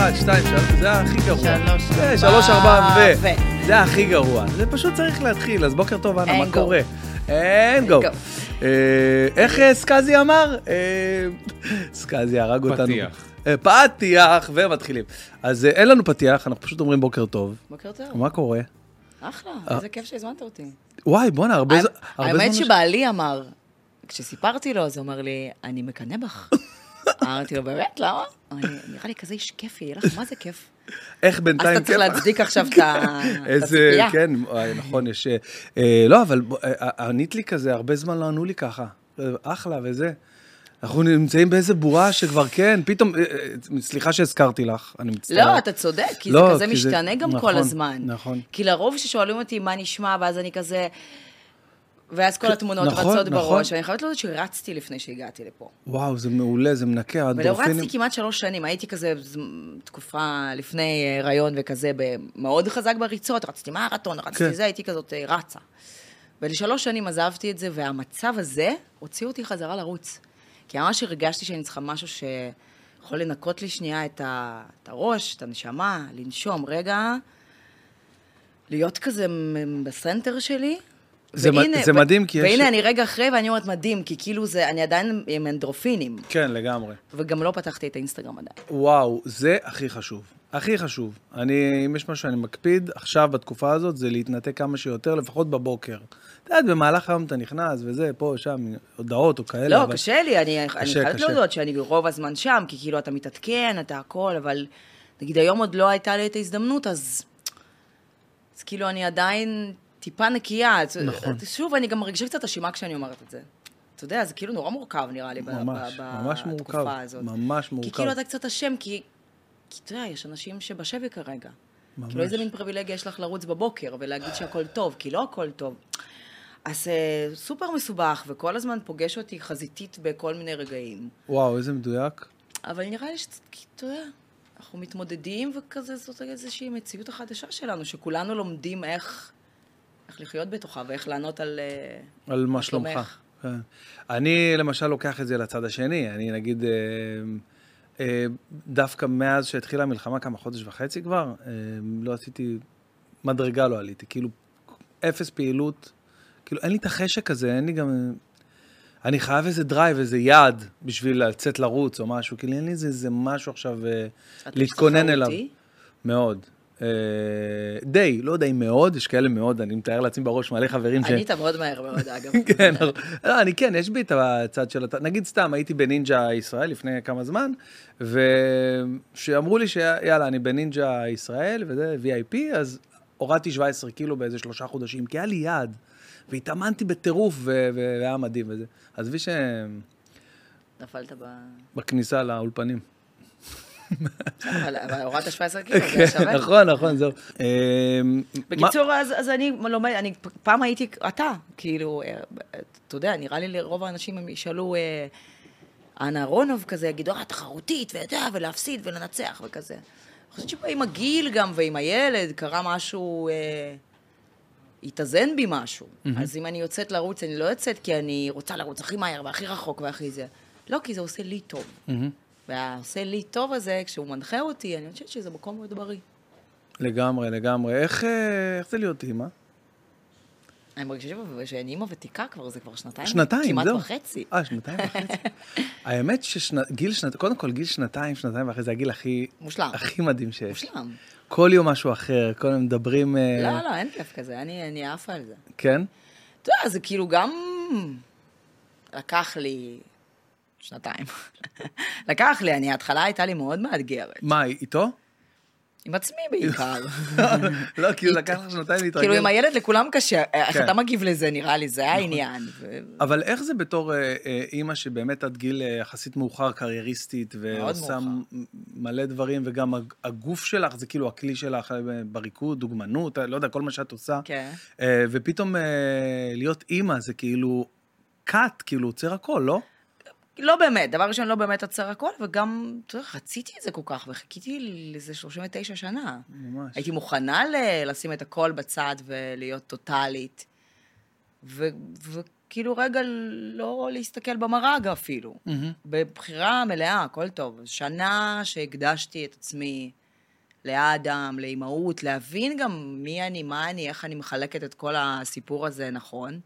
1, 2, 3, זה הכי גרוע. 3, 4 ו... זה הכי גרוע. זה פשוט צריך להתחיל, אז בוקר טוב, אנה, מה קורה? אין גו. איך סקאזי אמר? סקאזי הרג אותנו. פתיח. פתיח, ומתחילים. אז אין לנו פתיח, אנחנו פשוט אומרים בוקר טוב. בוקר טוב. מה קורה? אחלה, איזה כיף שהזמנת אותי. וואי, בונה, הרבה... האמת שבעלי אמר, כשסיפרתי לו, זה אומר לי, אני מקנא בך. אמרתי לו, באמת, למה? נראה לי כזה איש כיפי, יהיה לך, מה זה כיף? איך בינתיים... אז אתה צריך להצדיק עכשיו את הספייה. כן, נכון, יש... לא, אבל ענית לי כזה, הרבה זמן לא ענו לי ככה. אחלה וזה. אנחנו נמצאים באיזה בורה שכבר כן, פתאום, סליחה שהזכרתי לך, אני מצטער. לא, אתה צודק, כי זה כזה משתנה גם כל הזמן. נכון. כי לרוב ששואלים אותי מה נשמע, ואז אני כזה... ואז כל התמונות רצות בראש, ואני חייבת להודות שרצתי לפני שהגעתי לפה. וואו, זה מעולה, זה מנקה. ולא רצתי כמעט 3 שנים, הייתי כזה תקופה לפני רעיון וכזה, מאוד חזק בריצות, רצתי מרתון, רצתי זה, הייתי כזאת רצה. ול3 שנים עזבתי את זה, והמצב הזה הוציא אותי חזרה לרוץ. כי ממש הרגשתי שאני צריכה משהו שיכול לנקות לי שנייה את הראש, את הנשמה, לנשום רגע, להיות כזה בסנטר שלי, זה מדהים, כי יש... והנה, אני רגע אחרי, ואני אומרת מדהים, כי כאילו אני עדיין עם אנדרופינים. כן, לגמרי. וגם לא פתחתי את האינסטגרם עדיין. וואו, זה הכי חשוב. הכי חשוב. אם יש משהו שאני מקפיד, עכשיו בתקופה הזאת, זה להתנתק כמה שיותר, לפחות בבוקר. אתה יודעת, במהלך היום אתה נכנס, וזה, פה, שם, הודעות או כאלה. לא, קשה לי, אני חייבת להודות שאני רוב הזמן שם, כי כאילו אתה מתעדכן, אתה הכל, אבל נגיד, היום עוד לא הייתה לי את ההזדמנות, אז כאילו אני עדיין טיפה נקייה. נכון. שוב, אני גם מרגישה קצת אשימה כשאני אומרת את זה. אתה יודע, זה כאילו נורא מורכב, נראה לי, בתקופה הזאת. ממש מורכב. כי כאילו אתה קצת אשם, כי אתה יודע, יש אנשים שבשבי כרגע. ממש. כאילו איזה מין פריבילגיה יש לך לרוץ בבוקר, ולהגיד שהכל טוב, כי לא הכל טוב. אז סופר מסובך, וכל הזמן פוגש אותי חזיתית בכל מיני רגעים. וואו, איזה מדויק. אבל נראה לי שאתה יודע, אנחנו מתמודדים, וכזה זאת איזושהי מציאות החדשה שלנו, שכולנו לומדים איך לחיות בתוכה, ואיך לענות על מה שלומך. אני למשל לוקח את זה לצד השני, אני נגיד, דווקא מאז שהתחילה המלחמה, כמה חודש וחצי כבר, לא עשיתי, מדרגה לא עליתי, כאילו, 0 פעילות, כאילו, אין לי את החשק הזה, אין לי גם, אני חייב איזה דרייב, איזה יעד, בשביל לצאת לרוץ או משהו, כאילו, אין לי איזה משהו עכשיו, להתכונן אליו. אתה משתפה אותי? מאוד. די, לא די מאוד, יש כאלה מאוד, אני מתאר לעצמי בראש מעלי חברים ש... אני תמוד מהר מאוד, אגב. כן, לא, אני כן, יש בי את הצד של... נגיד סתם, הייתי בנינג'ה ישראל לפני כמה זמן, ושאמרו לי שיאללה, אני בנינג'ה ישראל, וזה VIP, אז הורדתי 17 קילו באיזה 3 חודשים, כי היה לי יעד, והתאמנתי בטירוף, והיה מדהים וזה. אז בי ש... נפלת בכניסה לאולפנים. אבל הורדת 17 קילו, זה שווה. נכון, זהו. בקיצור, אז אני לומד, אני פעם הייתי, אתה, כאילו, אתה יודע, נראה לי לרוב האנשים הם ישאלו, אנה אהרונוב כזה, יגידו, תחרותית, ולהפסיד ולנצח וכזה. אני חושבת שעם הגיל גם ועם הילד קרה משהו, התאזן בי משהו. אז אם אני יוצאת לרוץ, אני לא יוצאת כי אני רוצה לרוץ הכי מהר והכי רחוק והכי זה. לא, כי זה עושה לי טוב. והעושה לי טוב הזה, כשהוא מנחה אותי, אני חושבת שזה מקום מאוד בריא. לגמרי. איך זה להיות אימא? אני מרגישה שאני אימא ותיקה כבר, זה כבר 2 שנתיים, כמעט זהו. וחצי. 2.5 האמת קודם כל גיל 2.5 זה הגיל הכי... מושלם. הכי מדהים שיש. מושלם. כל יום משהו אחר, כל יום מדברים... לא, אין כיף כזה, אני אהפה על זה. כן? אתה יודע, זה כאילו גם... לקח לי... 2 לקח לי, ההתחלה הייתה לי מאוד מאתגרת. מה, איתו? עם עצמי בעיקר. לא, כאילו לקח לך 2 להתרגל. כאילו עם הילד לכולם קשה, איך אתה מגיב לזה, נראה לי, זה העניין. אבל איך זה בתור אימא שבאמת עד גיל יחסית מאוחר, קרייריסטית, ועושה מלא דברים, וגם הגוף שלך, זה כאילו הכלי שלך בריקוד, דוגמנות, לא יודע, כל מה שאת עושה. ופתאום להיות אימא זה כאילו קאט, כאילו עוצר הכל, לא? לא באמת, דבר ראשון לא באמת עצר הכל, וגם, אתה יודע, רציתי את זה כל כך, וחיכיתי לזה 39 שנה. ממש. הייתי מוכנה לשים את הכל בצד ולהיות טוטלית, כאילו רגע לא להסתכל במראה אפילו. בבחירה מלאה, הכל טוב. שנה שהקדשתי את עצמי לאדם, לאימהות, להבין גם מי אני, מה אני, איך אני מחלקת את כל הסיפור הזה, נכון.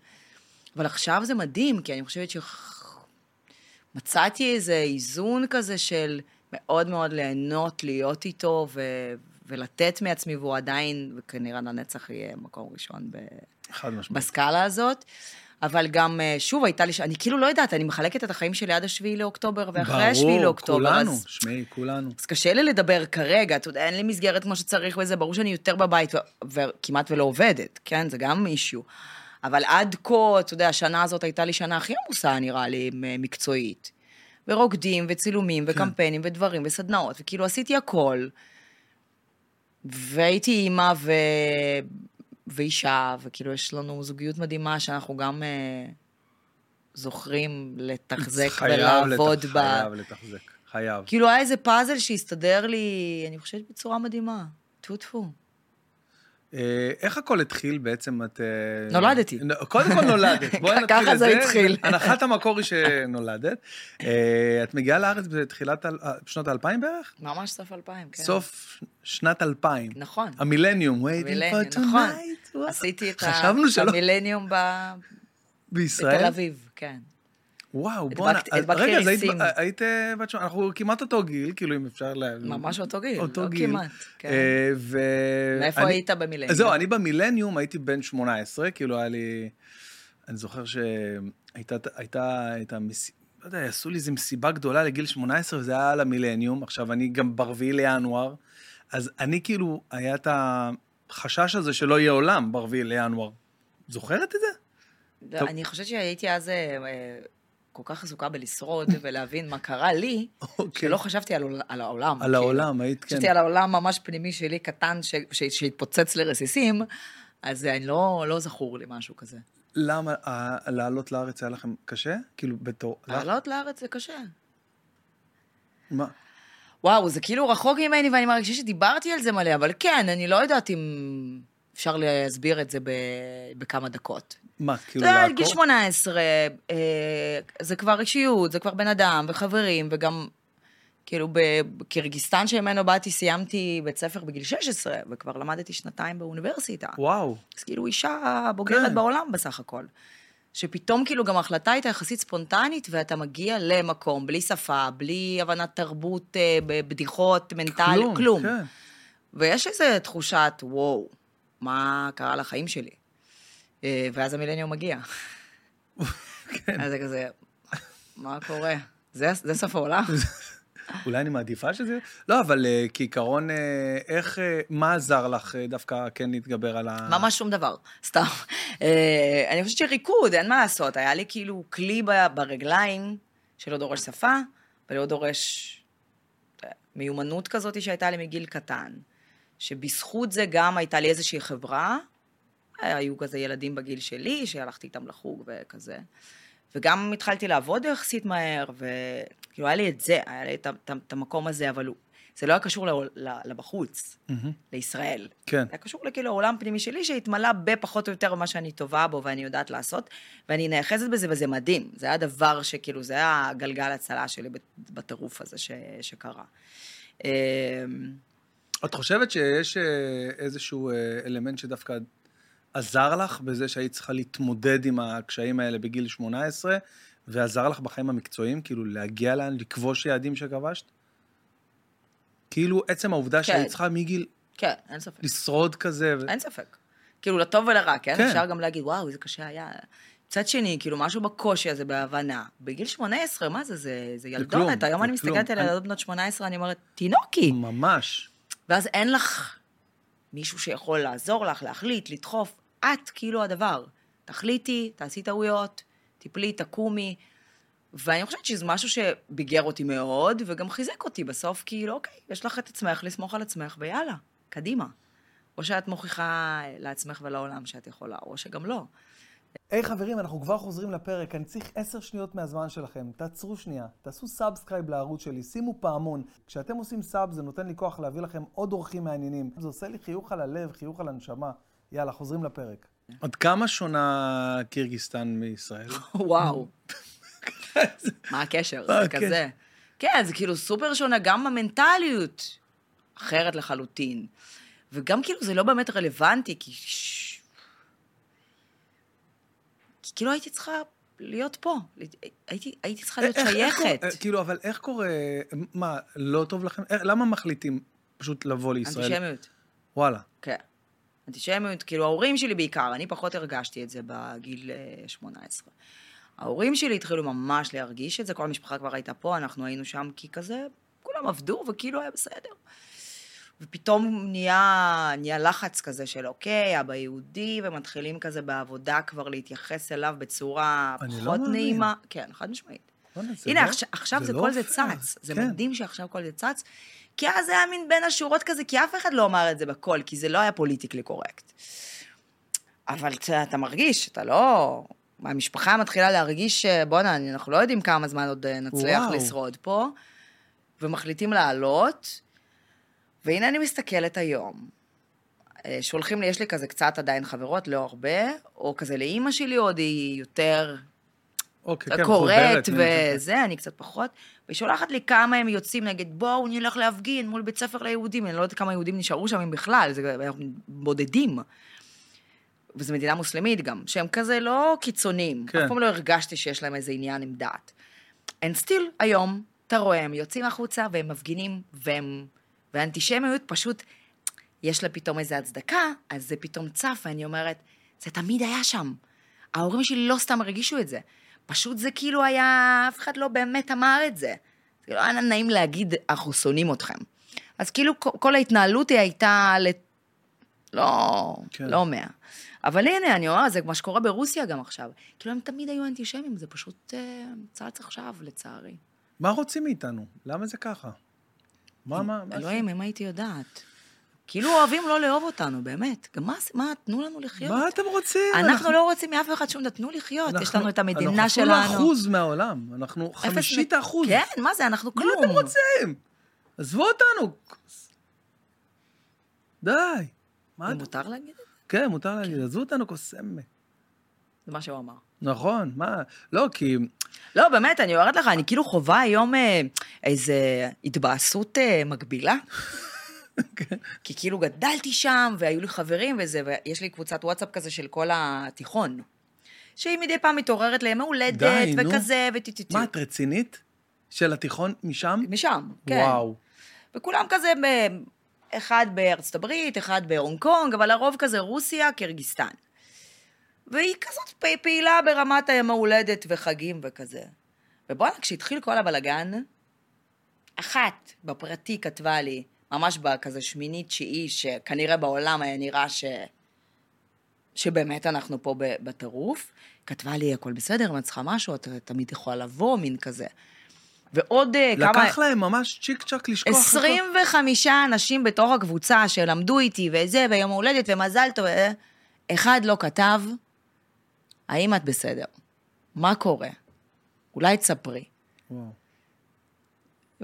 אבל עכשיו זה מדהים, כי אני חושבת שמצאתי איזה איזון כזה של מאוד מאוד ליהנות, להיות איתו ולתת מעצמי, והוא עדיין, וכנראה לנצח יהיה מקום ראשון בסקאלה הזאת. אבל גם, שוב, הייתה לי, אני כאילו לא יודעת, אני מחלקת את החיים שלי עד השביעי לאוקטובר, ואחרי השביעי לאוקטובר. ברור, כולנו, שמי, כולנו. אז קשה לי לדבר כרגע, אין לי מסגרת כמו שצריך וזה, ברור שאני יותר בבית, וכמעט ולא עובדת, כן, זה גם אישיו. אבל עד כה, אתה יודע, השנה הזאת הייתה לי שנה הכי עמוסה, נראה לי, מקצועית. ורוקדים, וצילומים, וקמפיינים, ודברים, וסדנאות, וכאילו עשיתי הכל. והייתי אימא ואישה, וכאילו יש לנו זוגיות מדהימה שאנחנו גם זוכרים לתחזק ולעבוד בה. חייב לתחזק, חייב. כאילו היה איזה פאזל שהסתדר לי, אני חושבת בצורה מדהימה. טו-טפו. איך הכל התחיל בעצם? את... נולדתי. קודם כל נולדת. ככה זה התחיל. הנחת המקור היא שנולדת. את מגיעה לארץ בתחילת שנות ה-2000 בערך? ממש סוף 2000, כן. סוף שנת 2000. נכון. המילניום, waiting for tonight. עשיתי את המילניום בישראל? בתל אביב, כן. וואו, בוא נע... רגע, אז היית... אנחנו כמעט אותו גיל, כאילו אם אפשר... ממש אותו גיל, לא כמעט. מאיפה היית במילניום? זהו, אני במילניום הייתי בן 18, כאילו היה לי... אני זוכר שהייתה... לא יודע, עשו לי איזו מסיבה גדולה לגיל 18, וזה היה על המילניום, עכשיו אני גם ברביעי לינואר, אז אני כאילו, היה את החשש הזה שלא יהיה עולם ברביעי לינואר. זוכרת את זה? אני חושבת שהייתי אז... כל כך חזוקה בלשרוד ולהבין מה קרה לי, שלא חשבתי על העולם. על העולם, היית כן. חשבתי על העולם ממש פנימי שלי, קטן, שהתפוצץ לרסיסים, אז אני לא זכור לי משהו כזה. למה, לעלות לארץ היה לכם קשה? כאילו בתור... לעלות לארץ זה קשה. מה? וואו, זה כאילו רחוק ממני, ואני מרגישה שדיברתי על זה מלא, אבל כן, אני לא יודעת אם... אפשר להסביר את זה בכמה דקות. מה, כאילו לעקור? זה גיל 18, זה כבר אישיות, זה כבר בן אדם וחברים, וגם כאילו בקירגיסטן שממנו באתי, סיימתי בית ספר בגיל 16, וכבר למדתי שנתיים באוניברסיטה. וואו. אז כאילו אישה בוגרת כן. בעולם בסך הכל. שפתאום כאילו גם ההחלטה הייתה יחסית ספונטנית, ואתה מגיע למקום, בלי שפה, בלי הבנת תרבות, בבדיחות, מנטל, כלום. כן. ויש איזו תחושת וואו. מה קרה לחיים שלי? ואז המילניום מגיע. אז זה כזה, מה קורה? זה סוף העולם? אולי אני מעדיפה שזה? לא, אבל כעיקרון, איך, מה עזר לך דווקא כן להתגבר על ה... ממש שום דבר, סתם. אני חושבת שריקוד, אין מה לעשות. היה לי כאילו כלי ברגליים שלא דורש שפה, ולא דורש מיומנות כזאת שהייתה לי מגיל קטן. שבזכות זה גם הייתה לי איזושהי חברה, היו כזה ילדים בגיל שלי, שהלכתי איתם לחוג וכזה, וגם התחלתי לעבוד יחסית מהר, וכאילו היה לי את זה, היה לי את המקום הזה, אבל זה לא היה קשור לבחוץ, לישראל. כן. היה קשור לכאילו העולם פנימי שלי, שהתמלא בפחות או יותר מה שאני טובה בו, ואני יודעת לעשות, ואני נאחזת בזה, וזה מדהים. זה היה דבר שכאילו, זה היה גלגל הצלה שלי בטירוף הזה שקרה. את חושבת שיש איזשהו אלמנט שדווקא עזר לך בזה שהיית צריכה להתמודד עם הקשיים האלה בגיל 18, ועזר לך בחיים המקצועיים, כאילו להגיע לאן, לקבוש יעדים שכבשת? כאילו עצם העובדה שהיית צריכה מגיל... כן, אין ספק. לשרוד כזה. אין ספק. כאילו לטוב ולרע, כן? אפשר גם להגיד, וואו, זה קשה היה. קצת שני, כאילו משהו בקושי הזה בהבנה. בגיל 18, מה זה? זה ילדונת. היום אני מסתכלת על ילדות בנות 18, אני אומרת, תינוקי. ממש. ואז אין לך מישהו שיכול לעזור לך, להחליט, לדחוף. את כאילו הדבר. תחליטי, תעשי טעויות, תיפלי, תקומי. ואני חושבת שזה משהו שביגר אותי מאוד, וגם חיזק אותי בסוף, כאילו, אוקיי, יש לך את עצמך, לסמוך על עצמך, ויאללה, קדימה. או שאת מוכיחה לעצמך ולעולם שאת יכולה, או שגם לא. היי חברים, אנחנו כבר חוזרים לפרק, אני צריך 10 שניות מהזמן שלכם, תעצרו שנייה, תעשו סאבסקרייב לערוץ שלי, שימו פעמון, כשאתם עושים סאב זה נותן לי כוח להביא לכם עוד אורחים מעניינים, זה עושה לי חיוך על הלב, חיוך על הנשמה, יאללה חוזרים לפרק. עוד כמה שונה קירגיסטן מישראל? וואו. מה הקשר? זה כזה. כן, זה כאילו סופר שונה, גם המנטליות אחרת לחלוטין. וגם כאילו זה לא באמת רלוונטי, כי כאילו הייתי צריכה להיות פה. הייתי צריכה להיות שייכת. כאילו, אבל איך קורה, מה, לא טוב לכם? למה מחליטים פשוט לבוא לישראל? אנטישמיות. וואלה. כן. אנטישמיות, כאילו ההורים שלי בעיקר, אני פחות הרגשתי את זה בגיל 18. ההורים שלי התחילו ממש להרגיש את זה, כל המשפחה כבר הייתה פה, אנחנו היינו שם כי כזה, כולם עבדו וכאילו היה בסדר. ופתאום נהיה לחץ כזה של אוקיי, אבא יהודי, ומתחילים כזה בעבודה כבר להתייחס אליו בצורה פחות נעימה. כן, חד משמעית. הנה, עכשיו כל זה צץ, זה מדהים שעכשיו כל זה צץ, כי אז היה מין בין השורות כזה, כי אף אחד לא אמר את זה בכל, כי זה לא היה פוליטיקלי קורקט. אבל אתה מרגיש, אתה לא... המשפחה מתחילה להרגיש, בונה, אנחנו לא יודעים כמה זמן עוד נצליח לשרוד פה, ומחליטים לעלות, והנה אני מסתכלת היום. שולחים לי, יש לי כזה קצת עדיין חברות, לא הרבה, או כזה לאימא שלי עוד היא יותר... קוראת וזה, אני קצת פחות, והיא שולחת לי כמה הם יוצאים, נגיד בואו נלך להפגין מול בית ספר ליהודים, אני לא יודעת כמה יהודים נשארו שם בכלל, אנחנו בודדים, וזו מדינה מוסלמית גם, שהם כזה לא קיצוניים, אף פעם לא הרגשתי שיש להם איזה עניין עם דת, and still היום, אתה רואה, הם יוצאים החוצה והם מפגינים, והאנטישמיות פשוט, יש לה פתאום איזו הצדקה, אז זה פתאום צף, ואני אומרת, זה תמיד היה שם, ההורים שלי לא סתם הרגישו את זה. פשוט זה כאילו היה, אף אחד לא באמת אמר את זה. זה כאילו היה נעים להגיד, אנחנו שונאים אתכם. אז כאילו כל ההתנהלות היא הייתה, לא 100. אבל הנה, אני אומר, זה מה שקורה ברוסיה גם עכשיו. כאילו הם תמיד היו אנטישמים, זה פשוט צץ עכשיו לצערי. מה רוצים מאיתנו? למה זה ככה? אלוהים, אם הייתי יודעת. כאילו אוהבים לא לאהוב אותנו, באמת. גם מה, תנו לנו לחיות. מה אתם רוצים? אנחנו לא רוצים מאף אחד שום, תנו לחיות. יש לנו את המדינה שלנו. אנחנו 1% מהעולם. אנחנו 50%. כן, מה זה? אנחנו כלום. מה אתם רוצים? עזבו אותנו. די. מותר להגיד? כן, מותר להגיד. עזבו אותנו קוסם. זה מה שהוא אמר. נכון, מה? לא, כי... לא, באמת, אני אומרת לך, אני כאילו חווה היום איזו התבאסות מקבילה. כי כאילו גדלתי שם, והיו לי חברים וזה, ויש לי קבוצת וואטסאפ כזה של כל התיכון, שהיא מדי פעם מתעוררת להם הולדת וכזה, וטיטיטיט. מה, את רצינית? של התיכון משם? משם, כן. וואו. וכולם כזה, אחד בארצות הברית, אחד בהונג קונג, אבל הרוב כזה רוסיה, קירגיסטן. והיא כזאת פעילה ברמת ההולדת וחגים וכזה. ובואו, כשהתחיל כל הבלגן, אחת בפרטי כתבה לי, ממש בכזה שמינית תשיעי, שכנראה בעולם היה נראה שבאמת אנחנו פה בטירוף, כתבה לי, הכל בסדר, מצחה משהו, אתה תמיד יכולה לבוא, מין כזה. ועוד כמה... לקח להם ממש צ'יק צ'ק לשכוח. 25 אנשים בתוך הקבוצה שלמדו איתי, וזה, ביום ההולדת, ומזל טוב, אחד לא כתב, האם את בסדר? מה קורה? אולי תספרי. וואו.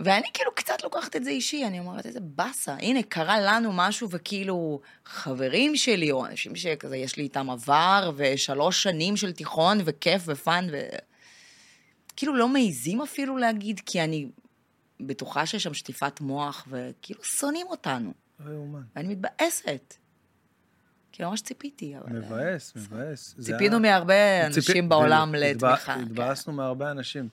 ואני כאילו קצת לוקחת את זה אישי, אני אומרת, איזה בסה, הנה, קרה לנו משהו, וכאילו, חברים שלי, או אנשים שכזה, יש לי איתם עבר, ו3 שנים של תיכון, וכיף, ופן, כאילו, לא מעיזים אפילו להגיד, כי אני בטוחה שיש שם שטיפת מוח, וכאילו, שונאים אותנו. ואני מתבאסת. כאילו, ממש ציפיתי. מבאס, מבאס. ציפינו מהרבה אנשים בעולם לתמיכה. התבאסנו מהרבה אנשים.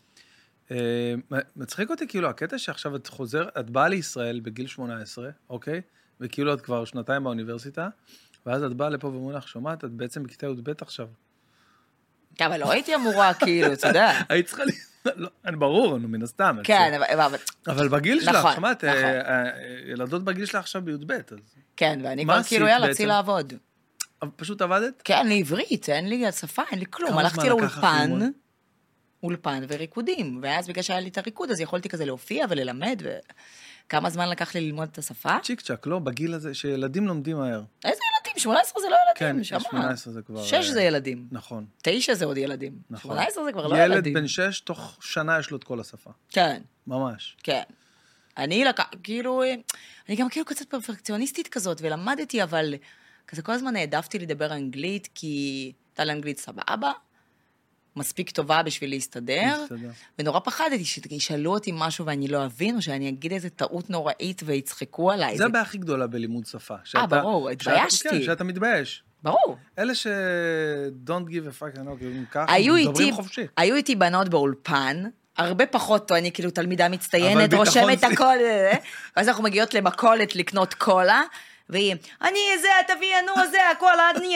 מצחיק אותי, כאילו, הקטע שעכשיו את חוזר, את באה לישראל בגיל 18, אוקיי? וכאילו את כבר 2 באוניברסיטה, ואז את באה לפה ומולך, שומעת, את בעצם בכיתה י"ב עכשיו. אבל לא הייתי אמורה, כאילו, אתה יודע. היית צריכה לי, ברור, נו, מן הסתם. כן, אבל... אבל בגיל שלך, שמעת, ילדות בגיל שלך עכשיו בי"ב, אז... כן, ואני כבר כאילו, יאללה, צאי לעבוד. פשוט עבדת? כן, אני עברית, אין לי שפה, אין לי כלום. הלכתי לאולפן. אולפן וריקודים, ואז בגלל שהיה לי את הריקוד, אז יכולתי כזה להופיע וללמד, וכמה זמן לקח לי ללמוד את השפה? צ'יק צ'ק, לא, בגיל הזה, שילדים לומדים מהר. איזה ילדים? 18 זה לא ילדים, שמה. כן, 18 זה כבר... 6 זה ילדים. נכון. 9 זה עוד ילדים. נכון. 18 זה כבר לא ילדים. ילד בן 6, תוך שנה יש לו את כל השפה. כן. ממש. כן. אני גם כאילו קצת פרפקציוניסטית כזאת, ולמדתי, אבל כזה כל הזמן העדפתי לדבר אנגלית, כי הייתה לאנגלית סבבה, מספיק טובה בשביל להסתדר, ונורא פחדתי שישאלו אותי משהו ואני לא אבין, או שאני אגיד איזה טעות נוראית ויצחקו עליי. זה הבעיה הכי גדולה בלימוד שפה. אה, ברור, התביישתי. כן, שאתה מתבייש. ברור. אלה ש... don't give a fuck, מדברים חופשי. היו איתי בנות באולפן, הרבה פחות, אני כאילו תלמידה מצטיינת, רושמת הכל, ואז אנחנו מגיעות למכולת לקנות קולה, והיא, אני זה, תביא, נו, זה, הקולה, אני,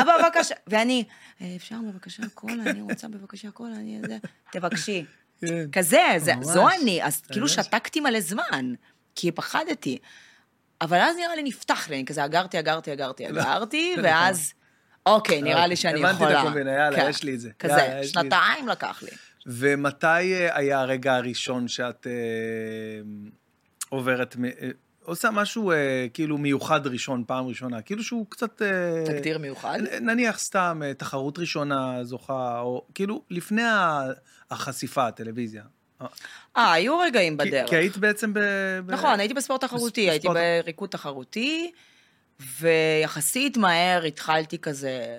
בבקשה, ואני, אפשר בבקשה קולה, אני רוצה בבקשה קולה, אני זה, תבקשי. כזה, זו אני, אז כאילו שתקתי מלא זמן, כי פחדתי. אבל אז נראה לי נפתח לי, אני כזה אגרתי, ואז, אוקיי, נראה לי שאני יכולה. הבנתי את הקומבינה, יאללה, יש לי את זה. כזה, שנתיים לקח לי. ומתי היה הרגע הראשון שאת עוברת... עושה משהו כאילו מיוחד ראשון, פעם ראשונה, כאילו שהוא קצת... תגדיר מיוחד? נניח סתם תחרות ראשונה זוכה, או כאילו לפני החשיפה, הטלוויזיה. היו רגעים בדרך. כי היית בעצם ב... נכון, הייתי בספורט תחרותי, הייתי בריקוד תחרותי, ויחסית מהר התחלתי כזה...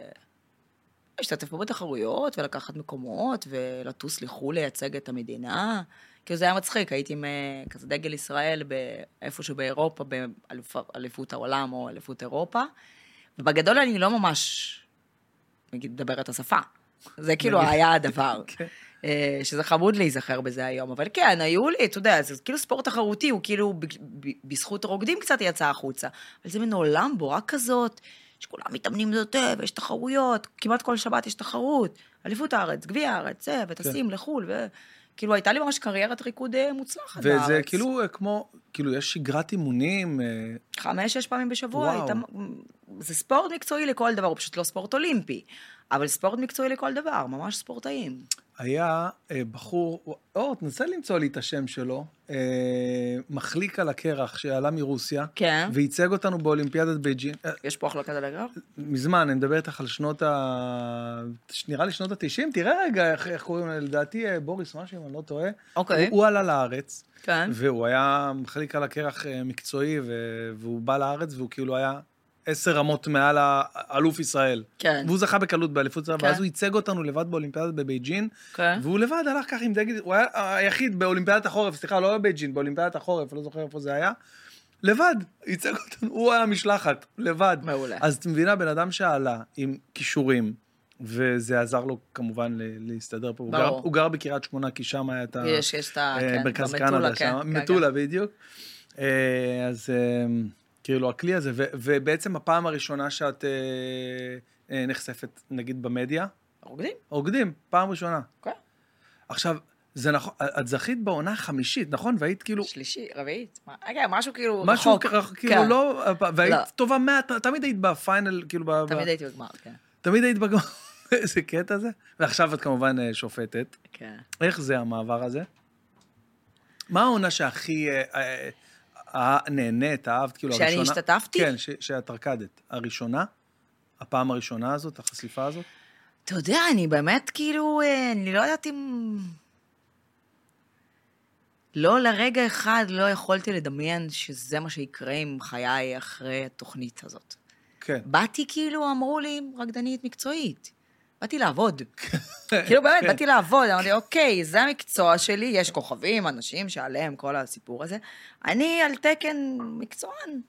להשתתף פה בתחרויות, ולקחת מקומות, ולטוס לחו"ל לייצג את המדינה... כי זה היה מצחיק, הייתי עם כזה דגל ישראל איפשהו באירופה, באליפות העולם או אליפות אירופה, ובגדול אני לא ממש מדברת את השפה. זה כאילו היה הדבר, שזה חמוד להיזכר בזה היום, אבל כן, היו לי, אתה יודע, זה כאילו ספורט תחרותי, הוא כאילו בזכות רוקדים קצת יצא החוצה, אבל זה מן עולם בורה כזאת, שכולם מתאמנים יותר, ויש תחרויות, כמעט כל שבת יש תחרות, אליפות הארץ, גביע הארץ, זה, וטסים לחול, ו... כאילו, הייתה לי ממש קריירת ריקוד מוצלחת בארץ. וזה כאילו כמו, כאילו, יש שגרת אימונים. 5-6 פעמים בשבוע. הייתה, זה ספורט מקצועי לכל דבר, הוא פשוט לא ספורט אולימפי, אבל ספורט מקצועי לכל דבר, ממש ספורטאים. היה בחור, תנסה למצוא לי את השם שלו, מחליק על הקרח שעלה מרוסיה, כן. וייצג אותנו באולימפיאדת בייג'ין. יש פה החלקת על הקרח? מזמן, אני מדבר איתך על שנות ה... נראה לי שנות ה-90, תראה רגע איך קוראים, לדעתי בוריס משהו, אם אני לא טועה. אוקיי. הוא עלה לארץ, כן. והוא היה מחליק על הקרח מקצועי, והוא בא לארץ והוא כאילו היה... 10 רמות מעל האלוף ישראל. כן. והוא זכה בקלות באליפות ישראל, ואז הוא ייצג אותנו לבד באולימפיאדת בבייג'ין, והוא לבד הלך כך עם דגל, הוא היה היחיד באולימפיאדת החורף, סליחה, לא בייג'ין, באולימפיאדת החורף, לא זוכר איפה זה היה, לבד, ייצג אותנו, הוא היה משלחת, לבד. מעולה. אז את מבינה, בן אדם שעלה עם כישורים, וזה עזר לו כמובן להסתדר פה, הוא גר בקריית שמונה, כי שם היה את מרכז קנדה, מטולה בדיוק. אז כאילו, הכלי הזה, ובעצם הפעם הראשונה שאת נחשפת, נגיד, במדיה. רוקדים. רוקדים, פעם ראשונה. כן. עכשיו, זה נכון, את זכית בעונה 5, נכון? והיית כאילו... 3, 4. כן, משהו כאילו... משהו כאילו לא... והיית טובה 100, תמיד היית בפיינל, כאילו... תמיד הייתי בגמר, כן. תמיד היית בגמר, איזה קטע זה. ועכשיו את כמובן שופטת. כן. איך זה המעבר הזה? מה העונה שהכי... נהנית, אהבת, כאילו הראשונה... שאני השתתפתי? כן, שאת רקדת. הראשונה, הפעם הראשונה הזאת, החשיפה הזאת? אתה יודע, אני באמת כאילו, אני לא יודעת אם... לא לרגע אחד לא יכולתי לדמיין שזה מה שיקרה עם חיי אחרי התוכנית הזאת. כן. באתי כאילו, אמרו לי, רקדנית מקצועית. באתי לעבוד. כאילו באמת, באתי לעבוד. אמרתי, אוקיי, זה המקצוע שלי, יש כוכבים, אנשים שעליהם כל הסיפור הזה. אני על תקן מקצוען.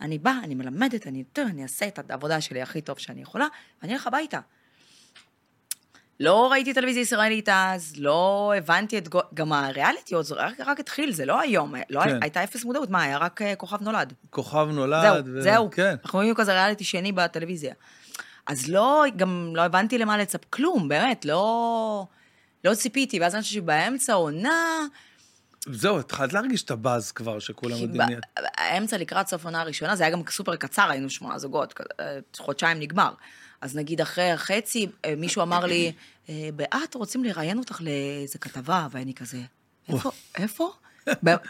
אני באה, אני מלמדת, אני אעשה את העבודה שלי הכי טוב שאני יכולה, ואני הולך הביתה. לא ראיתי טלוויזיה ישראלית אז, לא הבנתי את... גם הריאליטיות, זה רק התחיל, זה לא היום, הייתה אפס מודעות, מה, היה רק כוכב נולד. כוכב נולד. זהו, אנחנו רואים כזה ריאליטי שני בטלוויזיה. אז לא, גם לא הבנתי למה לצפ כלום, באמת, לא ציפיתי, ואז אני חושב שבאמצע עונה... זהו, התחלת להרגיש את הבאז כבר, שכולם מדיניות. האמצע לקראת סוף עונה הראשונה, זה היה גם סופר קצר, היינו 8 זוגות, חודשיים נגמר. אז נגיד אחרי החצי, מישהו אמר לי, באת רוצים לראיין אותך לאיזה כתבה, ואני כזה, איפה?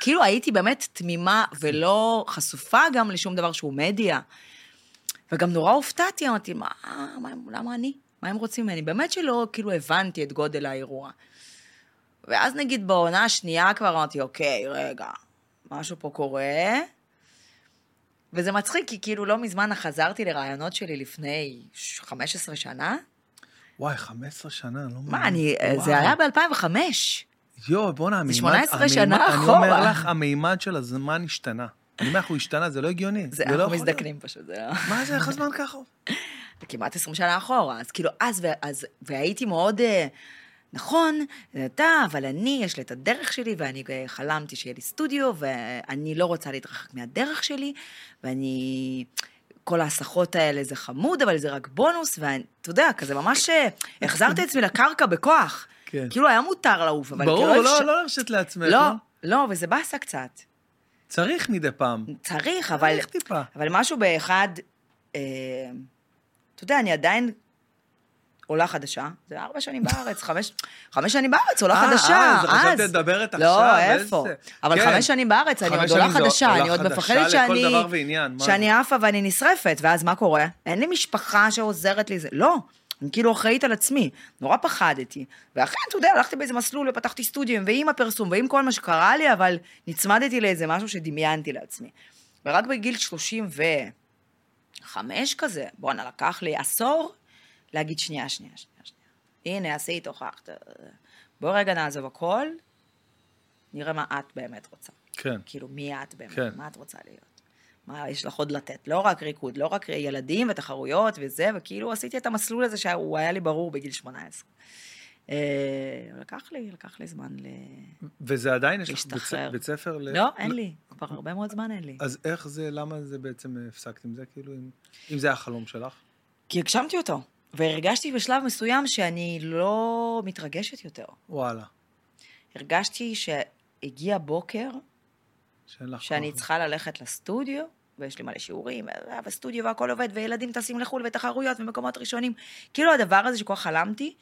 כאילו הייתי באמת תמימה, ולא חשופה גם לשום דבר שהוא מדיה. וגם נורא הופתעתי, אמרתי, למה אני? מה הם רוצים ממני? באמת שלא, כאילו, הבנתי את גודל האירוע. ואז נגיד בעונה השנייה כבר אמרתי, אוקיי, רגע, משהו פה קורה, וזה מצחיק, כי כאילו לא מזמן חזרתי לרעיונות שלי לפני 15 שנה. וואי, 15 שנה, לא מה, אני, זה היה ב-2005. יו, בוא נעמיד. 18 שנה אחורה. אני אומר לך, המימד של הזמן השתנה. אני אומר לך, הוא השתנה, זה לא הגיוני. אנחנו מזדקנים פשוט. מה זה, איך הזמן ככה? כמעט 20 שנה אחורה. אז כאילו, אז, והייתי מאוד... נכון, אתה, אבל אני, יש לי את הדרך שלי, ואני חלמתי שיהיה לי סטודיו, ואני לא רוצה להתרחק מהדרך שלי, ואני, כל ההסחות האלה זה חמוד, אבל זה רק בונוס, ואתה יודע, כזה ממש, החזרת עצמי לקרקע בכוח. כן. כאילו היה מותר לעוף, אבל... ברור, כאילו לא לרשת לעצמך. לא, לא, וזה באסה קצת. צריך מדי פעם. צריך, אבל... צריך טיפה. אבל משהו באחד, אתה יודע, אני עדיין... עולה חדשה, זה 4 שנים בארץ, 5 שנים בארץ, עולה חדשה. אז חשבתי לדברת עכשיו. לא, איפה. אבל 5 שנים בארץ, אני עוד עולה חדשה, אני עוד מפחדת שאני עפה ואני נשרפת, ואז מה קורה? אין לי משפחה שעוזרת לי זה, לא, אני כאילו אחראית על עצמי, נורא פחדתי, ואחרי, אתה יודע, הלכתי באיזה מסלול ופתחתי סטודיו, ועם הפרסום, ועם כל מה שקרה לי, אבל נצמדתי לאיזה משהו שדמיינתי לעצמי. ורק בגיל 35 כזה, בוא נלקח לי עשור, להגיד שנייה. הנה, עשית, הוכחת. בוא רגע נעזוב הכל, נראה מה את באמת רוצה. כן. כאילו, מי את באמת? כן. מה את רוצה להיות? מה יש לך עוד לתת? לא רק ריקוד, לא רק ילדים ותחרויות וזה, וכאילו עשיתי את המסלול הזה שהוא היה לי ברור בגיל 18. לקח לי זמן להשתחרר. וזה עדיין יש לך בית ספר? לא, אין לי. כבר הרבה מאוד זמן אין לי. אז איך זה, למה זה בעצם הפסקת עם זה? כאילו, אם זה החלום שלך? כי הגשמתי אותו. והרגשתי בשלב מסוים שאני לא מתרגשת יותר. וואלה. הרגשתי שהגיע בוקר, שאני צריכה ללכת לסטודיו, ויש לי מלא שיעורים, והסטודיו והכל עובד, וילדים טסים לחול, ותחרויות, ומקומות ראשונים. כאילו הדבר הזה שכל חלמתי,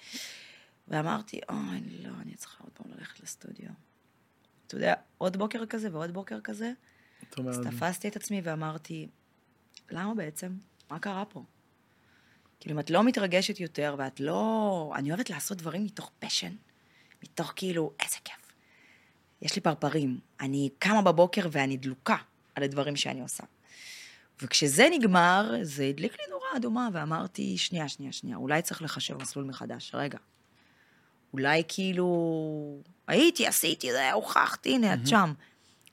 ואמרתי, אוי, לא, אני צריכה עוד פעם ללכת לסטודיו. אתה יודע, עוד בוקר כזה ועוד בוקר כזה, אז תפסתי את עצמי ואמרתי, למה בעצם? מה קרה פה? כאילו, אם את לא מתרגשת יותר, ואת לא... אני אוהבת לעשות דברים מתוך פשן, מתוך כאילו, איזה כיף. יש לי פרפרים, אני קמה בבוקר ואני דלוקה על הדברים שאני עושה. וכשזה נגמר, זה הדליק לי נורא אדומה, ואמרתי, שנייה, אולי צריך לחשב מסלול מחדש, רגע. אולי כאילו, עשיתי, זה היה הוכחתי, הנה, את שם.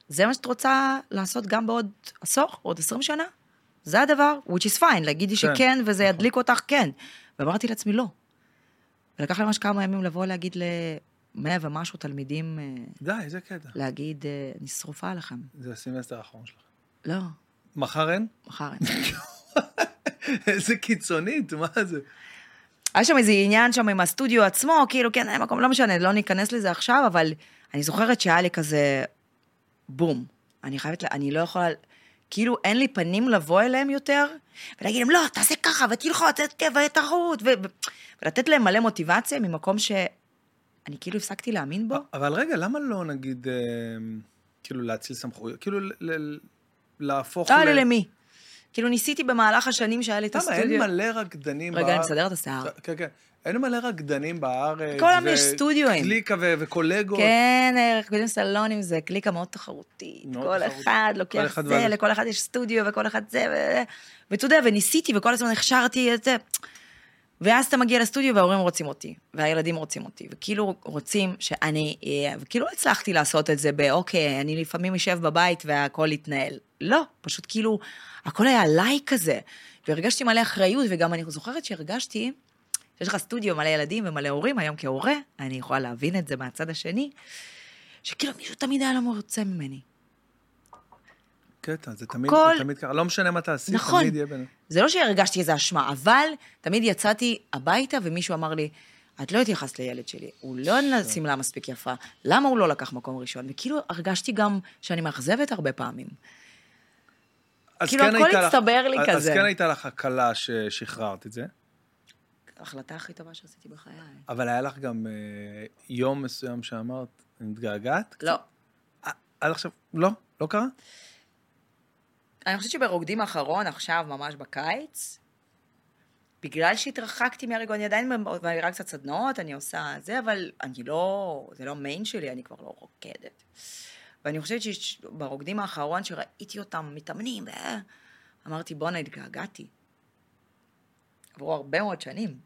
זה מה שאת רוצה לעשות גם בעוד עשור, עוד 20 שנה? זה הדבר, which is fine, להגידי שכן, וזה ידליק אותך, כן. ואמרתי לעצמי, לא. ולקח לי ממש כמה ימים לבוא להגיד ל100 ומשהו תלמידים... די, זה קטע. להגיד, אני שרופה עליכם. זה הסמסטר האחרון שלכם. לא. מחר אין? מחר אין. איזה קיצונית, מה זה? היה שם איזה עניין שם עם הסטודיו עצמו, כאילו, כן, אין מקום, לא משנה, לא ניכנס לזה עכשיו, אבל אני זוכרת שהיה לי כזה, בום. אני חייבת, אני לא יכולה... כאילו אין לי פנים לבוא אליהם יותר, ולהגיד להם, לא, תעשה ככה, ותלחוץ, ותחרות, ולתת להם מלא מוטיבציה, ממקום שאני כאילו הפסקתי להאמין בו. אבל רגע, למה לא נגיד, כאילו להציל סמכויות, כאילו להפוך... לא, למי? כאילו ניסיתי במהלך השנים שהיה לי את הסטודיו. אין מלא רקדנים בארץ. רגע, אני מסדר את השיער. כן. אין מלא רקדנים בארץ. כל עמי יש סטודיואים. קליקה וקולגות. כן, רקדנים סלונים זה קליקה מאוד תחרותית. כל אחד לוקח זה, לכל אחד יש סטודיו וכל אחד זה. ואתה יודע, וניסיתי וכל הזמן הכשרתי את זה. ואז אתה מגיע לסטודיו וההורים רוצים אותי. והילדים רוצים אותי. וכאילו רוצים שאני... וכאילו הצלחתי לעשות את זה באוקיי, אני לפעמים יושב בבית והכל יתנהל. לא, פשוט כאילו, הכל היה עליי כזה, והרגשתי מלא אחריות, וגם אני זוכרת שהרגשתי, שיש לך סטודיו מלא ילדים ומלא הורים, היום כהורה, אני יכולה להבין את זה מהצד השני, שכאילו מישהו תמיד היה לא מרוצה ממני. קטע, זה תמיד, לא משנה מה תעשי, תמיד יהיה בינינו. זה לא שהרגשתי איזה אשמה, אבל תמיד יצאתי הביתה, ומישהו אמר לי, את לא התייחסת לילד שלי, הוא לא נשים לה מספיק יפה, למה הוא לא לקח מקום ראשון? וכאילו הרגשתי גם שאני מאכזבת הרבה פעמים. כאילו הכל הצטבר לי כזה. אז כן הייתה לך הקלה ששחררת את זה? ההחלטה הכי טובה שעשיתי בחיי. אבל היה לך גם יום מסוים שאמרת, מתגעגעת? לא. עד עכשיו, לא? לא קרה? אני חושבת שברוקדים האחרון, עכשיו ממש בקיץ, בגלל שהתרחקתי מהרגע, אני עדיין מעבירה קצת סדנאות, אני עושה זה, אבל אני לא, זה לא המיין שלי, אני כבר לא רוקדת. ואני חושבת שברוקדים האחרון שראיתי אותם מתאמנים, אמרתי, בואנה, התגעגעתי. עברו הרבה מאוד שנים.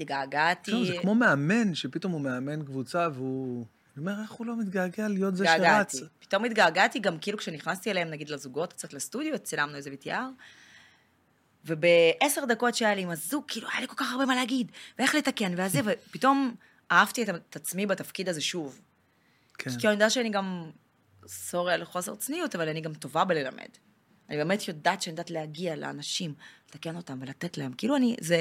התגעגעתי... זה כמו מאמן, שפתאום הוא מאמן קבוצה, והוא אומר, איך הוא לא מתגעגע להיות זה שרץ? פתאום התגעגעתי, גם כאילו כשנכנסתי אליהם, נגיד לזוגות, קצת לסטודיו, צילמנו איזה VTR, וב10 דקות שהיה לי עם הזוג, כאילו, היה לי כל כך הרבה מה להגיד, ואיך לתקן, וזה, ופתאום אהבתי את עצמי בתפקיד הזה שוב. כי אני יודעת שאני גם, סורי על חוסר צניות, אבל אני גם טובה בללמד. אני באמת יודעת שאני יודעת להגיע לאנשים, לתקן אותם ולתת להם. כאילו אני, זה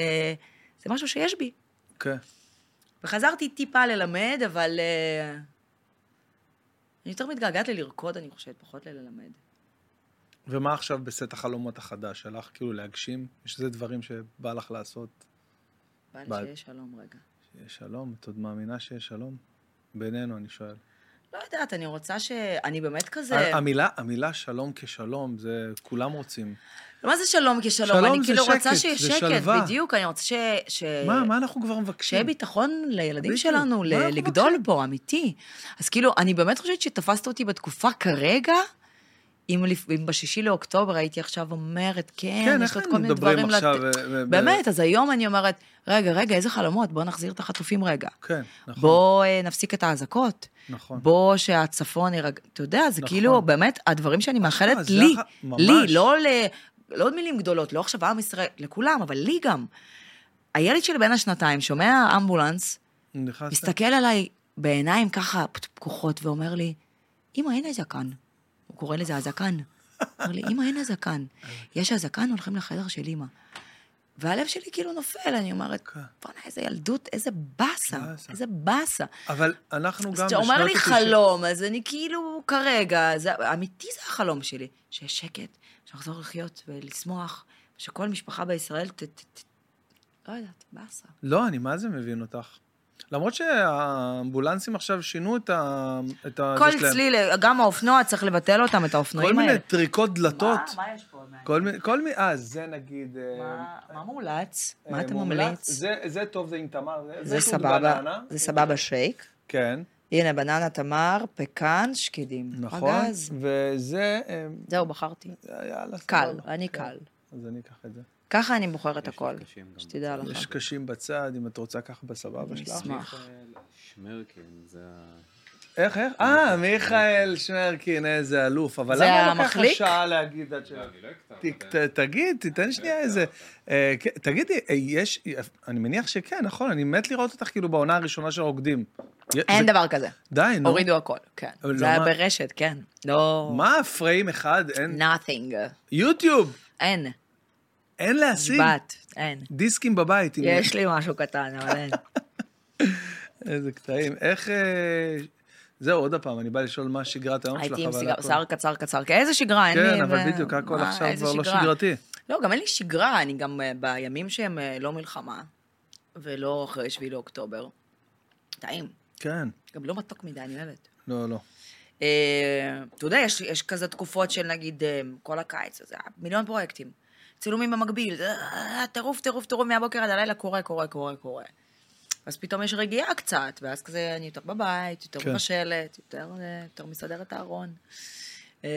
משהו שיש בי. כן. וחזרתי טיפה ללמד, אבל אני יותר מתגעגעת ללרקוד, אני חושבת, פחות ללמד. ומה עכשיו בסט החלומות החדש? שלך כאילו להגשים? יש איזה דברים שבא לך לעשות? בא לי שיש שלום רגע. שיש שלום? את עוד מאמינה שיש שלום? בינינו, אני שואל. לא יודעת, אני רוצה שאני באמת כזה... המילה שלום כשלום, זה כולם רוצים. מה זה שלום כשלום? אני כאילו רוצה שיש שקט, בדיוק. אני רוצה ש... מה אנחנו כבר מבקשים? שיהיה ביטחון לילדים שלנו, לגדול בו, אמיתי. אז כאילו, אני באמת חושבת שתפסת אותי בתקופה כרגע, אם בשישי לאוקטובר הייתי עכשיו אומרת, כן, יש עוד כל מיני דברים... באמת, אז היום אני אומרת, רגע, איזה חלומות? בוא נחזיר את החטופים רגע. כן, נכון. בוא נפסיק את האזעקות. נכון. בוא שהצפון ירגע... אתה יודע, זה כאילו, באמת, הדברים שאני מאחלת לי, לא עוד מילים גדולות, לא עכשיו עם ישראל, לכולם, אבל לי גם. הילד שלי בין השנתיים שומע אמבולנס, מסתכל עליי בעיניים ככה פקוחות, ואומר לי, אמא, הנה זה כאן. הוא קורא לזה הזקן. הוא אומר לי, אמא, אין הזקן. יש הזקן, הולכים לחדר של אמא. והלב שלי כאילו נופל, אני אומרת, פרנה, איזה ילדות, איזה בסה. אבל אנחנו גם... אז שאומר לי חלום, אז אני כאילו כרגע, אמיתי זה החלום שלי, שיש שקט, שנחזור לחיות ולשמוח, שכל משפחה בישראל לא יודעת, בסה. לא, אני מה זה מבין אותך? למרות שהאמבולנסים עכשיו שינו את ה... כל צליל, גם האופנוע צריך לבטל אותם, את האופנועים האלה. כל מיני טריקות דלתות. מה יש פה? כל מיני... זה נגיד... מה מומלץ? מה אתה מומלץ? זה טוב, זה עם תמר. זה סבבה. זה סבבה שייק. כן. הנה, בננה, תמר, פקן, שקדים. נכון. אגז. וזה... זהו, בחרתי. קל, אני קל. אז אני אקח את זה. ככה אני בוחרת הכל, שתדע לך. יש קשים בצד, אם את רוצה ככה בסבבה שלך. נשמח. שמרקין, זה... איך? מיכאל שמרקין, איזה אלוף. אבל למה לא ככה שעה להגיד את שלך? תגיד, תיתן שנייה איזה... תגידי, יש... אני מניח שכן, נכון, אני מת לראות אותך כאילו בעונה הראשונה של רוקדים. אין דבר כזה. די, נו. הורידו הכל, כן. זה היה ברשת, כן. לא... מה, פריים אחד? Nothing. יוטיוב. אין. אין להשיג? אין. דיסקים בבית. יש לי משהו קטן, אבל אין. איזה קטעים. איך... זהו, עוד הפעם, אני בא לשאול מה שגרת היום שלך. הייתי עם שר קצר. איזה שגרה, אין לי... כן, אבל בדיוק, הכל עכשיו כבר לא שגרתי. לא, גם אין לי שגרה, אני גם בימים שהם לא מלחמה, ולא אחרי 7 לאוקטובר. טעים. כן. גם לא מתוק מדי, אני אוהבת. לא, לא. אתה יודע, יש כזה תקופות של נגיד כל הקיץ, זה מיליון פרויקטים. צילומים במקביל, טירוף מהבוקר עד הלילה, קורה. אז פתאום יש רגיעה קצת, ואז כזה אני יותר בבית, יותר מבשלת, יותר מסדרת הארון. אז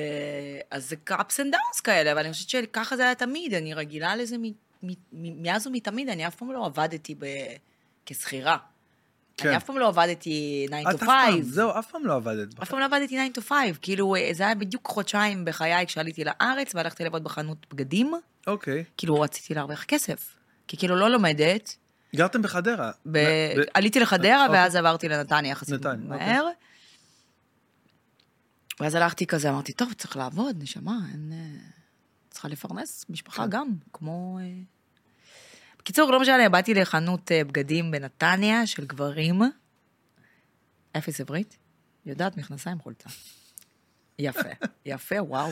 זה ups and downs כאלה, אבל אני חושבת שככה זה היה תמיד, אני רגילה לזה מאז ומתמיד, אני אף פעם לא עבדתי כשכירה. אני אף פעם לא עבדתי 9 to 5. זהו, אף פעם לא עבדת. אף פעם לא עבדתי 9 to 5, כאילו זה היה בדיוק חודשיים בחיי כשעליתי לארץ, והלכתי לעבוד בחנות בגדים. אוקיי. כאילו רציתי להרוויח כסף, כי כאילו לא לומדת. גרתם בחדרה. עליתי לחדרה, ואז עברתי לנתניה יחסית מהר. ואז הלכתי כזה, אמרתי, טוב, צריך לעבוד, נשמה, צריכה לפרנס משפחה גם, כמו... בקיצור, לא משנה, באתי לחנות בגדים בנתניה של גברים, 0 עברית, יודעת, מכנסיים חולצה. יפה, וואו.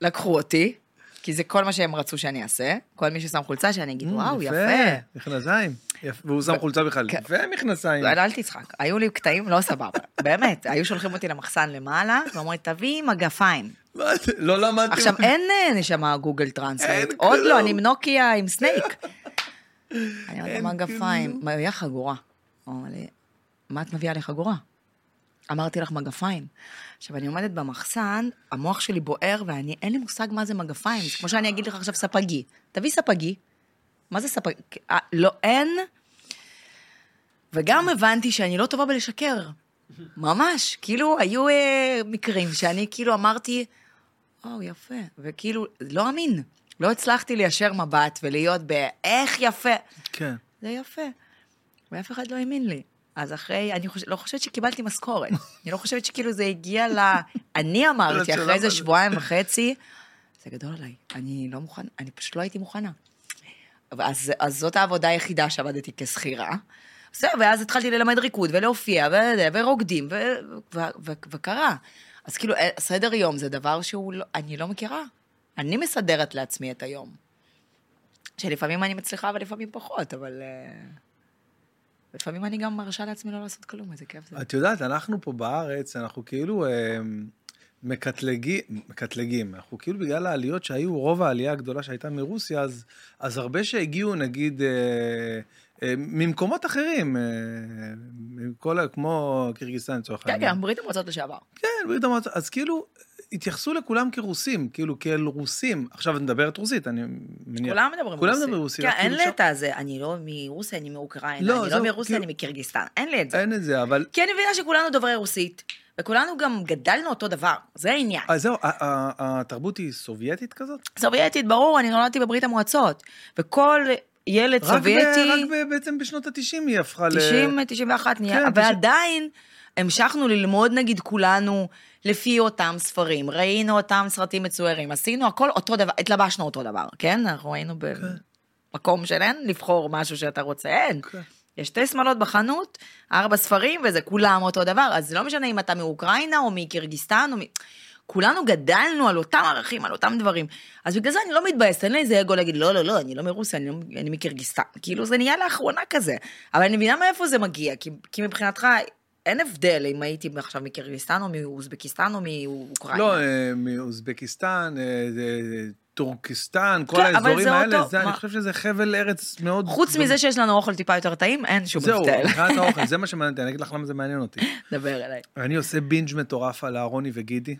לקחו אותי, כי זה כל מה שהם רצו שאני אעשה, כל מי ששם חולצה שאני אגיד, וואו, יפה. מכנסיים, והוא שם חולצה בכלל, ומכנסיים. אל תצחק, היו לי קטעים לא סבבה, באמת, היו שולחים אותי למחסן למעלה, ואומרים, תביא מגפיים. לא למדתי. עכשיו אין נשמה גוגל טרנסלייט, עוד לא, אני עם נוקיה, עם סנייק. אני אומרת, מגפיים, מה, היה חגורה. מה את מביאה לחגורה? אמרתי לך מגפיים. עכשיו, אני עומדת במחסן, המוח שלי בוער, ואני, אין לי מושג מה זה מגפיים. כמו שאני אגיד לך עכשיו ספגי. תביא ספגי. מה זה ספגי? לא, אין. וגם הבנתי שאני לא טובה בלשקר. ממש. כאילו, היו מקרים שאני כאילו אמרתי, או, יפה. וכאילו, לא אמין. לא הצלחתי ליישר מבט ולהיות באיך יפה. כן. זה יפה. ואף אחד לא האמין לי. אז אחרי, אני לא חושבת שקיבלתי משכורת. אני לא חושבת שכאילו זה הגיע אני אמרתי, אחרי זה 2.5 שבועות, זה גדול עליי. אני לא מוכנה, אני פשוט לא הייתי מוכנה. אז זאת העבודה היחידה שעבדתי כשכירה. ואז התחלתי ללמד ריקוד ולהופיע ורוקדים וקרה. אז כאילו, סדר יום זה דבר שהוא, אני לא מכירה. אני מסדרת לעצמי את היום. שלפעמים אני מצליחה ולפעמים פחות, אבל... לפעמים אני גם מרשה לעצמי לא לעשות כלום, איזה כיף זה. את יודעת, אנחנו פה בארץ, אנחנו כאילו מקטלגים, אנחנו כאילו בגלל העליות שהיו, רוב העלייה הגדולה שהייתה מרוסיה, אז הרבה שהגיעו, נגיד, ממקומות אחרים, כמו קירגיסטן, צורך. כן, כן, ברית המועצות לשעבר. כן, ברית המועצות, אז כאילו, התייחסו לכולם כרוסים, כאילו כאל רוסים. עכשיו אני מדברת רוסית, אני מניח. כולם מדברים רוסית. כן, אין לי את זה, אני לא מרוסיה, אני מאוקראינה, אני לא מרוסיה, אני מקירגיסטן. אין לי את זה. אין את זה, אבל... כי אני מבינה שכולנו דוברי רוסית, וכולנו גם גדלנו אותו דבר, זה העניין. אז זהו, התרבות היא סובייטית כזאת? סובייטית, ברור, אני נולדתי בברית המועצות, וכל... ילד סובייטי... רק בעצם בשנות ה-90 היא הפכה ל... 90, 91 נהיה, ועדיין המשכנו ללמוד נגיד כולנו לפי אותם ספרים, ראינו אותם סרטים מצוירים, עשינו הכל אותו דבר, התלבשנו אותו דבר, כן? אנחנו היינו במקום שלנו לבחור משהו שאתה רוצה, אין. יש 2 שמלות בחנות, 4 ספרים, וזה כולם אותו דבר, אז לא משנה אם אתה מאוקראינה או מקירגיסטן או מ... כולנו גדלנו על אותם ערכים, על אותם דברים. אז בגלל זה אני לא מתבאס, אין לי איזה אגו להגיד, לא, לא, לא, אני לא מרוסיה, אני מקירגיסטן. כאילו זה נהיה לאחרונה כזה. אבל אני מבינה מאיפה זה מגיע, כי מבחינתך אין הבדל אם הייתי עכשיו מקירגיסטן או מאוזבקיסטן או מאוקראינה. לא, מאוזבקיסטן, טורקיסטן, כל האזורים האלה, אני חושב שזה חבל ארץ מאוד... חוץ מזה שיש לנו אוכל טיפה יותר טעים, אין שום הבדל. זהו, מבחינת האוכל, זה מה שמעניין אותי, אני אגיד לך למה זה מעניין אותי. דבר אליי. אני עושה בינג' מטורף על אהרוני וגידי.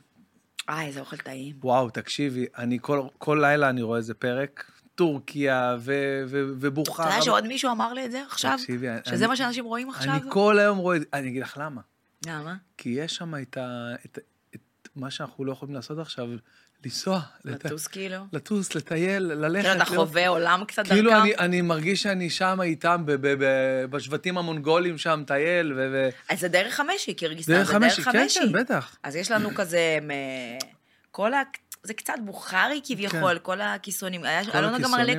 איזה אוכל טעים. וואו, תקשיבי, אני כל לילה אני רואה איזה פרק, טורקיה ובוכרה. אתה יודע שעוד מישהו אמר לי את זה עכשיו? תקשיבי. שזה מה שאנשים רואים עכשיו? אני כל היום רואה את זה, אני אגיד לך למה. למה? כי יש שם את מה שאנחנו לא יכולים לעשות עכשיו, לנסוע. לטוס כאילו. לטוס, לטייל, ללכת. אתה חווה עולם קצת דרכם. כאילו אני מרגיש שאני שם איתם, בשבטים המונגולים שם, טייל ו... אז זה דרך חמשי, קירגיסטן. דרך חמשי, כן, כן, בטח. אז יש לנו כזה, זה קצת בוכרי כביכול, כל הכיסונים. היה לנו גם מלא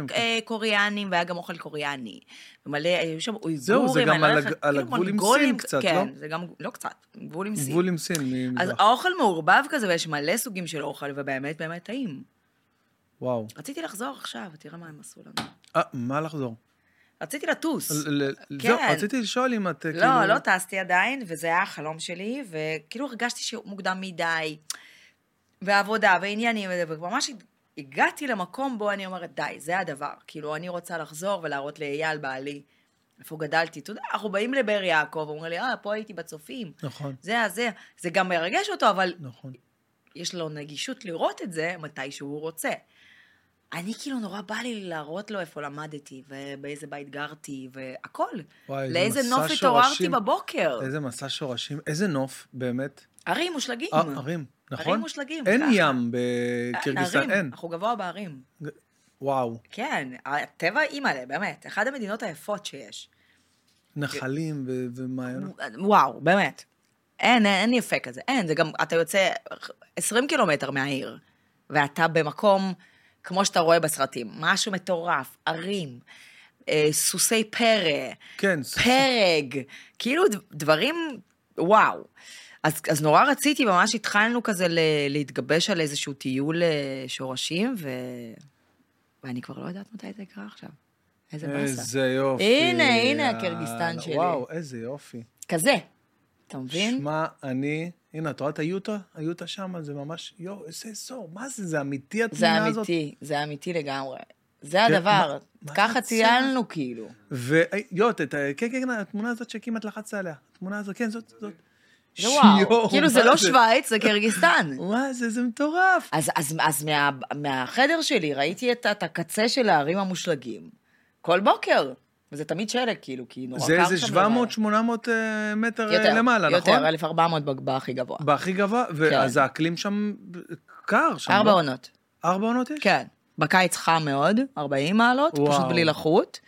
קוריאנים, והיה גם אוכל קוריאני. ומלא, היו שם אויגורים, על הגבול עם סין קצת, לא? כן, זה גם, לא קצת, גבול עם סין. גבול עם סין. אז האוכל מעורבב כזה, ויש מלא סוגים של אוכל, ובאמת, באמת טעים. וואו. רציתי לחזור עכשיו, תראה מה הם עשו לנו. מה לחזור? רציתי לטוס. זהו, רציתי לשאול אם את... לא, לא טסתי עדיין, וזה היה החלום שלי, וכאילו הרגשתי שמוקדם מדי, והעבודה, ועניינים, וממש הגעתי למקום בו אני אומרת, די, זה הדבר. כאילו, אני רוצה לחזור ולהראות לאייל בעלי, איפה גדלתי. אתה יודע, אנחנו באים לבאר יעקב, ואומרים לי, פה הייתי בצופים. נכון. זה גם מרגש אותו, אבל יש לו נגישות לראות את זה מתי שהוא רוצה. אני כאילו נורא בא לי להראות לו איפה למדתי, ובאיזה בית גרתי, והכל. לאיזה נוף התעוררתי בבוקר. איזה מסע שורשים, איזה נוף, באמת. ערים מושלגים. ערים. נכון? אין ים בקירגיסטן, אין. אנחנו גבוה בערים. וואו. כן, הטבע אימאלה, באמת. אחת המדינות היפות שיש. נחלים ומעיינות. וואו, באמת. אין יפה כזה. אין, זה גם, אתה יוצא 20 קילומטר מהעיר, ואתה במקום, כמו שאתה רואה בסרטים, משהו מטורף, ערים, סוסי פרג, כאילו דברים, וואו. אז נורא רציתי, ממש התחלנו כזה להתגבש על איזשהו טיול שורשים, ואני כבר לא יודעת מתי זה יקרה עכשיו. איזה באסה. איזה יופי. הנה, הקירגיסטן שלי. וואו, איזה יופי. כזה, אתה מבין? שמע, הנה, את רואה את היוטה שם, זה ממש, איזה אסור, מה זה? זה אמיתי התמונה הזאת? זה אמיתי לגמרי. זה הדבר, ככה ציילנו כאילו. ויוט, כן, התמונה הזאת שכמעט לחצה עליה. התמונה הזאת, כן, זאת. זה וואו, כאילו זה לא שוויץ, זה קירגיסטן. וואו, זה מטורף. אז מהחדר שלי ראיתי את הקצה של הערים המושלגים. כל בוקר. וזה תמיד שלג, כאילו, כי נורא קר שם. זה 700-800 מטר למעלה, נכון? יותר, 1400 בהכי גבוה. בהכי גבוה, ואז האקלים שם קר. 4 עונות. 4 עונות יש? כן. בקיץ חם מאוד, 40 מעלות, פשוט בלי לחות.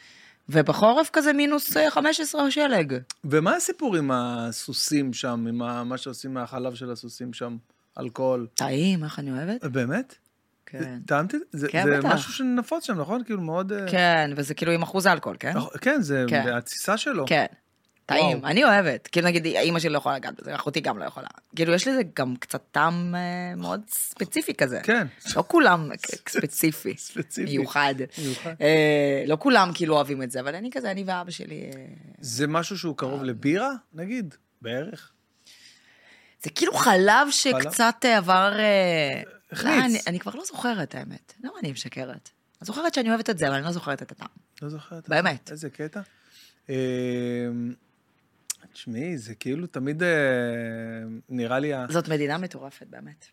ובחורף כזה מינוס 15 שלג. ומה הסיפור עם הסוסים שם, עם מה שעושים מהחלב של הסוסים שם, אלכוהול? טעים, איך אני אוהבת. באמת? כן. טעמתי? זה משהו שנפוץ שם, נכון? כאילו מאוד... כן, וזה כאילו עם אחוז אלכוהול, כן? כן, זה הציסה שלו. כן, טעים, אני אוהבת. כאילו נגיד, האמא שלי לא יכולה לגעת בזה, אחותי גם לא יכולה. כאילו יש לזה גם קצת טעם מאוד ספציפי כזה. כן. לא כולם ספציפי. מיוחד. לא כולם כאילו אוהבים את זה, אבל אני כזה, אני ואבא שלי... זה משהו שהוא קרוב לבירה, נגיד, בערך? זה כאילו חלב שקצת עבר... אני כבר לא זוכרת, האמת. לא, אני משקרת. אני זוכרת שאני אוהבת את זה, אבל אני לא זוכרת את הטעם. לא זוכרת. באמת. איזה קטע. תשמעי, זה כאילו תמיד נראה לי... זאת מדינה מטורפת, באמת.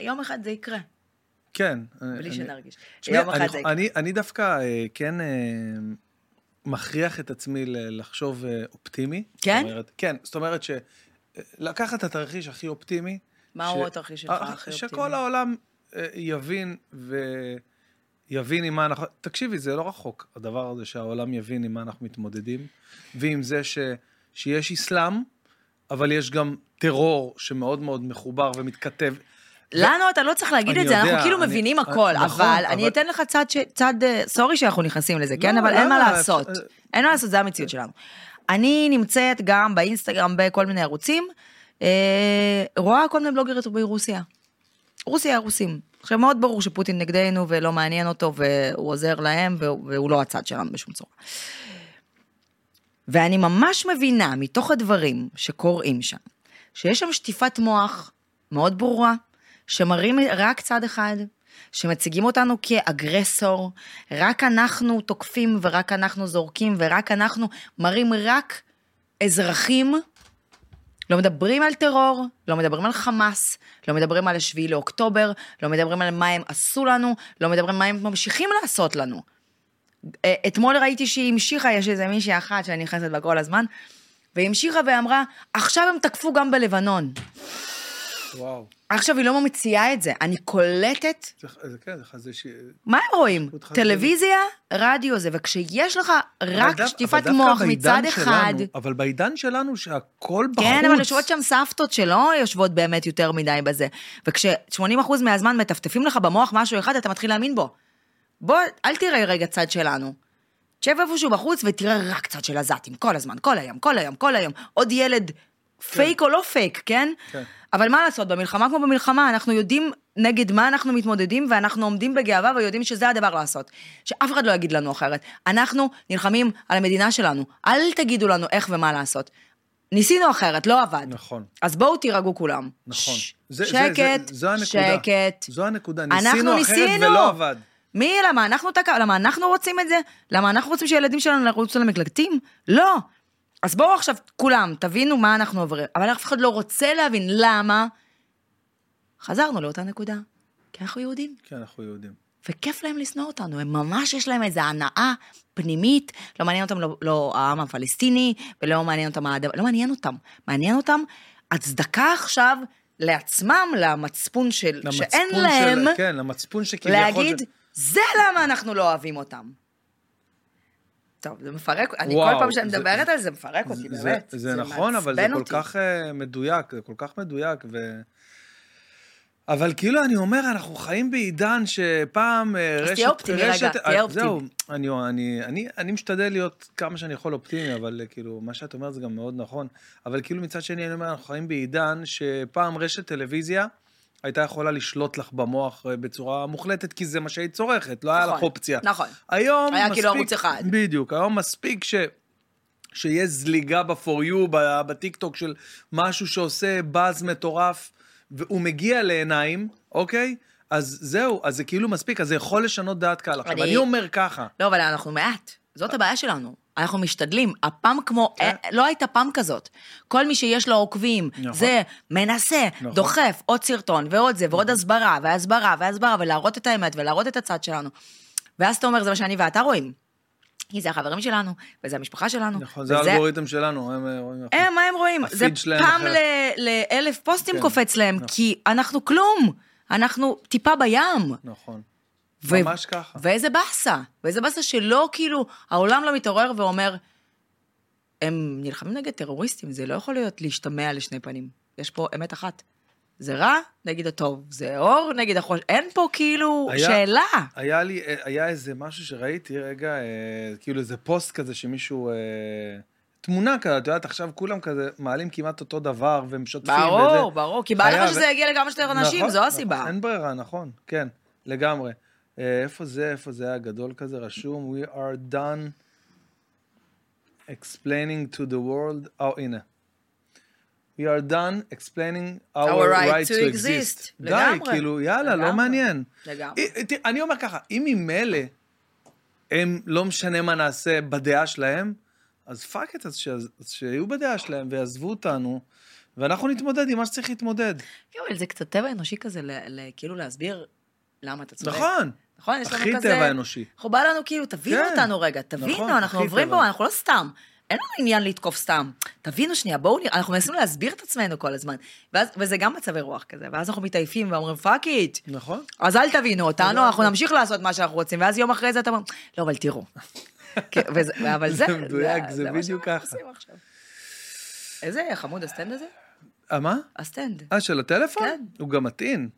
יום אחד זה יקרה. כן. בלי שנרגיש. יום אחד זה יקרה. אני דווקא כן מכריח את עצמי לחשוב אופטימי. כן? כן, זאת אומרת שלקחת את התרחיש הכי אופטימי, מהו התרחיש שלך הכי אופטימי? שכל העולם יבין ויבין עם מה אנחנו... תקשיבי, זה לא רחוק, הדבר הזה שהעולם יבין עם מה אנחנו מתמודדים, ועם זה שיש איסלאם, אבל יש גם טרור שמאוד מאוד מחובר ומתכתב. לנו אתה לא צריך להגיד את זה, אנחנו כאילו מבינים הכל, אבל אני אתן לך צד, סורי שאנחנו נכנסים לזה, כן? אבל אין מה לעשות. אין מה לעשות, זה המציאות שלנו. אני נמצאת גם באינסטגרם בכל מיני ערוצים, רואה כל מיני בלוגרת ברוסיה. רוסיה, הרוסים. עכשיו מאוד ברור שפוטין נגדנו ולא מעניין אותו והוא עוזר להם והוא לא הצד שלנו בשום צורה. ואני ממש מבינה מתוך הדברים שקוראים שם, שיש שם שטיפת מוח מאוד ברורה, שמראים רק צד אחד, שמציגים אותנו כאגרסור, רק אנחנו תוקפים ורק אנחנו זורקים ורק אנחנו מראים רק אזרחים, לא מדברים על טרור, לא מדברים על חמאס, לא מדברים על 7 באוקטובר, לא מדברים על מה הם עשו לנו, לא מדברים על מה הם ממשיכים לעשות לנו. אתמול ראיתי שהיא המשיכה, יש איזה מישהי אחת שאני נכנסת בה כל הזמן, והיא המשיכה ואמרה, עכשיו הם תקפו גם בלבנון. וואו. עכשיו היא לא ממציאה את זה, אני קולטת. זה כן, זה ש... מה הם רואים? טלוויזיה, רדיו זה, וכשיש לך רק שטיפת מוח מצד אחד... אבל בעידן שלנו שהכל בחוץ... כן, אבל יושבות שם סבתות שלא יושבות באמת יותר מדי בזה, וכש-80% מהזמן מטפטפים לך במוח משהו אחד, אתה מתחיל להאמין בו. בוא, אל תראה רגע צד שלנו. תשב איפשהו בחוץ ותראה רק צד של הזאתים, כל הזמן, כל היום, עוד ילד... פייק או לא פייק, כן? אבל מה לעשות, במלחמה כמו במלחמה, אנחנו יודעים נגד מה אנחנו מתמודדים, ואנחנו עומדים בגאווה ויודעים שזה הדבר לעשות. שאף אחד לא יגיד לנו אחרת. אנחנו נלחמים על המדינה שלנו. אל תגידו לנו איך ומה לעשות. ניסינו אחרת, לא עבד. נכון. אז בואו תירגעו כולם. נכון. שקט. זו הנקודה. ניסינו אחרת ולא עבד. מי? למה? אנחנו רוצים את זה? למה אנחנו רוצים שהילדים שלנו לרוצים למקלטים? לא. אז בואו עכשיו כולם, תבינו מה אנחנו עוברים, אבל אף אחד לא רוצה להבין למה. חזרנו לאותה נקודה, כי אנחנו יהודים. כי אנחנו יהודים. וכיף להם לשנוא אותנו, הם ממש יש להם איזו הנאה פנימית, לא מעניין אותם לא העם הפלסטיני, ולא מעניין אותם האדם, לא מעניין אותם. מעניין אותם הצדקה עכשיו לעצמם, למצפון של, שאין להם, כן, למצפון שכביכול... להגיד, זה למה אנחנו לא אוהבים אותם. טוב, זה מפרק, אני כל פעם שאני מדברת על זה, מפרק אותי, באמת. זה נכון, אבל זה כל כך מדויק, זה כל כך מדויק, אבל כאילו אני אומר, אנחנו חיים בעידן שפעם רשת... אז תהיה אופטימי רגע, תהיה אופטימי. זהו, אני משתדל להיות כמה שאני יכול אופטימי, אבל כאילו, מה שאת אומרת זה גם מאוד נכון, אבל כאילו מצד שני, אני אומר, אנחנו חיים בעידן שפעם רשת טלוויזיה הייתה יכולה לשלוט לך במוח בצורה מוחלטת, כי זה מה שהיא צורכת, לא היה לך אופציה. נכון. היום היה כאילו ערוץ אחד. בדיוק, היום מספיק שיהיה זליגה בפור יו, בטיקטוק של משהו שעושה באז מטורף, והוא מגיע לעיניים, אוקיי? אז זהו, אז זה כאילו מספיק, אז זה יכול לשנות דעת קהל. עכשיו, אני אומר ככה. לא, אבל אנחנו מעט. זאת הבעיה שלנו. אנחנו משתדלים, הפעם כמו, לא הייתה פעם כזאת, כל מי שיש לו עוקבים, זה מנסה, דוחף, עוד סרטון, ועוד זה, ועוד הסברה, והסברה, והסברה, ולהראות את האמת, ולהראות את הצד שלנו, ואז אתה אומר, זה מה שאני ואתה רואים, כי זה החברים שלנו, וזה המשפחה שלנו, זה האלגוריתם שלנו, הם, מה הם רואים? זה פעם לאלף פוסטים קופץ להם, כי אנחנו כלום, אנחנו טיפה בים. נכון. ממש ככה. ואיזה באסה שלא כאילו, העולם לא מתעורר ואומר, הם נלחמים נגד טרוריסטים, זה לא יכול להיות להשתמע לשני פנים. יש פה אמת אחת. זה רע נגד הטוב, זה אור נגד החושך, אין פה כאילו שאלה. היה איזה משהו שראיתי רגע, כאילו איזה פוסט כזה שמישהו, תמונה כזה, אתה יודעת, עכשיו כולם כזה מעלים כמעט אותו דבר, והם שוטפים. ברור, כי בא לך שזה יגיע לכמה שתי אנשים, זו הסיבה. אין ברירה, נכון, כן, לגמרי. איפה זה היה גדול כזה, רשום, we are done explaining to the world, הנה. We are done explaining our right to exist. די, כאילו, יאללה, לא מעניין. אני אומר ככה, אם ממילא הם לא משנה מה נעשה בדעה שלהם, אז פאק את, אז שיהיו בדעה שלהם ויעזבו אותנו, ואנחנו נתמודד עם מה שצריך להתמודד. יואל, זה קצת טבע אנושי כזה, כאילו להסביר למה אתה צודק. נכון, יש לנו כזה. הכי טבע אנושי. אנחנו בא לנו כאילו, תבינו אותנו רגע, תבינו, אנחנו עוברים פה, אנחנו לא סתם. אין לנו עניין להתקוף סתם. תבינו שנייה, אנחנו מנסים להסביר את עצמנו כל הזמן. וזה גם מצבי רוח כזה. ואז אנחנו מתעייפים ואומרים, פאק איט. נכון. אז אל תבינו אותנו, אנחנו נמשיך לעשות מה שאנחנו רוצים. ואז יום אחרי זה אתה אומר, לא, אבל תראו. אבל זה מדויק, זה בדיוק ככה. איזה חמוד הסטנד הזה? מה? הסטנד. של הטלפון? כן. הוא גם מתאים.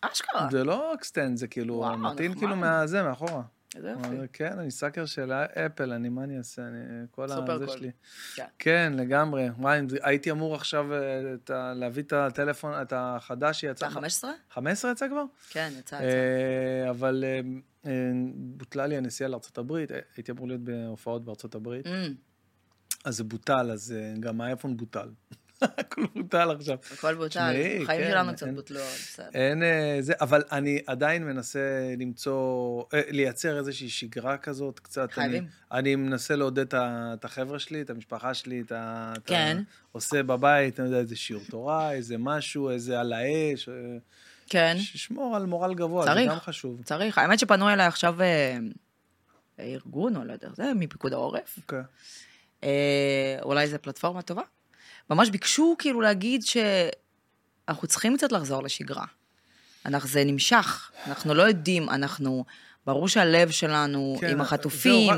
אשכרה. זה לא רק סטנד, זה כאילו, מתאים כאילו מהזה, מאחורה. כן, אני סקר של אפל, אני מה אני אעשה, כל הזה שלי. כן, לגמרי. הייתי אמור עכשיו להביא את הטלפון, את החדש שיצא. 15? 15 יצא כבר? כן, יצא. אבל בוטלה לי הנסיעה לארצות הברית, הייתי אמור להיות בהופעות בארצות הברית. אז זה בוטל, אז גם האייפון בוטל. הכל בוטל עכשיו. הכל בוטל, חיים שלנו קצת בוטלו. אין זה, אבל אני עדיין מנסה למצוא, לייצר איזושהי שגרה כזאת קצת. חייבים. אני מנסה לעודד את החבר'ה שלי, את המשפחה שלי, את עושה בבית, אני יודע, איזה שיעור תורה, איזה משהו, איזה על האש. כן. ששמור על מורל גבוה, זה גם חשוב. צריך, האמת שפנו אליי עכשיו ארגון, או לא יודע, זה מפיקוד העורף. אוקיי. אולי זו פלטפורמה טובה? ממש ביקשו כאילו להגיד שאנחנו צריכים קצת לחזור לשגרה. זה נמשך, אנחנו לא יודעים, אנחנו, ברור שהלב שלנו עם החטופים,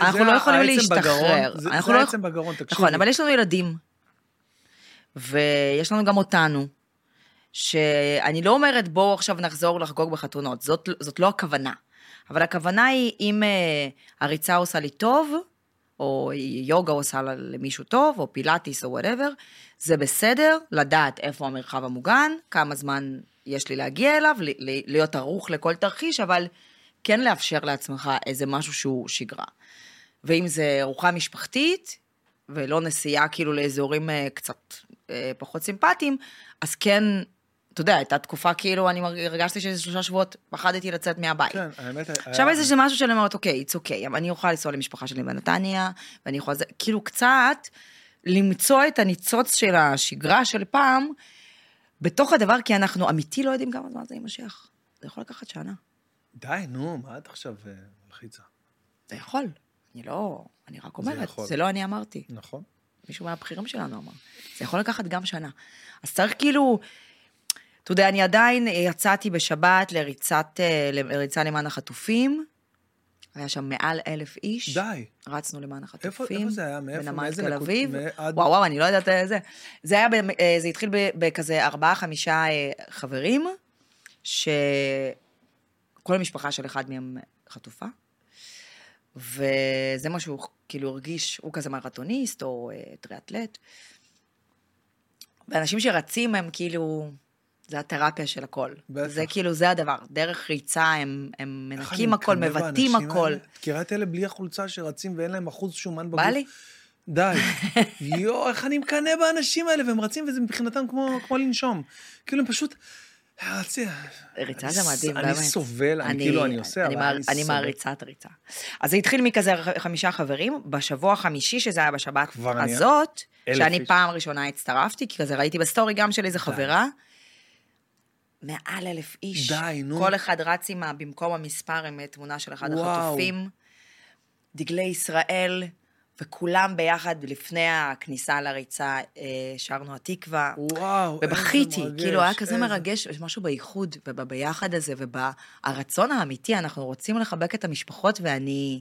אנחנו לא יכולים להשתחרר. זה העצם בגרון, תקשיבי. נכון, אבל יש לנו ילדים, ויש לנו גם אותנו, שאני לא אומרת בואו עכשיו נחזור לחגוג בחתונות, זאת לא הכוונה. אבל הכוונה היא אם הריצה עושה לי טוב, או יוגה עושה למישהו טוב, או פילאטיס, או whatever, זה בסדר, לדעת איפה המרחב המוגן, כמה זמן יש לי להגיע אליו, להיות ערוך לכל תרחיש, אבל כן לאפשר לעצמך איזה משהו שהוא שגרה. ואם זה ארוחה משפחתית, ולא נסיעה כאילו לאזורים קצת פחות סימפטיים, אז כן, אתה יודע, הייתה תקופה כאילו, אני הרגשתי שזה 3 שבועות, פחדתי לצאת מהבית. כן, האמת... עכשיו איזה משהו שאני אומרת, אוקיי, it's okay, אבל אני אוכל לנסוע למשפחה שלי בנתניה, ואני יכולה... כאילו קצת למצוא את הניצוץ של השגרה של פעם, בתוך הדבר, כי אנחנו אמיתי לא יודעים גם מה זה יימשך. זה יכול לקחת שנה. די, נו, מה את עכשיו מלחיצה? זה יכול. אני לא... אני רק אומרת. זה לא אני אמרתי. נכון. מישהו מהבחירים שלנו אמר. זה יכול לקחת גם שנה. אז צריך כאילו... אתה יודע, אני עדיין יצאתי בשבת לריצה למען החטופים, היה שם מעל 1,000 איש, די. רצנו למען החטופים, איפה זה היה? בנמל תל אביב, וואו, אני לא יודעת איזה, זה התחיל בכזה 4-5 חברים, שכל המשפחה של אחד מהם חטופה, וזה מה שהוא כאילו הרגיש, הוא כזה מרתוניסט או טריאטלט, ואנשים שרצים הם כאילו... זה התרפיה של הכל. זה כאילו, זה הדבר. דרך ריצה, הם מנקים הכל, מבטאים הכל. תקירת אלה בלי החולצה שרצים ואין להם אחוז שומן בגוף. בא לי? די. יו, איך אני מקנה באנשים האלה, והם רצים, וזה מבחינתם כמו לנשום. כאילו, הם פשוט... ריצה זה מדהים. אני סובל, אני כאילו אני עושה, אני מעריצת ריצה. אז זה התחיל מכזה 5 חברים, בשבוע החמישי, שזה היה בשבת הזאת, שאני פעם ראשונה הצטרפתי, כי כזה ראיתי בסטורי גם של איזה חברה, מעל 1,000 איש. די, נו. כל אחד רץ עם במקום המספר, עם תמונה של אחד החטופים, דגלי ישראל, וכולם ביחד לפני הכניסה לריצה שרנו התקווה. וואו, ובכיתי, כאילו היה כזה מרגש, משהו בייחוד וביחד הזה, וברצון האמיתי, אנחנו רוצים לחבק את המשפחות, ואני,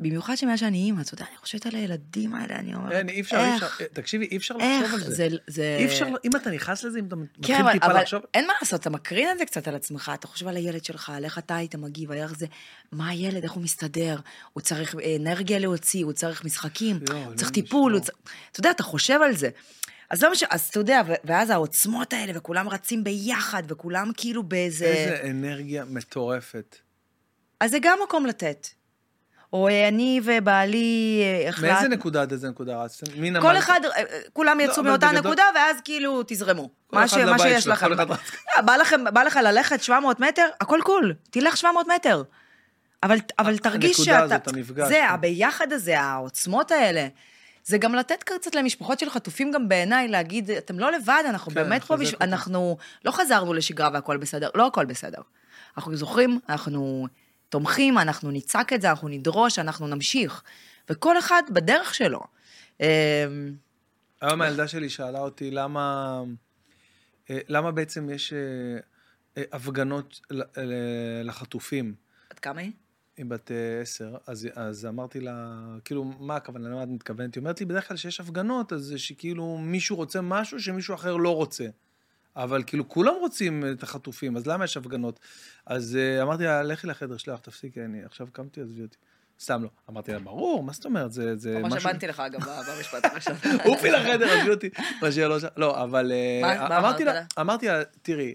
במיוחד שמאז שאני אימא, אתה יודע, אני חושבת על הילדים האלה, אני אומרת, אין, אי אפשר, תקשיבי, אי אפשר לחשוב על זה. אי אפשר, אם אתה נכנס לזה, אם אתה מתחיל טיפה לחשוב. אין מה לעשות, אתה מקרין את זה קצת על עצמך, אתה חושב על הילד שלך, על איך אתה היית מגיב, על איך זה, מה הילד, איך הוא מסתדר, הוא צריך אנרגיה להוציא, הוא צריך משחקים, הוא צריך טיפול, אתה יודע, אתה חושב על זה. אז אתה יודע, ואז העוצמות האלה, וכולם רצים ביחד, וכולם כאילו באיזה... איזה אנרגיה מטורפת. אז זה גם מקום לתת. או אני ובעלי... מאיזה נקודה עד איזה נקודה רצתם? כל אחד, כולם יצאו מאותה נקודה, ואז כאילו תזרמו. מה שיש לכם. בא לך ללכת 700 מטר, הכל קול, תלך 700 מטר. אבל תרגיש שאתה... הנקודה הזאת, המפגש. זה, הביחד הזה, העוצמות האלה. זה גם לתת קצת למשפחות של חטופים גם בעיניי, להגיד, אתם לא לבד, אנחנו באמת פה, אנחנו לא חזרנו לשגרה והכל בסדר, לא הכל בסדר. אנחנו זוכרים, אנחנו... תומכים, אנחנו ניצק את זה, אנחנו נדרוש, אנחנו נמשיך. וכל אחד בדרך שלו. היום הילדה שלי שאלה אותי, למה בעצם יש הפגנות לחטופים? עד כמה היא? היא בת 10, אז אמרתי לה, כאילו, מה הכוונה, למה את מתכוונת? היא אומרת לי, בדרך כלל שיש הפגנות, אז שכאילו מישהו רוצה משהו שמישהו אחר לא רוצה. אבל כאילו כולם רוצים את החטופים, אז למה יש הפגנות? אז אמרתי לה, לכי לחדר שלך, תפסיקי, אני עכשיו קמתי, עזבי אותי. סתם לא. אמרתי לה, ברור, מה זאת אומרת? זה משהו... כמו שבנתי לך אגב במשפט עכשיו. אופי לחדר, עזבי אותי. לא, אבל... אמרתי לה, תראי,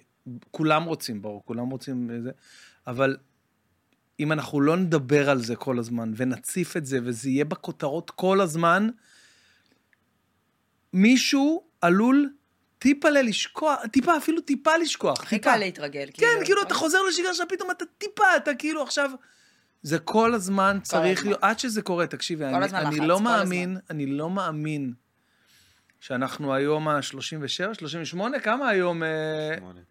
כולם רוצים, ברור, כולם רוצים זה, אבל אם אנחנו לא נדבר על זה כל הזמן, ונציף את זה, וזה יהיה בכותרות כל הזמן, מישהו עלול... טיפה אפילו לשכוח. הכי קל להתרגל. כן, כאילו אתה חוזר לשגרה שלה, פתאום אתה טיפה, אתה כאילו עכשיו... זה כל הזמן צריך להיות, עד שזה קורה, תקשיבי, אני לא מאמין שאנחנו היום ה-37, 38, כמה היום?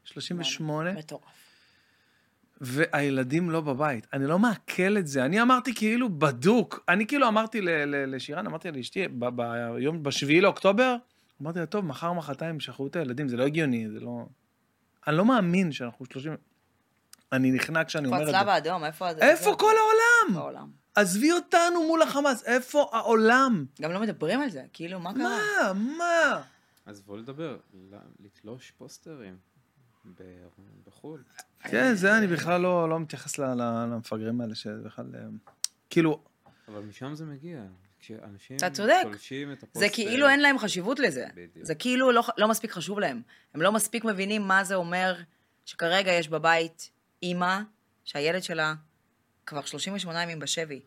38. מטורף. והילדים לא בבית, אני לא מעכל את זה, אני אמרתי כאילו בדוק, אני כאילו אמרתי לשירן, אמרתי לאשתי, ביום, ב7 לאוקטובר, אמרתי לה, טוב, מחר מחרתיים שחררו את הילדים, זה לא הגיוני, זה לא... אני לא מאמין שאנחנו 30... אני נכנע כשאני אומר את זה. הצלב האדום, איפה זה? איפה כל העולם? בעולם. עזבי אותנו מול החמאס, איפה העולם? גם לא מדברים על זה, כאילו, מה קרה? מה? אז בואו לדבר, לתלוש פוסטרים בחול. כן, זה אני בכלל לא מתייחס למפגרים האלה, שבכלל... כאילו... אבל משם זה מגיע. אתה צודק, זה כאילו אין להם חשיבות לזה, זה כאילו לא מספיק חשוב להם, הם לא מספיק מבינים מה זה אומר שכרגע יש בבית אימא שהילד שלה כבר 38 ימים בשבי.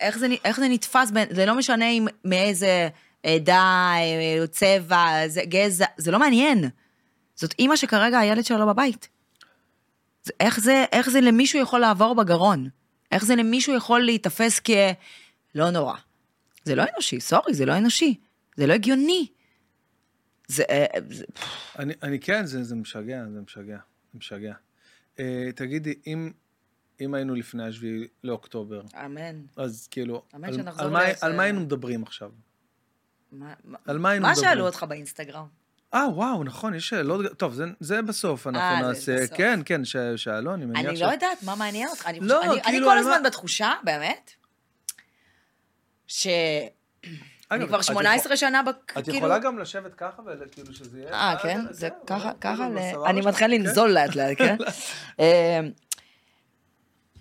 איך זה נתפס, זה לא משנה מאיזה עדה, צבע, גזע, זה לא מעניין, זאת אימא שכרגע הילד שלה לא בבית. איך זה למישהו יכול לעבור בגרון? איך זה למישהו יכול להתאפס כ... לא נורא. זה לא אנושי, סורי, זה לא אנושי. זה לא הגיוני. אני כן, זה משגע, זה משגע, זה משגע. תגידי, אם היינו לפני 7 לאוקטובר, אמן. אז כאילו, על מה היינו מדברים עכשיו? מה שאלו אותך באינסטגרם? וואו, נכון, יש שאלות, טוב, זה בסוף אנחנו נעשה, כן, שאלון, אני מניח. אני לא יודעת מה מעניין אותך, אני כל הזמן בתחושה, באמת, שאני כבר 18 שנה... את יכולה גם לשבת ככה, כאילו שזה יהיה... כן, זה ככה, אני מתחיל לנזול לאט לאט, כן?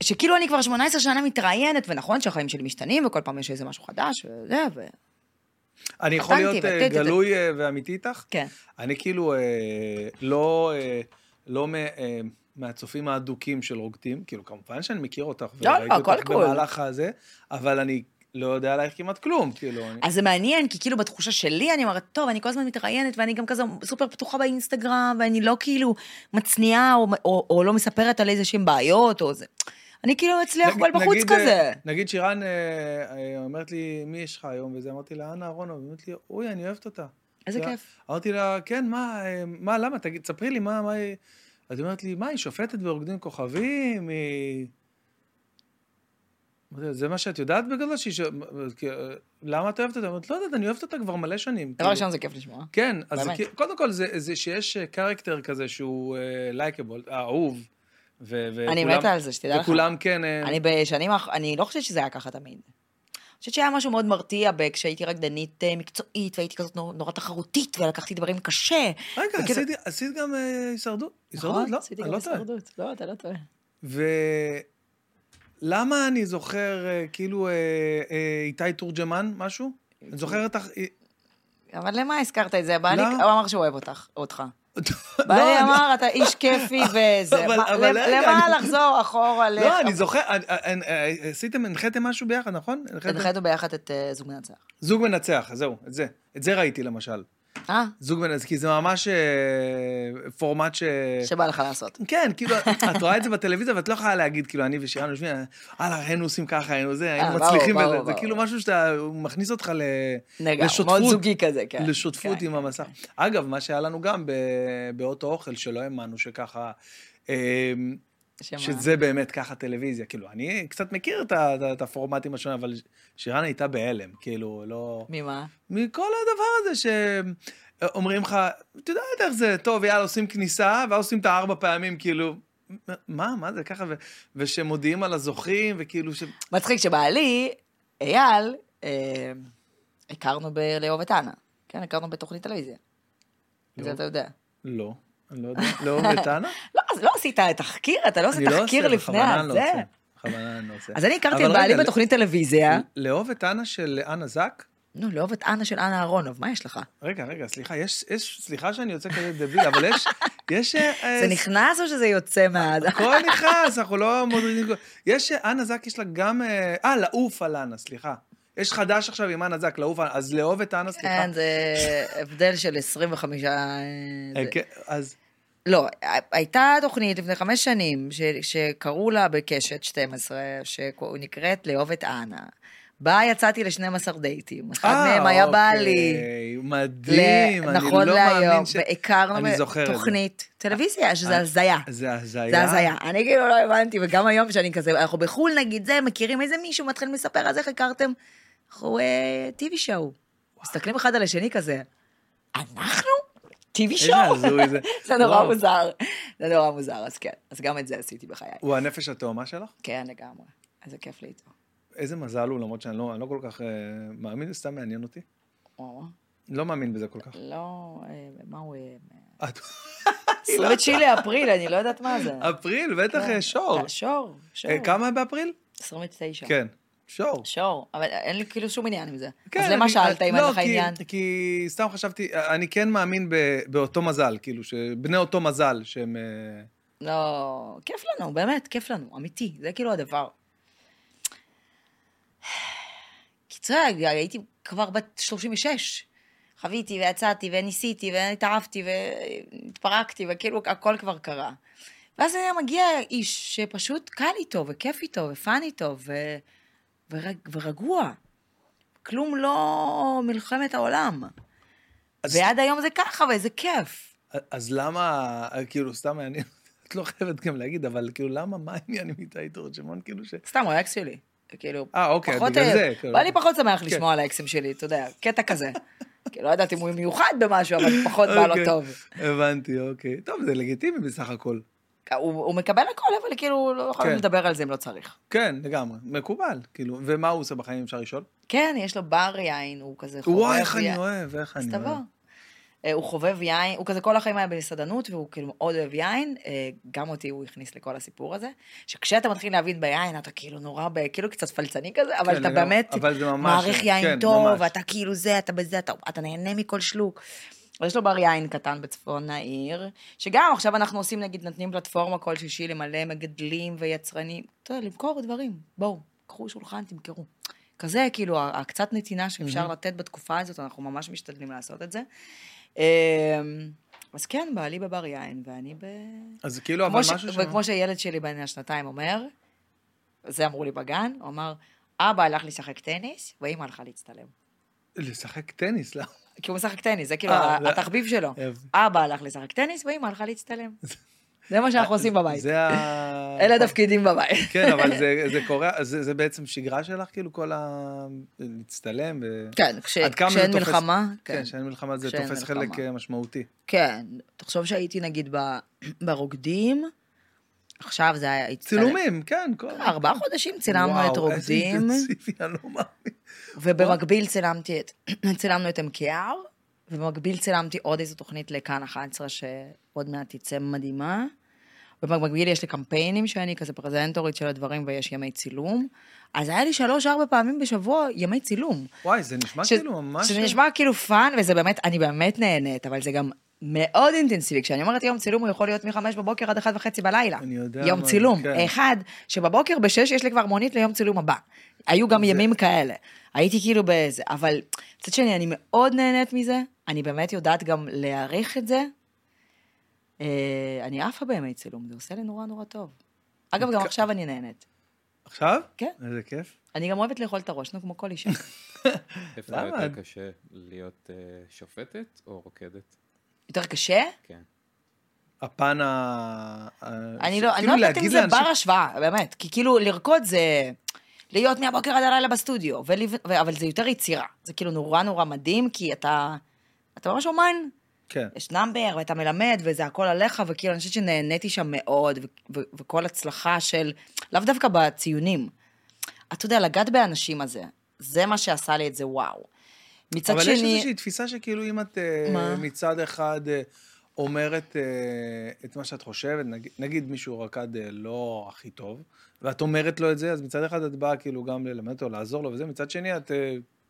שכאילו אני כבר 18 שנה מתראיינת, ונכון שהחיים שלי משתנים, וכל פעם יש איזה משהו חדש, וזה, ו... אני יכול להיות גלוי ואמיתי איתך? כן. אני כאילו לא מהצופים האדוקים של רוקדים, כאילו כמובן שאני מכיר אותך, וראיתי אותך במהלך הזה, אבל אני... לא יודע עלייך כמעט כלום, כאילו. אז זה מעניין, כי כאילו בתחושה שלי, אני אומרת, טוב, אני כל הזמן מתראיינת, ואני גם כזה סופר פתוחה באינסטגרם, ואני לא כאילו מצניעה, או לא מספרת על איזה שהם בעיות, או זה. אני כאילו אצליח כל בחוץ כזה. נגיד שירן אומרת לי, מי יש לך היום? וזה אמרתי לה, אנה אהרונוב, ואומרת לי, אוי, אני אוהבת אותה. איזה כיף. אמרתי לה, כן, מה, למה? תספרי לי, מה היא... אז היא אומרת לי, מה, היא שופטת ברוקדים כוכבים, היא... זה מה שאת יודעת בגלל שהיא... למה את אוהבת אותה? אמרת, לא יודעת, אני אוהבת אותה כבר מלא שנים. דבר ראשון זה כיף לשמוע. כן, אז קודם כל זה שיש קרקטר כזה שהוא לייקבול, אהוב. אני מתה על זה, שתדע לך. וכולם כן... אני לא חושבת שזה היה ככה תמיד. אני חושבת שהיה משהו מאוד מרתיע כשהייתי רקדנית מקצועית, והייתי כזאת נורא תחרותית, ולקחתי דברים קשה. רגע, עשית גם הישרדות? הישרדות, לא? עשיתי גם הישרדות, לא, אתה לא טועה. למה אני זוכר, כאילו, איתי תורג'מן, משהו? אני זוכר אותך... אבל למה הזכרת את זה? הבעלי אמר שהוא אוהב אותך. בעלי אמר, אתה איש כיפי וזה. למה לחזור אחורה? לא, אני זוכר, הנחתם משהו ביחד, נכון? הנחתו ביחד את זוג מנצח. זוג מנצח, זהו, את זה. את זה ראיתי למשל. זוג מנצח, כי זה ממש פורמט שבא לך לעשות. כן, כאילו, את רואה את זה בטלוויזיה, ואת לא יכולה להגיד, כאילו, אני ושירן יושבים, היינו עושים ככה, היינו זה, היינו מצליחים בזה. זה כאילו משהו שאתה מכניס אותך לשותפות עם המסך. אגב, מה שהיה לנו גם באותו אוכל, שלא האמנו שככה, שזה באמת ככה טלוויזיה. כאילו, אני קצת מכיר את הפורמטים השונים, אבל שירן הייתה בהלם, כאילו, לא... ממה? מכל הדבר הזה שאומרים לך, אתה יודע איך זה, טוב, יאללה, עושים כניסה, ועושים את 4 פעמים, כאילו, מה זה ככה? ושמודיעים על הזוכים, וכאילו ש... מצחיק שבעלי, אייל, הכרנו בלאהוב את אנה. כן, הכרנו בתוכנית טלוויזיה. זה אתה יודע. לא. לאהוב את אנה? לא, אז לא עשית תחקיר, אתה לא עושה תחקיר לפני הזה. חבנה אני לא עושה. אז אני הכרתי את בעלי בתוכנית טלוויזיה. לאהוב את אנה של אנה זק? לא, לאהוב את אנה של אנה אהרונוב, מה יש לך? רגע, סליחה, סליחה שאני יוצא כזה דביל, אבל יש... זה נכנס או שזה יוצא מעד? הכל נכנס, אנחנו לא מודרידים. יש אנה זק, יש לה גם... לעוף על אנה, סליחה. יש חדש עכשיו עם אנה זק, לעוף, אז לאהוב את אנה, סליחה. כן, זה הבדל של 25... אז... לא, הייתה תוכנית לפני 5 שנים, שקראו לה בקשת 12, שנקראת לאהוב את אנה. בה יצאתי ל12 דייטים. אחד מהם היה בעלי. מדהים, אני לא מאמין ש... והכרנו בתוכנית טלוויזיה, שזה הזיה. זה הזיה? זה הזיה. אני כאילו לא הבנתי, וגם היום שאני כזה, אנחנו בחול נגיד זה, מכירים איזה מישהו, מתחיל מספר, אז איך הכרתם? אנחנו טיווי שואו. מסתכלים אחד על השני כזה. אנחנו? טיווי שואו? זה נורא מוזר. זה נורא מוזר, אז כן. אז גם את זה עשיתי בחיי. הוא הנפש התאומה שלך? כן, לגמרי. אז כיף לי איתו. איזה מזל הוא, למרות שאני לא כל כך מאמין, זה סתם מעניין אותי. לא מאמין בזה כל כך. לא, מה הוא... 29 באפריל, אני לא יודעת מה זה. אפריל, בטח שור. שור, שור. כמה באפריל? 29. כן, שור. שור, אבל אין לי כאילו שום עניין עם זה. אז למה שאלת אם אין לך עניין? לא, כי סתם חשבתי, אני כן מאמין באותו מזל, כאילו, שבני אותו מזל שהם... לא, כיף לנו, באמת, כיף לנו, אמיתי, זה כאילו הדבר. קיצור, הייתי כבר בת 36, חוויתי ויצאתי וניסיתי והתערפתי והתפרקתי וכאילו הכל כבר קרה, ואז היה מגיע איש שפשוט קל איתו וכיף איתו ופן איתו ורגוע, כלום לא מלחמת העולם, ועד היום זה ככה וזה כיף. אז למה, כאילו סתם מעניין, את לא חייבת גם להגיד, אבל כאילו למה, מה העניין עם איתי תורג'מן? סתם, הוא האקס שלי. כאילו, אוקיי, פחות, בגלל זה, כאילו. ואני פחות שמח כן. לשמוע על האקסים שלי, אתה יודע, קטע כזה. כאילו, לא יודעת אם הוא מיוחד במשהו, אבל פחות בא לו טוב. הבנתי, אוקיי. טוב, זה לגיטימי בסך הכל. הוא מקבל הכל, אבל כאילו, לא יכול לדבר על זה אם לא צריך. כן, לגמרי. מקובל, כאילו. ומה הוא עושה בחיים, אפשר לשאול? כן, יש לו בר יין, הוא כזה חובב יין. וואי, איך אני אוהב, איך אני אוהב. הוא חובב יין, הוא כזה כל החיים היה במסעדנות, והוא כאילו מאוד אוהב יין, גם אותי הוא הכניס לכל הסיפור הזה, שכשאתה מתחיל להבין ביין, אתה כאילו נורא, כאילו קצת פלצני כזה, אבל אתה באמת מעריך יין טוב, ואתה כאילו זה, אתה בזה, אתה נהנה מכל שלוק. יש לו בר יין קטן בצפון העיר, שגם עכשיו אנחנו עושים, נגיד, נתנים פלטפורמה כל שישי למלא מגדלים ויצרנים, למכור דברים, בואו, קחו שולחן, תמכרו. כזה, כאילו, הקצת נתינה שאפשר לתת בתקופה הזאת, אנחנו ממש משתדלים לעשות את זה. אז כן, בעלי בבר יין, ואני ב... אז כאילו, אבל משהו... וכמו שהילד שלי בן השנתיים אומר, זה אמרו לי בגן, הוא אמר, אבא הלך לשחק טניס, ואמא הלכה להצטלם. לשחק טניס, לא? כי הוא משחק טניס, זה כאילו התחביב שלו. אבא הלך לשחק טניס, ואמא הלכה להצטלם. זה מה שאנחנו עושים בבית. אלה תפקידים בבית. כן, אבל זה קורה, זה בעצם שגרה שלך, כאילו כל המצטלם. כן, כשאין מלחמה. כן, כשאין מלחמה זה תופס חלק משמעותי. כן, תחשוב שהייתי נגיד ברוקדים, עכשיו זה היה... צילומים, כן. 4 חודשים צילמנו את רוקדים. וואו, איזה אינטנסיבי, אני לא מאמין. ובמקביל צילמנו את המקיאר, ובמקביל צילמתי עוד איזו תוכנית לכאן 11, שעוד מעט תצא מדהימה. ובמקביל יש לי קמפיינים שאני כזה פרזנטורית של הדברים, ויש ימי צילום. אז היה לי 3-4 פעמים בשבוע ימי צילום. וואי, זה נשמע כאילו ממש... זה נשמע כאילו פאן, וזה באמת, אני באמת נהנית, אבל זה גם... מאוד אינטנסיבי, כשאני אומרת יום צילום הוא יכול להיות מ-5 בבוקר עד 1:30 בלילה. אני יודע. יום צילום, כן. אחד, שבבוקר ב-6 יש לי כבר מונית ליום צילום הבא. היו גם זה... ימים כאלה. הייתי כאילו באיזה, אבל קצת שני, אני מאוד נהנית מזה, אני באמת יודעת גם להעריך את זה. אני עפה בימי צילום, זה עושה לי נורא נורא טוב. אגב, גם עכשיו אני נהנית. עכשיו? כן. איזה כיף. אני גם אוהבת לאכול את הראש, נו, כמו כל אישה. איפה יותר קשה להיות שופטת או רוקדת? יותר קשה? כן. הפן ה... אני לא יודעת אם זה בר השוואה, באמת. כי כאילו לרקוד זה להיות מהבוקר עד הלילה בסטודיו, אבל זה יותר יצירה. זה כאילו נורא נורא מדהים, כי אתה ממש אומן. כן. יש נאמבר, ואתה מלמד, וזה הכל עליך, וכאילו אני חושבת שנהניתי שם מאוד, וכל הצלחה של... לאו דווקא בציונים. אתה יודע, לגעת באנשים הזה, זה מה שעשה לי את זה וואו. מצד אבל שני... יש איזושהי תפיסה שכאילו אם את מצד אחד אומרת את מה שאת חושבת, נגיד מישהו רקד לא הכי טוב, ואת אומרת לו את זה, אז מצד אחד את באה כאילו גם ללמד או לעזור לו וזה, מצד שני את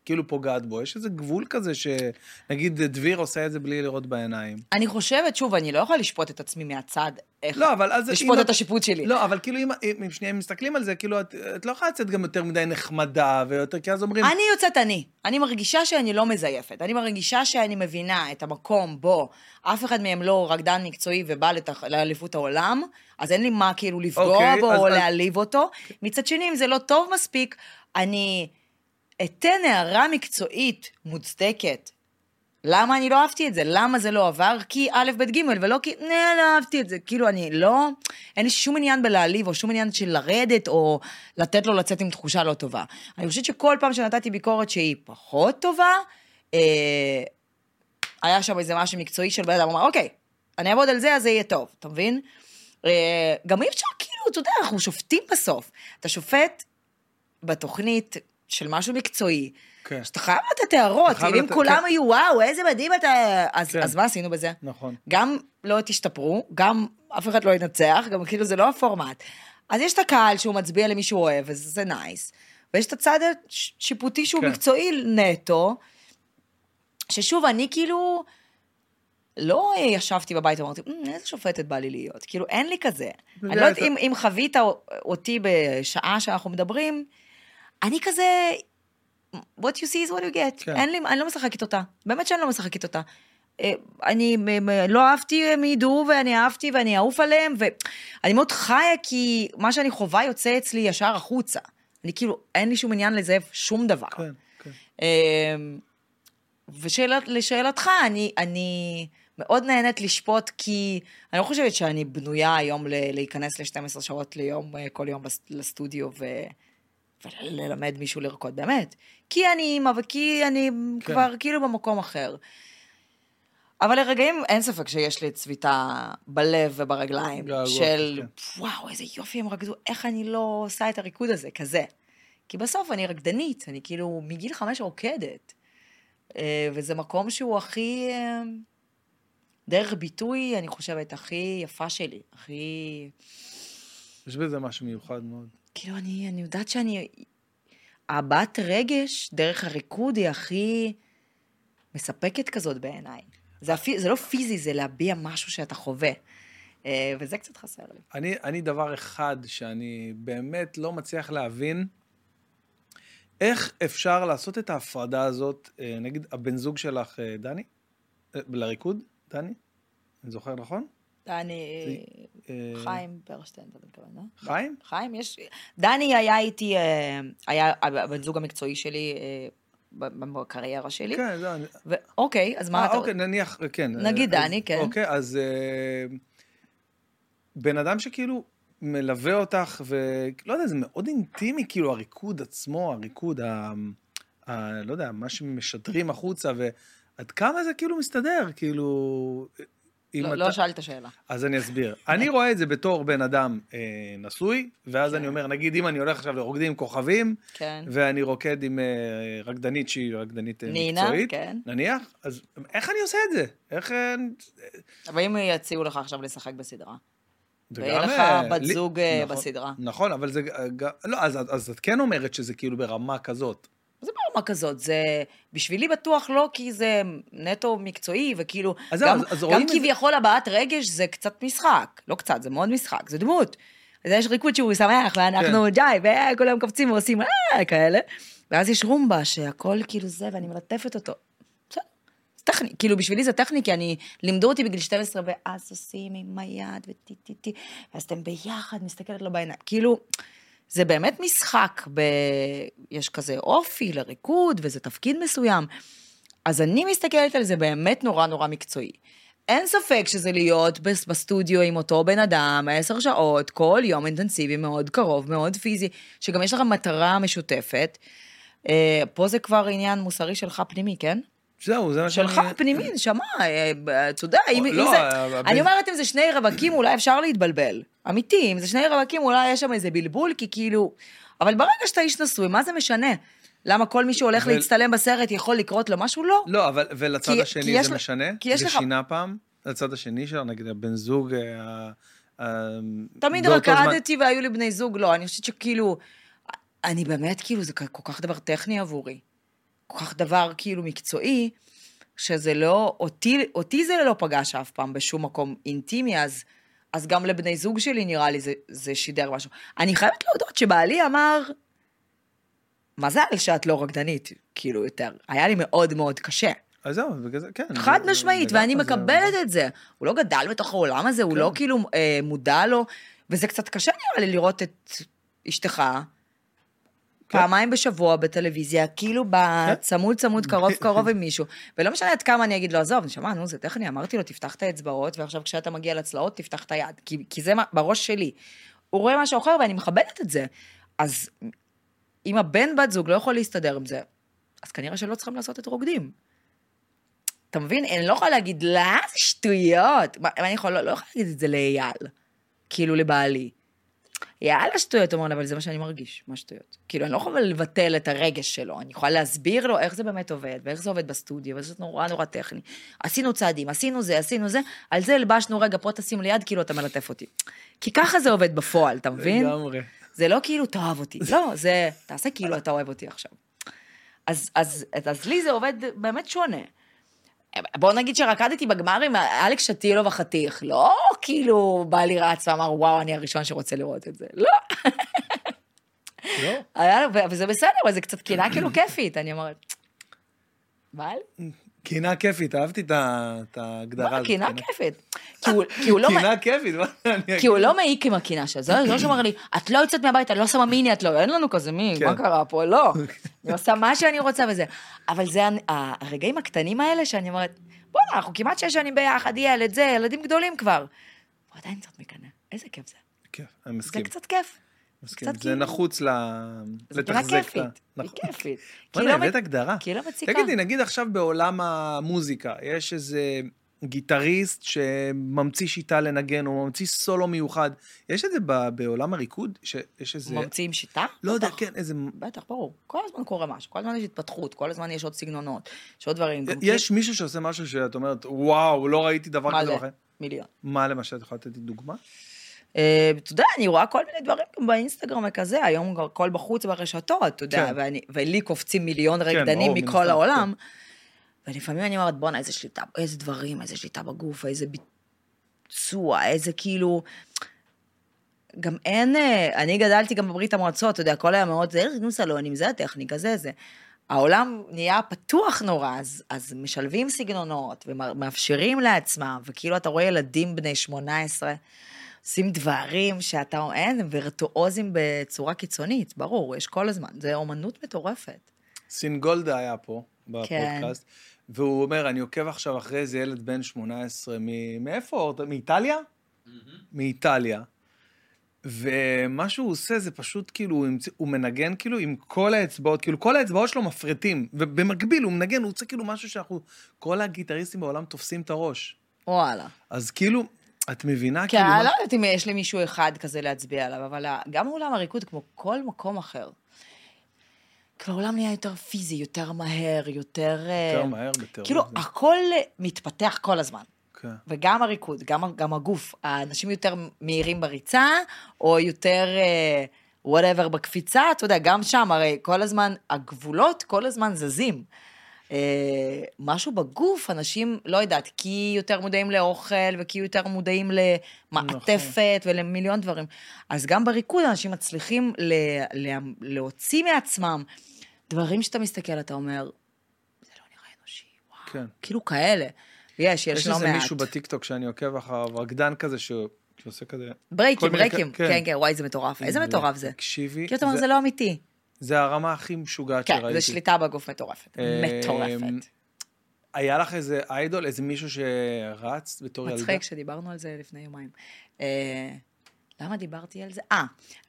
כאילו פוגעת בו. יש איזה גבול כזה שנגיד דביר עושה את זה בלי לראות בעיניים. אני חושבת, שוב, אני לא יכולה לשפוט את עצמי מהצד, איך לא, לשפוט את השיפוט שלי. לא, אבל כאילו אם שניים מסתכלים על זה, כאילו את לא יכולה לצאת גם יותר מדי נחמדה, ויותר כי אז אומרים... אני יוצאת אני מרגישה שאני לא מזייפת, אני מרגישה שאני מבינה את המקום בו אף אחד מהם לא רקדן מקצועי ובא לאליפות העולם, אז אין לי מה כאילו לפגוע בו או להעליב אותו. מצד שני, אם זה לא טוב מספיק, אני... אתן הערה מקצועית מוצדקת. למה אני לא אהבתי את זה? למה זה לא עבר? כי א' ב' ג' ולא כי לא אהבתי את זה. כאילו אני לא, אין לי שום עניין בלהעליב או שום עניין של לרדת או לתת לו לצאת עם תחושה לא טובה. אני חושבת שכל פעם שנתתי ביקורת שהיא פחות טובה, היה שם איזה משהו מקצועי של בן אדם, אמר, אוקיי, אני אעבוד על זה, אז זה יהיה טוב. אתה מבין? גם אי אפשר, כאילו, אתה יודע, אנחנו שופטים בסוף. אתה שופט בתוכנית... של משהו מקצועי, שאתה חייב לתת תיארות, אם כולם היו וואו, איזה מדהים אתה, אז מה עשינו בזה? נכון. גם לא תשתפרו, גם אף אחד לא ינצח, גם כאילו זה לא הפורמט. אז יש את הקהל שהוא מצביע למי שהוא אוהב, וזה נייס, ויש את הצד השיפוטי שהוא מקצועי נטו, ששוב, אני כאילו, לא ישבתי בבית ואמרתי, איזה שופטת בא לי להיות, כאילו אין לי כזה. אני לא יודעת אם חווית אותי בשעה שאנחנו מדברים, אני כזה, what you see is what you get. כן. אני לא משחקת אותה. באמת שאני לא משחקת אותה. אני לא אהבתי, הם ידעו, ואני אהבתי, ואני אהוף עליהם, ואני מאוד חיה, כי מה שאני חווה יוצא אצלי ישר החוצה. אני כאילו, אין לי שום עניין לזהב שום דבר. כן, כן. ולשאלתך, אני מאוד נהנית לשפוט, כי אני לא חושבת שאני בנויה היום להיכנס ל-12 שעות ליום, כל יום לסטודיו, וללמד מישהו לרקוד, באמת. כי אני אימא, וכי אני כבר כאילו במקום אחר. אבל לרגעים אין ספק שיש לי צביטה בלב וברגליים, של וואו, איזה יופי הם רקדו, איך אני לא עושה את הריקוד הזה, כזה. כי בסוף אני רקדנית, אני כאילו מגיל 5 רוקדת. וזה מקום שהוא הכי, דרך ביטוי, אני חושבת, הכי יפה שלי, הכי... יש בזה משהו מיוחד מאוד. כאילו, אני יודעת שאני... הבת רגש דרך הריקוד היא הכי מספקת כזאת בעיניי. זה לא פיזי, זה להביע משהו שאתה חווה. וזה קצת חסר לי. אני דבר אחד שאני באמת לא מצליח להבין, איך אפשר לעשות את ההפרדה הזאת נגד הבן זוג שלך, דני? לריקוד, דני? אני זוכר, נכון? דני, חיים ברשטיין, אתה מתכוון, לא? חיים? חיים, יש... דני היה איתי, היה הבן זוג המקצועי שלי בקריירה שלי. כן, דני. אוקיי, אז מה אתה... אוקיי, נניח, כן. נגיד דני, כן. אוקיי, אז בן אדם שכאילו... מלווה אותך, ולא יודע, זה מאוד אינטימי, כאילו, הריקוד עצמו, הריקוד, לא יודע, מה שמשדרים החוצה, ועד כמה זה כאילו מסתדר, כאילו... לא שאלת שאלה. אז אני אסביר. אני רואה את זה בתור בן אדם נשוי, ואז אני אומר, נגיד, אם אני הולך עכשיו לרוקדים עם כוכבים, ואני רוקד עם רקדנית שהיא רקדנית מקצועית, נניח, אז איך אני עושה את זה? איך... אבל אם יציעו לך עכשיו לשחק בסדרה? ויהיה לך בת זוג בסדרה. נכון, אבל זה... לא, אז את כן אומרת שזה כאילו ברמה כזאת. זה ברמה כזאת, זה בשבילי בטוח לא, כי זה נטו מקצועי, וכאילו, גם כביכול הבעת רגש זה קצת משחק. לא קצת, זה מאוד משחק, זה דמות. אז יש ריקוד שהוא שמח, ואנחנו ג'יי, וכל היום קפצים ועושים כאלה. ואז יש רומבה שהכל כאילו זה, ואני מלטפת אותו. טכני, כאילו בשבילי זה טכני, כי אני, לימדו אותי בגיל 12, ואז עושים עם היד, וטי-טי-טי, ואז אתם ביחד, מסתכלת לו בעיניים, כאילו, זה באמת משחק, יש כזה אופי לריקוד, וזה תפקיד מסוים, אז אני מסתכלת על זה באמת נורא נורא מקצועי, אין ספק שזה להיות בסטודיו עם אותו בן אדם, 10 שעות, כל יום אינטנסיבי, מאוד קרוב, מאוד פיזי, שגם יש לך מטרה משותפת, פה זה כבר עניין מוסרי שלך פנימי, כן? שלך פנימין, שמע, צודק, אני אומרת אם זה שני רווקים אולי אפשר להתבלבל, אמיתי, אם זה שני רווקים אולי יש שם איזה בלבול, כי כאילו, אבל ברגע שאתה איש נשוי, מה זה משנה? למה כל מי שהולך להצטלם בסרט יכול לקרות לו משהו? לא. לא, אבל ולצד השני זה משנה? זה שינה פעם? לצד השני של נגיד הבן זוג? תמיד רקדתי והיו לי בני זוג, לא, אני חושבת שכאילו, אני באמת כאילו, זה כל כך דבר טכני עבורי. כל כך דבר כאילו מקצועי, שזה לא, אותי זה לא פגש אף פעם בשום מקום אינטימי, אז גם לבני זוג שלי נראה לי זה שידר משהו. אני חייבת להודות שבעלי אמר, מזל שאת לא רקדנית, כאילו יותר. היה לי מאוד מאוד קשה. אז זהו, בגלל זה, כן. חד משמעית, ואני מקבלת את זה. הוא לא גדל בתוך העולם הזה, הוא לא כאילו מודע לו, וזה קצת קשה נראה לי לראות את אשתך, פעמיים בשבוע בטלוויזיה, כאילו בצמוד צמוד קרוב קרוב עם מישהו, ולא משנה עד כמה אני אגיד לו, עזוב, נשמע, נו, זה טכני, אמרתי לו, תפתח את האצבעות, ועכשיו כשאתה מגיע לצלעות, תפתח את היד, כי זה בראש שלי. הוא רואה משהו אחר, ואני מכבדת את זה. אז אם הבן בת זוג לא יכול להסתדר עם זה, אז כנראה שלא צריכים לעשות את רוקדים. אתה מבין? אני לא יכולה להגיד, לא, זה שטויות. אני לא יכולה להגיד את זה לאייל, כאילו לבעלי. יאללה שטויות, אומר, אבל זה מה שאני מרגיש, מה שטויות. כאילו, אני לא יכולה לבטל את הרגש שלו, אני יכולה להסביר לו איך זה באמת עובד, ואיך זה עובד בסטודיו, וזה נורא נורא טכני. עשינו צעדים, עשינו זה, על זה אלבשנו רגע, פה תשים ליד, כאילו אתה מלטף אותי. כי ככה זה עובד בפועל, אתה מבין? זה לא כאילו, תאהב אותי, לא, זה, תעשה כאילו אתה אוהב אותי עכשיו. אז לי זה עובד באמת שונה. בואו נגיד שרקדתי בגמר עם אלק שטילו וחתיך, לא כאילו בא לי רץ ואמר, וואו, אני הראשון שרוצה לראות את זה, לא. לא? וזה בסדר, אבל זה קצת קינה כאילו כיפית, אני אומרת, בעל? קינה כיפית, אהבתי את ההגדרה הזאת. קינה כיפית. קינה כיפית, מה אני אגיד? כי הוא לא מעיק עם הקינה של זה, לא שאומר לי, את לא יוצאת מהבית, אני לא שמה מיני, את לא, אין לנו כזה מי, מה קרה פה, לא. אני עושה מה שאני רוצה וזה. אבל זה הרגעים הקטנים האלה שאני אומרת, בוא, אנחנו כמעט 6 שנים ביחד, ילד, זה, ילדים גדולים כבר. ועדיין זאת מקנה, איזה כיף זה. כיף, אני מסכים. זה קצת כיף. זה נחוץ לתחזק. היא כיפית. כי לא מציקה. תגידי, נגיד עכשיו בעולם המוזיקה, יש איזה גיטריסט שממציא שיטה לנגן, או ממציא סולו מיוחד. יש את זה בעולם הריקוד? ממציאים שיטה? לא יודע, כן. בטח, ברור. כל הזמן קורה משהו, כל הזמן יש התפתחות, כל הזמן יש עוד סגנונות, יש עוד דברים. יש מישהו שעושה משהו שאת אומרת, וואו, לא ראיתי דבר כזה אחר. מיליון. מה למשל, את יכולה לתת דוגמה? אתה יודע, אני רואה כל מיני דברים באינסטגרם כזה, היום כל בחוץ ברשתות, אתה יודע, ולי קופצים מיליון רקדנים מכל העולם, ולפעמים אני אומרת, בונה, איזה שליטה, איזה דברים, איזה שליטה בגוף, איזה ביצוע, איזה כאילו, גם אין, אני גדלתי גם בברית המועצות, אתה יודע, הכל היה מאוד, זה איך נגנו סלונים, זה הטכניקה, זה. העולם נהיה פתוח נורא, אז משלבים סגנונות, ומאפשרים לעצמם, וכאילו אתה רואה ילדים בני 18, עושים דברים שאתה אין, הם ורטואוזים בצורה קיצונית, ברור, יש כל הזמן, זה אומנות מטורפת. סינגולדה היה פה, בפודקאסט, והוא אומר, אני עוקב עכשיו אחרי איזה ילד בן 18, מאיפה? מאיטליה? מאיטליה. ומה שהוא עושה זה פשוט כאילו, הוא מנגן כאילו עם כל האצבעות, כאילו כל האצבעות שלו מפריטים, ובמקביל הוא מנגן, הוא רוצה כאילו משהו שאנחנו, כל הגיטריסטים בעולם תופסים את הראש. וואלה. אז כאילו, את מבינה כאילו... כן, לא יודעת אם יש לי מישהו אחד כזה להצביע עליו, אבל גם העולם הריקוד כמו כל מקום אחר. כאילו העולם נהיה יותר פיזי, יותר מהר, יותר... יותר מהר בטרור. כאילו הכל מתפתח כל הזמן. וגם הריקוד, גם הגוף, האנשים יותר מהירים בריצה, או יותר whatever בקפיצה, אתה יודע, גם שם, הרי כל הזמן, הגבולות כל הזמן זזים. משהו בגוף, אנשים, לא יודעת, כי יותר מודעים לאוכל, וכי יותר מודעים למעטפת, ולמיליון דברים. אז גם בריקוד, אנשים מצליחים להוציא מעצמם דברים שאתה מסתכל, אתה אומר, זה לא נראה אנושי, וואו, כאילו כאלה. יש איזה מישהו בטיקטוק שאני עוקב אחריו, רקדן כזה שעושה כזה... ברייקים, כן, וואי, זה מטורף. איזה מטורף זה? תקשיבי. כי אתה אומר, זה לא אמיתי. זה הרמה הכי משוגעת שראיתי. כן, זה שליטה בגוף מטורפת. מטורפת. היה לך איזה איידול, איזה מישהו שרץ בתור ילדה? מצחיק, שדיברנו על זה לפני יומיים. למה דיברתי על זה?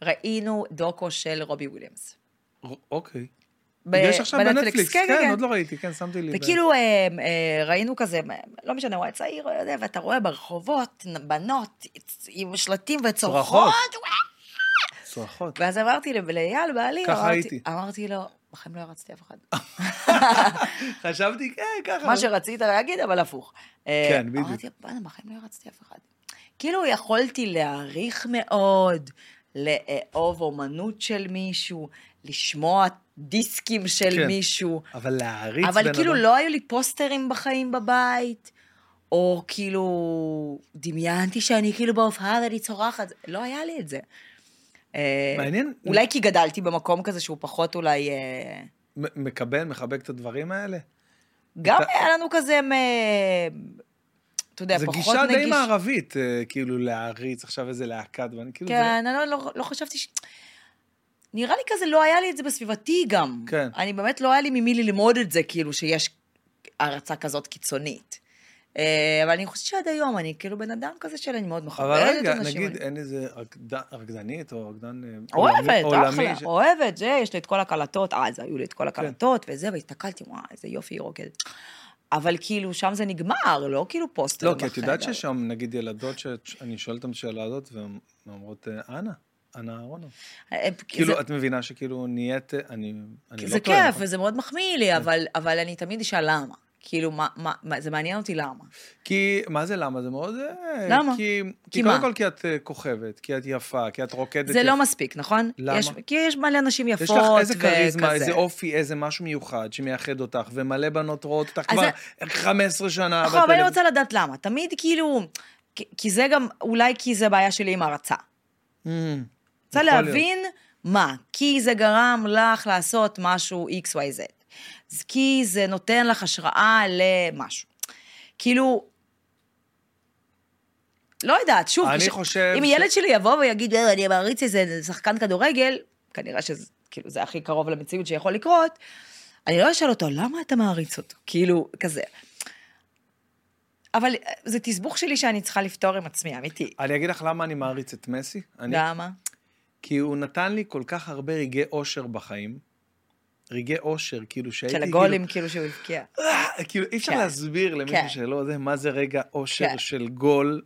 ראינו דוקו של רובי וויליאמס. אוקיי. יש עכשיו בנטפליקס, כן, עוד לא ראיתי, כן, שמתי לי. וכאילו ראינו כזה, לא משנה, הוא הצעיר, ואתה רואה ברחובות, בנות, עם שלטים וצורכות. צורכות. ואז אמרתי לאייל, בעלי, אמרתי לו, בכם לא הרצתי אף אחד. חשבתי, כן, ככה. מה שרצית להגיד, אבל הפוך. כן, בדיוק. אמרתי, בכם לא הרצתי אף אחד. כאילו יכולתי להעריך מאוד, לאהוב אומנות של מישהו, לשמוע דיסקים של כן, מישהו. אבל להעריץ אבל כאילו אדם. לא היו לי פוסטרים בחיים בבית, או כאילו דמיינתי שאני כאילו בהופעה ואני צורחת, לא היה לי את זה. מעניין. אולי כי גדלתי במקום כזה שהוא פחות אולי... מקבל, מחבק את הדברים האלה? גם היה לנו כזה... אתה יודע, פחות נגיש... זה גישה די מערבית, כאילו להעריץ, עכשיו איזה להקד, ואני כאילו... כן, זה... אני לא חשבתי ש... נראה לי כזה, לא היה לי את זה בסביבתי גם. כן. אני באמת לא היה לי ממי ללמוד את זה, כאילו שיש הרצה כזאת קיצונית. אבל אני חושבת שעד היום, אני כאילו בן אדם כזה שלי, אני מאוד מחברת את אנשים. אבל רגע, נגיד, אין איזה ארגדנית או ארגדן עולמי. אוהבת, זה, יש לי את כל הקלטות, אז היו לי את כל הקלטות, וזה, והסתכלתי, וואי, איזה יופי רוקדת. אבל כאילו, שם זה נגמר, לא כאילו פוסטר. לא, כי את יודעת ששם, נגיד, ילדות, שאני שואלת את השאלה הזאת, והן אומרות, אנה אהרונוב. כאילו, את מבינה שכאילו נהיית, אני לא טועה. זה כיף, וזה מאוד מחמיא לי, אבל אני תמיד אשאל למה. כאילו, זה מעניין אותי למה. כי, מה זה למה? זה מאוד... למה? כי קודם כל, כי את כוכבת, כי את יפה, כי את רוקדת. זה לא מספיק, נכון? למה? כי יש מלא אנשים יפות וכזה. יש לך איזה קריזמה, איזה אופי, איזה משהו מיוחד שמייחד אותך, ומלא בנות רואות אותך כבר 15 שנה. נכון, אבל אני רוצה לדעת למה. תמיד כאילו, כי זה גם, אולי כי זה בעיה שלי עם הרצה. רוצה להבין מה, כי זה גרם לך לעשות משהו XYZ, כי זה נותן לך השראה למשהו, כאילו, לא יודעת, שוב, אם ילד שלי יבוא ויגיד, אני מעריץ איזה שחקן כדורגל, כנראה שזה הכי קרוב למציאות שיכול לקרות, אני לא אשאל אותו, למה אתה מעריץ אותו, כאילו, כזה, אבל זה תסבוך שלי שאני צריכה לפתור עם עצמי, אמיתי. אני אגיד לך למה אני מעריץ את מסי. למה? כי הוא נתן לי כל כך הרבה רגעי אושר בחיים. רגעי אושר, כאילו שהייתי... של הגולים, כאילו שהוא הבקיע. כאילו, אי אפשר להסביר למישהו שלא יודע מה זה רגע אושר של גול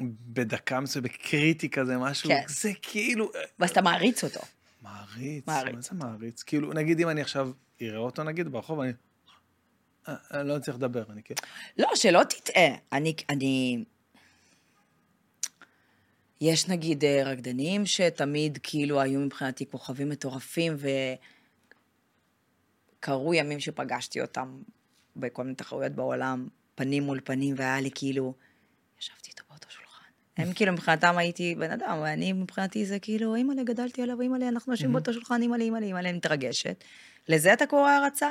בדקה מסוים, בקריטי כזה, משהו. זה כאילו... ואז אתה מעריץ אותו. מעריץ? מה זה מעריץ? כאילו, נגיד אם אני עכשיו אראה אותו, נגיד, ברחוב, אני... אני לא צריך לדבר, אני כן. לא, שלא תטעה. אני... יש נגיד רקדנים שתמיד כאילו היו מבחינתי כוכבים מטורפים, וקרו ימים שפגשתי אותם בכל מיני תחרויות בעולם, פנים מול פנים, והיה לי כאילו... ישבתי איתו באותו שולחן. הם כאילו מבחינתם הייתי בן אדם, ואני מבחינתי זה כאילו, אימא לי, גדלתי עליו, אימא לי, אנחנו נשים באותו שולחן, אימא לי, אימא לי, אימא לי, מתרגשת. לזה אתה קורא הרצה?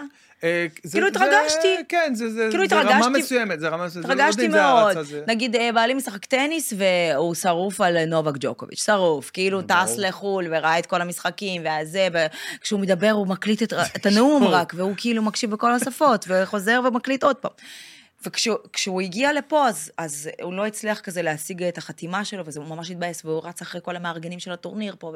כאילו התרגשתי. כן, זה רמה מסוימת, זה רמה מסוימת. התרגשתי מאוד. נגיד, בעלי משחק טניס, והוא שרוף על נובק ג'וקוביץ', שרוף, כאילו טס לחול, וראה את כל המשחקים, והזה, כשהוא מדבר, הוא מקליט את הנאום רק, והוא כאילו מקשיב בכל השפות, וחוזר ומקליט עוד פעם. וכשהוא הגיע לפה, אז הוא לא הצליח כזה להשיג את החתימה שלו, וזה ממש התבאס, והוא רץ אחרי כל המארגנים של הטורניר פה,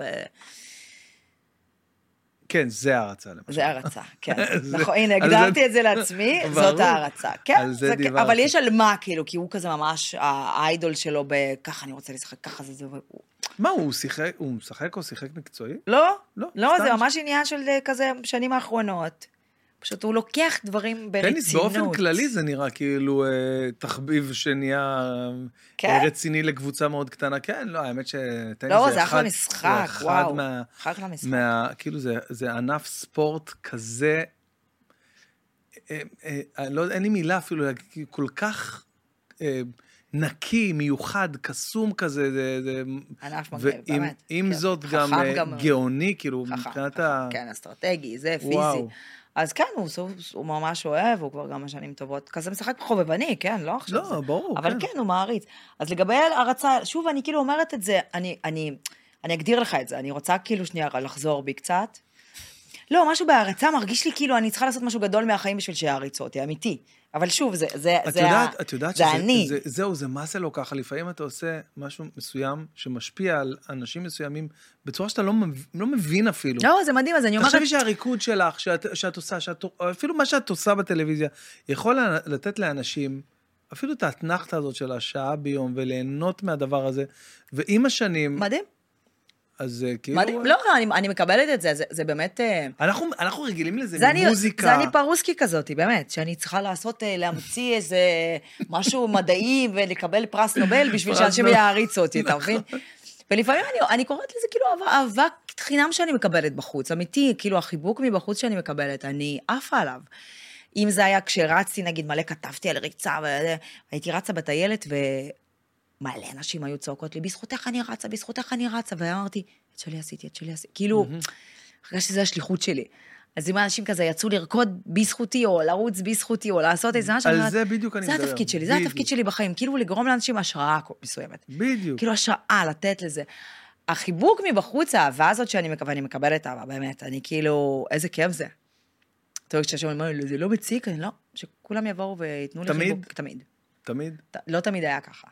כן, זה הרצה. זה הרצה, כן. נכון, הנה, הגדרתי את זה לעצמי, זאת ההרצה. כן, אבל יש על מה, כאילו, כי הוא כזה ממש, האיידול שלו, ככה אני רוצה לשחק, ככה זה, מה, הוא משחק או שיחק מקצועי? לא, לא, זה ממש עניין של כזה שנים האחרונות. פשוט הוא לוקח דברים ברצינות. טניס באופן כללי זה נראה כאילו תחביב שנהיה רציני לקבוצה מאוד קטנה. כן, לא, האמת שטניס זה אחד מהמשחק, וואו. כאילו זה ענף ספורט כזה, אין לי מילה אפילו, כל כך נקי, מיוחד, קסום כזה. ענף מגניב, באמת. ועם זאת גם גאוני, כאילו מבחינת ה... כן, אסטרטגי, זה פיזי. אז כן, הוא ממש אוהב, הוא כבר גם השנים טובות, כזה משחק חובבני, כן, לא עכשיו. לא, ברור. אבל כן, הוא מעריץ. אז לגבי הרצה, שוב, אני כאילו אומרת את זה, אני אגדיר לך את זה, אני רוצה כאילו שנייה לחזור בי קצת. לא, משהו בהרצה מרגיש לי כאילו, אני צריכה לעשות משהו גדול מהחיים בשביל שיעריצו אותי, אמיתי. אבל שוב, זה אני. את יודעת שזהו, זה מה זה לא ככה, לפעמים אתה עושה משהו מסוים שמשפיע על אנשים מסוימים, בצורה שאתה לא מבין אפילו. לא, זה מדהים, אז אני אומרת... תחשבי שהריקוד שלך, שאת עושה, אפילו מה שאת עושה בטלוויזיה, יכול לתת לאנשים, אפילו את ההתנחת הזאת של השעה ביום, וליהנות מהדבר הזה, ועם השנים... מדהים. אז כאילו... לא, אני מקבלת את זה, זה באמת... אנחנו רגילים לזה ממוזיקה. זה אני פרוסקי כזאת, באמת, שאני צריכה לעשות, להמציא איזה משהו מדעי, ולקבל פרס נובל, בשביל שאנשים יעריצו אותי, אתה מבין? ולפעמים אני קוראת לזה כאילו אהבה חינם שאני מקבלת בחוץ, אמיתי, כאילו החיבוק מבחוץ שאני מקבלת, אני עפה עליו. אם זה היה כשרצתי, נגיד מלא כתבתי על ריצה, הייתי רצה בטיילת ו... מלא אנשים היו צועקות לי, בזכותך אני רצה, בזכותך אני רצה, ואמרתי, את שלי עשיתי, את שלי עשיתי, כאילו, הרגשתי, זה השליחות שלי. אז אם האנשים כזה יצאו לרקוד בזכותי, או לרוץ בזכותי, או לעשות איזה משהו, על זה בדיוק אני מדבר. זה התפקיד שלי, זה התפקיד שלי בחיים, כאילו לגרום לאנשים השראה מסוימת. בדיוק. כאילו השראה, לתת לזה. החיבוק מבחוץ, האהבה הזאת שאני מקבלת אהבה, באמת, אני כאילו, איזה כיף זה. אתה רואה כשאנשים אומרים לי, זה לא מציק, אני לא, שכולם יבואו ויתנו לי חיבוק, תמיד. תמיד? לא תמיד היה ככה.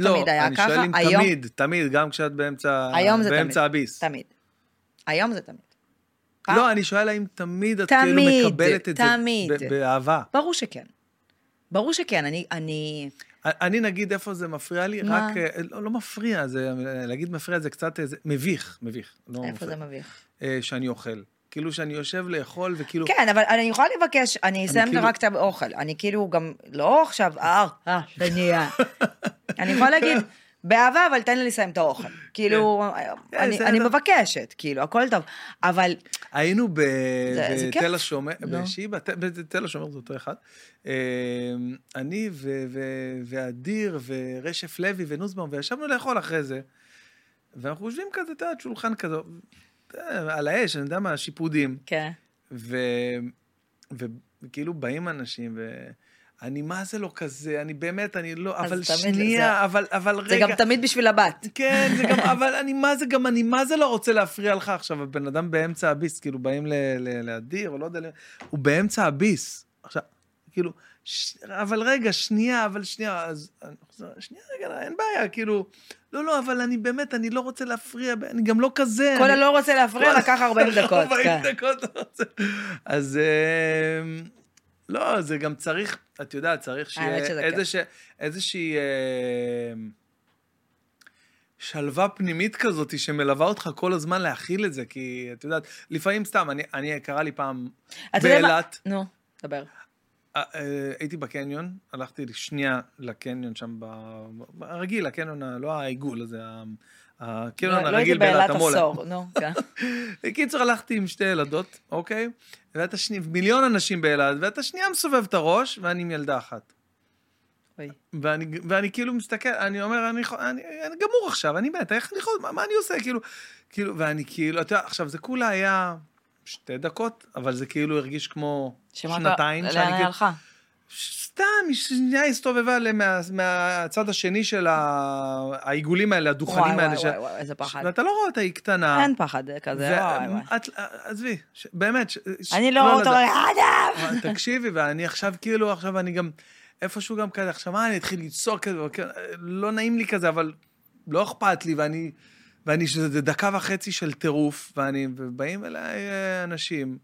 לא, אני שואל אם תמיד, תמיד, גם כשאת באמצע הביס. תמיד. היום זה תמיד. לא, אני שואל אם תמיד את כאילו מקבלת את זה באהבה. ברור שכן. ברור שכן, אני נגיד איפה זה מפריע לי, רק, לא מפריע, להגיד מפריע זה קצת מביך, מביך. איפה זה מביך? שאני אוכל. כאילו שאני יושב לאכול וכאילו... כן, אבל אני יכולה לבקש, אני אסיים רק את האוכל, אני כאילו גם, לא עכשיו, שנייה. אני יכולה להגיד, באהבה, אבל תן לי לסיים את האוכל. כאילו, אני מבקשת, כאילו, הכל טוב, אבל... היינו בתל השומר, בשיבה, בתל השומר זה אותו אחד, אני ואדיר ורשף לוי ונוסבאום, וישבנו לאכול אחרי זה, ואנחנו חושבים כזה, אתה יודע, שולחן כזה... על האש, אני יודע מה, שיפודים. כן. וכאילו באים אנשים, ואני, מה זה לא כזה, אני באמת, אני לא, אבל שנייה, אבל רגע. זה גם תמיד בשביל הבת. כן, זה גם, אבל אני, מה זה גם, אני, מה זה לא רוצה להפריע לך עכשיו, הבן אדם באמצע הביס, כאילו באים להדיר, או לא יודע, הוא באמצע הביס. עכשיו, כאילו, אבל רגע, שנייה, אז, שנייה, רגע, אין בעיה, כאילו, לא, אבל אני באמת, אני לא רוצה להפריע, אני גם לא כזה. כל הלא רוצה להפריע, לקח 40 דקות. 40 דקות. אז, לא, זה גם צריך, את יודעת, צריך שיהיה איזושהי שלווה פנימית כזאת, שמלווה אותך כל הזמן להכיל את זה, כי את יודעת, לפעמים סתם, אני קרא לי פעם באלת. נו, דבר. הייתי בקניון, הלכתי שנייה לקניון שם, הרגיל, הקניון, לא העיגול הזה, הקניון הרגיל בעלת המולה. קיצור, הלכתי עם שתי ילדות, אוקיי? מיליון אנשים בעלת, ואתה שנייה מסובב את הראש, ואני עם ילדה אחת. ואני כאילו מסתכל, אני אומר, אני גמור עכשיו, אני מת, איך אני יכול, מה אני עושה, כאילו, ואני כאילו, אתה יודע, עכשיו זה כולה היה 2 דקות, אבל זה כאילו הרגיש כמו 2 שנתיים, שאני כאילו, סתם, היא שנייה הסתובבה מהצד השני של העיגולים האלה, הדוכנים האלה. וואי, וואי, איזה פחד. ואתה לא רואה אותה, היא קטנה. אין פחד כזה, וואי, וואי. עזבי, באמת. אני לא רואה אותו, אדם! תקשיבי, ואני עכשיו כאילו, עכשיו אני גם, איפשהו גם כזה, עכשיו אני אתחיל ליצור כזה, לא נעים לי כזה, אבל לא אכפת לי, ואני, שזה 1.5 דקות של טירוף, ובאים אליי אנשים,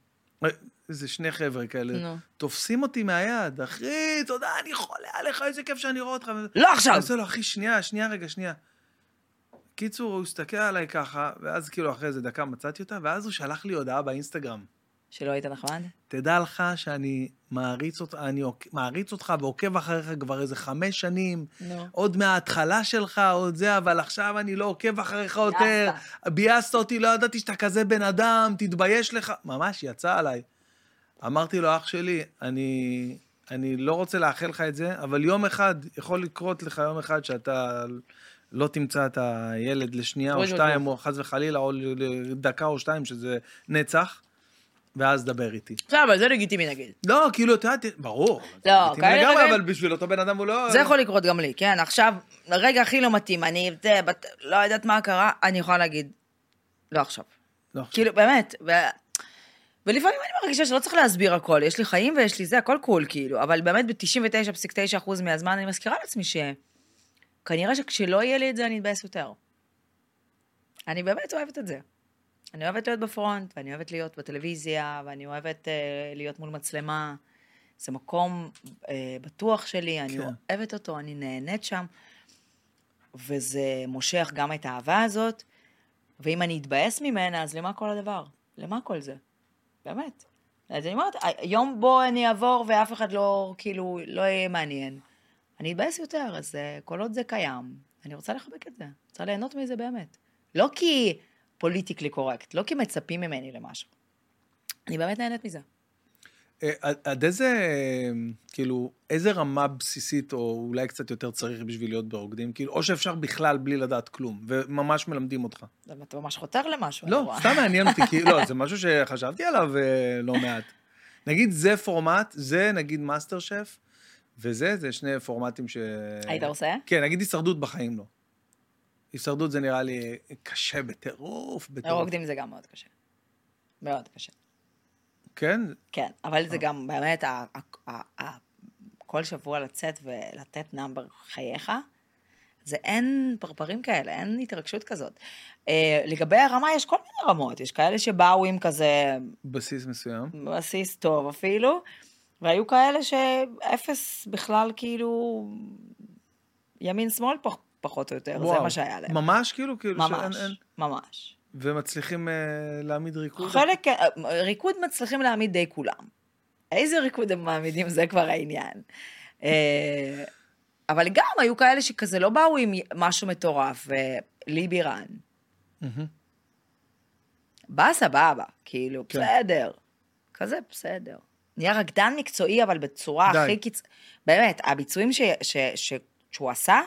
איזה 2 חבר'ה כאלה, תופסים אותי מהיד, אחי, תודה, אני חולה עליך, איזה כיף שאני רואה אותך. לא עכשיו! עושה לו, אחי, שנייה. קיצור, הוא הסתכל עליי ככה, ואז כאילו אחרי איזה דקה מצאתי אותה, ואז הוא שלח לי הודעה באינסטגרם. שלא היית נחמד? תדע לך שאני מעריץ אותך ועוקב אחריך כבר איזה 5 שנים, עוד מההתחלה שלך, עוד זה, אבל עכשיו אני לא עוקב אחריך יותר, ביאסת אותי, לא ידעתי שאתה כזה בן אדם, תתבייש לך. ממש יצא עליי. אמרתי לו, אח שלי, אני לא רוצה לאחל לך את זה, אבל יום אחד, יכול לקרות לך יום אחד שאתה לא תמצא את הילד לשנייה או 2, או חס וחלילה, או לדקה או 2, שזה נצח, ואז דבר איתי. אבל זה לגיטימי נגיד. לא, כאילו, אתה יודע, ברור. לא, כאלה. אבל בשביל אותו בן אדם הוא לא... זה יכול לקרות גם לי, כן? עכשיו, הרגע הכי לא מתאים, אני לא יודעת מה קרה, אני יכולה להגיד, לא עכשיו. כאילו, באמת, ולפעמים אני מרגישה שלא צריך להסביר הכל, יש לי חיים ויש לי זה, הכל קול כאילו, אבל באמת ב-99.9% מהזמן אני מזכירה לעצמי שכנראה שכשלא יהיה לי את זה אני אתבאס יותר. אני באמת אוהבת את זה. אני אוהבת להיות בפרונט, ואני אוהבת להיות בטלוויזיה, ואני אוהבת להיות מול מצלמה, זה מקום בטוח שלי, אני אוהבת אותו, אני נהנית שם, וזה מושך גם את האהבה הזאת, ואם אני אתבאס ממנה, אז למה כל הדבר? למה כל זה? באמת. אז אני אומרת, יום בו אני אעבור ואף אחד לא, כאילו, לא יהיה מעניין. אני אתבאס יותר, אז כל עוד זה קיים. אני רוצה לחבק את זה. רוצה ליהנות מזה באמת. לא כי פוליטיקלי קורקט, לא כי מצפים ממני למשהו. אני באמת נהנית מזה. עד איזה, כאילו, איזה רמה בסיסית, או אולי קצת יותר צריך בשביל להיות ברוקדים, כאילו, או שאפשר בכלל בלי לדעת כלום, וממש מלמדים אותך. אתה ממש חותר למשהו. לא, סתם מעניין אותי, כי לא, זה משהו שחשבתי עליו לא מעט. נגיד, זה פורמט, זה נגיד מאסטר שף, וזה, זה 2 פורמטים ש... היית עושה? כן, נגיד הישרדות בחיים לא. הישרדות זה נראה לי קשה בטירוף. ברוקדים זה גם מאוד קשה. מאוד קשה. כן? כן, אבל זה גם באמת, כל שבוע לצאת ולתת נאמבר חייך, זה אין פרפרים כאלה, אין התרגשות כזאת. לגבי הרמה, יש כל מיני רמות, יש כאלה שבאו עם כזה... בסיס מסוים. בסיס טוב אפילו, והיו כאלה שאפס בכלל כאילו ימין-שמאל פחות או יותר, זה מה שהיה להם. ממש כאילו? ממש, ממש. ומצליחים להעמיד ריקוד? חלק, ריקוד מצליחים להעמיד די כולם. איזה ריקוד הם מעמידים, זה כבר העניין. אבל גם היו כאלה שכזה לא באו עם משהו מטורף, ליבירן. בא סבבה, כאילו, בסדר. כזה בסדר. נהיה רקדן מקצועי, אבל בצורה הכי קיצור. באמת, הביצועים שהוא עשה,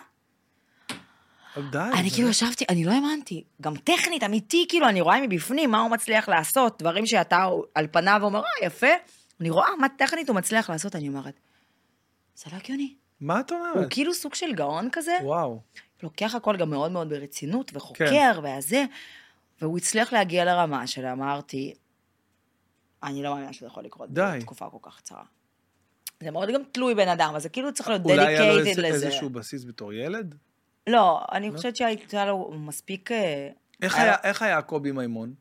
אני כאילו ישבתי, אני לא האמנתי, גם טכנית, אמיתי, כאילו, אני רואה מבפנים מה הוא מצליח לעשות, דברים שאתה על פניו אומר, יפה, אני רואה מה טכנית הוא מצליח לעשות, אני אומרת, זה לא הגיוני. מה את אומרת? הוא כאילו סוג של גאון כזה, וואו. לוקח הכל גם מאוד מאוד ברצינות, וחוקר, והזה, והוא הצליח להגיע לרמה שלה, אמרתי, אני לא מאמינה שזה יכול לקרות בתקופה כל כך קצרה. זה מאוד גם תלוי בן אדם, אז זה כאילו צריך להיות dedicated לזה. אולי היה לו איזשהו בסיס בתור ילד? לא, אני חושבת שהייתה לו מספיק... איך היה קובי מימון?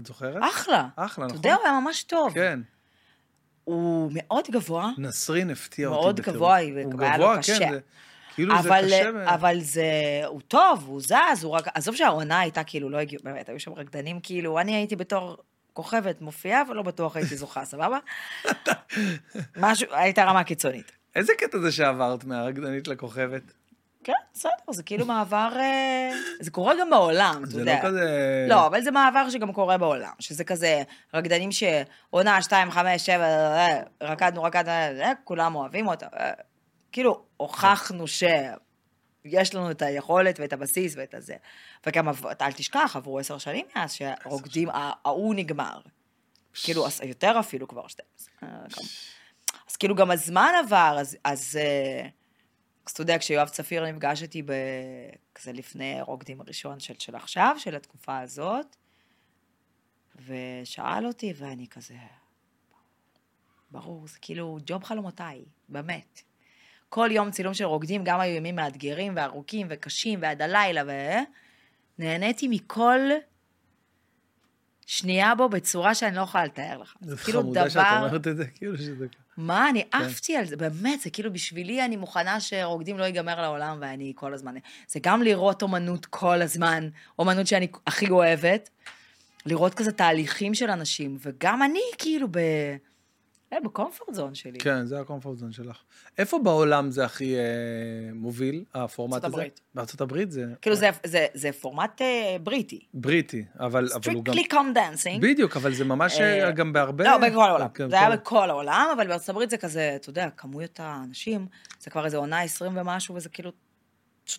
את זוכרת? אחלה. אחלה, נכון? אתה יודע, הוא היה ממש טוב. כן. הוא מאוד גבוה. נסרין הפתיע אותי. מאוד גבוה, היה לו קשה. כאילו זה קשה. אבל הוא טוב, הוא זז, הוא רק... עזוב שהעונה הייתה כאילו לא הגיעו, באמת, היו שם רקדנים כאילו, אני הייתי בתור כוכבת מופיעה, ולא בטוח הייתי זוכה, סבבה? הייתה רמה קיצונית. איזה קטע זה שעברת מהרקדנית לכוכבת? כן, בסדר, זה כאילו מעבר, זה קורה גם בעולם, אתה יודע. זה לא כזה... לא, אבל זה מעבר שגם קורה בעולם, שזה כזה רקדנים שעונה 2, 5, 7, רקדנו, כולם אוהבים אותה, כאילו, הוכחנו שיש לנו את היכולת ואת הבסיס ואת הזה. וגם, אל תשכח, עברו 10 שנים מאז שרוקדים, ההוא נגמר. כאילו, יותר אפילו כבר 12. אז כאילו, גם הזמן עבר, אז אתה יודע, כשיואב צפיר נפגש איתי כזה לפני רוקדים הראשון של עכשיו, של התקופה הזאת, ושאל אותי, ואני כזה, ברור, זה כאילו ג'וב חלומותיי, באמת. כל יום צילום של רוקדים, גם היו ימים מאתגרים וארוכים וקשים ועד הלילה, ונהניתי מכל שנייה בו בצורה שאני לא יכולה לתאר לך. זה כאילו חמודה שאת אומרת את זה, כאילו שזה... מה, אני עפתי על זה, באמת, זה כאילו בשבילי אני מוכנה שרוקדים לא ייגמר לעולם, ואני כל הזמן, זה גם לראות אומנות כל הזמן, אומנות שאני הכי אוהבת, לראות כזה תהליכים של אנשים, וגם אני כאילו בקומפורט זון שלי. כן, זה הקומפורט זון שלך. איפה בעולם זה הכי מוביל, הפורמט הזה? בארצות הברית זה... כאילו זה פורמט בריטי. בריטי, אבל הוא גם... Strictly come dancing. בדיוק, אבל זה ממש גם בהרבה... לא, בכל העולם. זה היה בכל העולם, אבל בארצות הברית זה כזה, אתה יודע, כמויות האנשים, זה כבר איזה עונה 20 ומשהו, וזה כאילו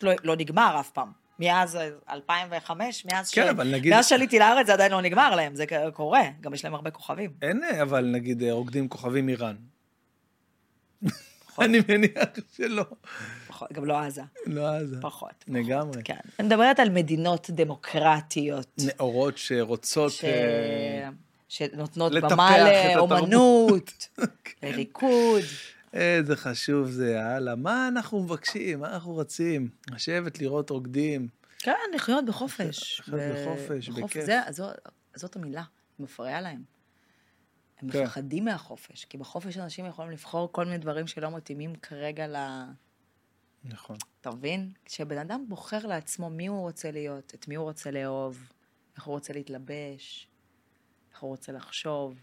לא נגמר אף פעם. מאז 2005, מאז שליתי לארץ, זה עדיין לא נגמר להם, זה קורה, גם יש להם הרבה כוכבים. אין, אבל נגיד רוקדים כוכבים איראן. אני מניח שלא. גם לא עזה. לא עזה. פחות. לגמרי. כן. אני מדברת על מדינות דמוקרטיות. נאורות שרוצות... שנותנות במה לאומנות, לריקוד. איזה חשוב זה, הלאה, מה אנחנו מבקשים, מה אנחנו רצים, לשבת, לראות רוקדים. כן, לחיות בחופש. לחיות בחופש, בכיף. זאת המילה, מפריעה להם. הם מפחדים מהחופש, כי בחופש אנשים יכולים לבחור כל מיני דברים שלא מתאימים כרגע ל... נכון. אתה מבין? כשבן אדם בוחר לעצמו מי הוא רוצה להיות, את מי הוא רוצה לאהוב, איך הוא רוצה להתלבש, איך הוא רוצה לחשוב,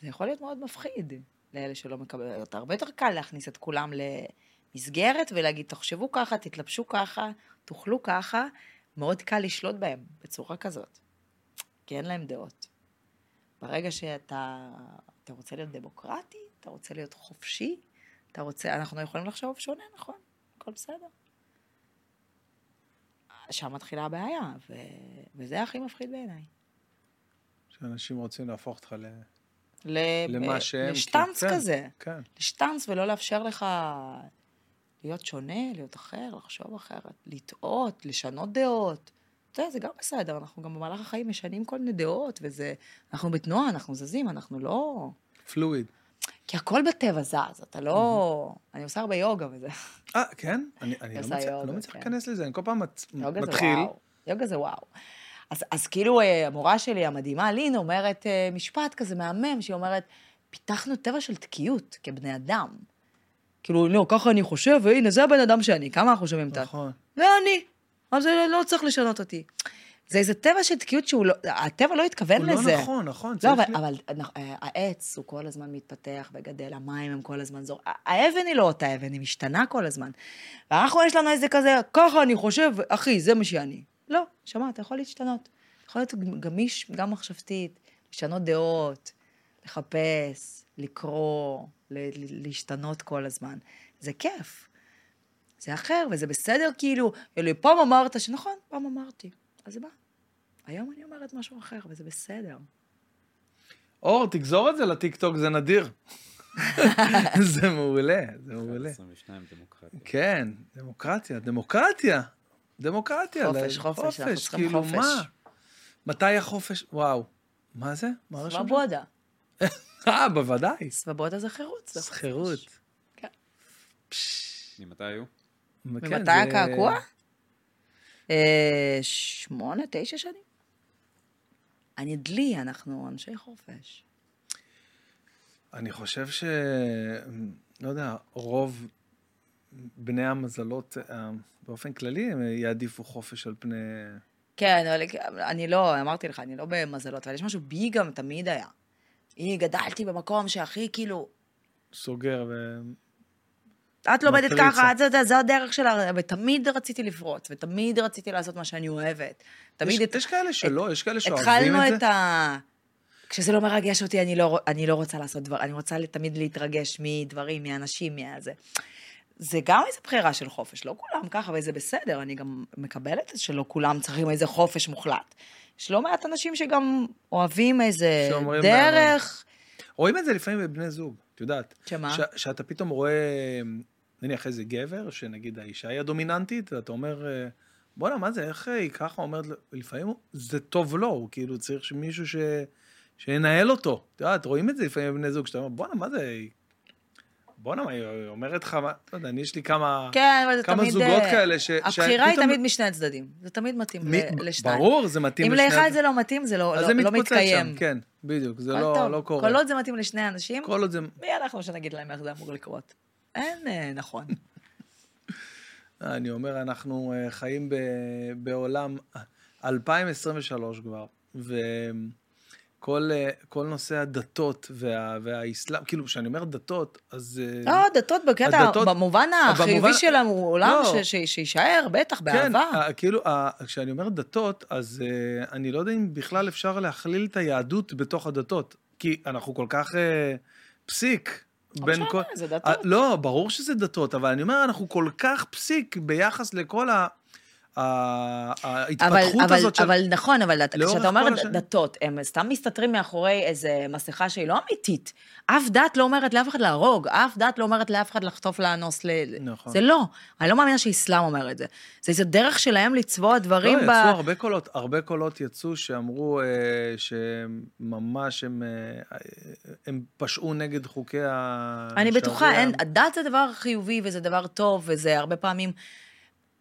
זה יכול להיות מאוד מפחיד. לאלה שלא מקבלות, הרבה יותר קל להכניס את כולם למסגרת, ולהגיד, תחשבו ככה, תתלבשו ככה, תאכלו ככה, מאוד קל לשלוט בהם, בצורה כזאת. כי אין להם דעות. ברגע שאתה רוצה להיות דמוקרטי, אתה רוצה להיות חופשי, אתה רוצה, אנחנו יכולים לחשוב שונה, נכון? הכל בסדר. שם מתחילה הבעיה, וזה הכי מפחיד בעיניי. שאנשים רוצים להפוך אותך ל... לשטנץ כזה, לשטנץ ולא לאפשר לך להיות שונה, להיות אחר, לחשוב אחרת, לטעות, לשנות דעות. זה גם בסדר, אנחנו גם במהלך החיים משנים כל מיני דעות, וזה, אנחנו בתנועה, אנחנו זזים, אנחנו לא... פלואיד. כי הכל בטבע זז, אתה לא... אני עושה הרבה יוגה וזה. כן? אני לא מצליח להיכנס לזה, אני כל פעם מתחיל. יוגה זה וואו. אז כאילו המורה שלי, המדהימה, לין, אומרת משפט כזה מהמם, שהיא אומרת, פיתחנו טבע של תקיעות כבני אדם. כאילו, לא, ככה אני חושב, והנה, זה הבן אדם שאני, כמה אנחנו חושבים תת? נכון. זה אני, אבל זה לא צריך לשנות אותי. זה איזה טבע של תקיעות שהטבע לא התכוון לזה. הוא לא נכון, נכון. לא, אבל העץ הוא כל הזמן מתפתח וגדל, המים הם כל הזמן זור. האבן היא לא אותה אבן, היא משתנה כל הזמן. ואנחנו יש לנו איזה כזה, ככה אני חושב, אחי, זה מה שאני. לא, שמע, אתה יכול להשתנות. אתה יכול להיות גמיש, גם מחשבתית, לשנות דעות, לחפש, לקרוא, להשתנות כל הזמן. זה כיף. זה אחר, וזה בסדר כאילו. פעם אמרת שנכון, פעם אמרתי. אז זה בא. היום אני אומרת משהו אחר, וזה בסדר. אור, תגזור את זה לטיק-טוק, זה נדיר. זה מעולה, זה מעולה. 22 דמוקרטיה. כן, דמוקרטיה, דמוקרטיה. דמוקרטיה. חופש, חופש, אנחנו צריכים חופש. כאילו מה? מתי החופש? וואו. מה זה? סבבודה. בוודאי. סבבודה זה חירות. זה חירות. כן. ממתי היו? ממתי הקעקוע? 8, 9 שנים. אני דלי, אנחנו אנשי חופש. אני חושב ש... לא יודע, רוב... בני המזלות, באופן כללי, הם יעדיפו חופש על פני... כן, אני לא, אמרתי לך, אני לא במזלות, אבל יש משהו בי גם תמיד היה. היא גדלתי במקום שהכי כאילו... סוגר ו... את לומדת ככה, זה הדרך שלה, ותמיד רציתי לפרוץ, ותמיד רציתי לעשות מה שאני אוהבת. יש כאלה שלא, יש כאלה שאוהבים את זה. התחלנו את ה... כשזה לא מרגש אותי, אני לא רוצה לעשות דבר, אני רוצה תמיד להתרגש מדברים, מאנשים, מהזה. זה גם איזו בחירה של חופש, לא כולם ככה, וזה בסדר, אני גם מקבלת שלא כולם צריכים איזה חופש מוחלט. יש לא מעט אנשים שגם אוהבים איזה דרך. רואים את זה לפעמים בבני זוג, את יודעת. שמה? שאתה פתאום רואה, נניח איזה גבר, שנגיד האישה היא הדומיננטית, ואתה אומר, בוא'לה, מה זה, איך היא ככה אומרת, לפעמים זה טוב לו, הוא כאילו צריך שמישהו שינהל אותו. את יודעת, רואים את זה לפעמים בבני זוג, שאתה אומר, בוא'לה, מה זה, בוא'נה, מה היא אומרת לך, לא יודע, אני יש לי כמה זוגות כאלה. הבחירה היא תמיד משני הצדדים. זה תמיד מתאים לשניים. ברור, זה מתאים לשני. אם לאחד זה לא מתאים, זה לא מתקיים. אז זה מתפוצץ שם, כן, בדיוק, זה לא קורה. כל עוד זה מתאים לשני אנשים, מי אנחנו שנגיד להם איך זה אמור לקרות? אין, נכון. אני אומר, אנחנו חיים בעולם 2023 כבר, כל נושא הדתות והאסלאם, כאילו, כשאני אומר דתות, אז... לא, דתות בקטע, במובן החיובי שלנו, הוא עולם שישאר, בטח, באהבה. כן, כאילו, כשאני אומר דתות, אז אני לא יודע אם בכלל אפשר להכליל את היהדות בתוך הדתות, כי אנחנו כל כך פסיק. בין כל... זה דתות. לא, ברור שזה דתות, אבל אני אומר, אנחנו כל כך פסיק ביחס לכל ההתפתחות הזאת של... אבל נכון, אבל כשאתה אומרת דתות, הם סתם מסתתרים מאחורי איזה מסכה שהיא לא אמיתית. אף דת לא אומרת לאף אחד להרוג, אף דת לא אומרת לאף אחד לחטוף לאנוס. זה לא. אני לא מאמינה שהאסלאם אומר את זה. זה איזו דרך שלהם לצבוע דברים ב... לא, יצאו הרבה קולות. הרבה קולות יצאו שאמרו שממש הם פשעו נגד חוקי ה... אני בטוחה, דת זה דבר חיובי וזה דבר טוב, וזה הרבה פעמים...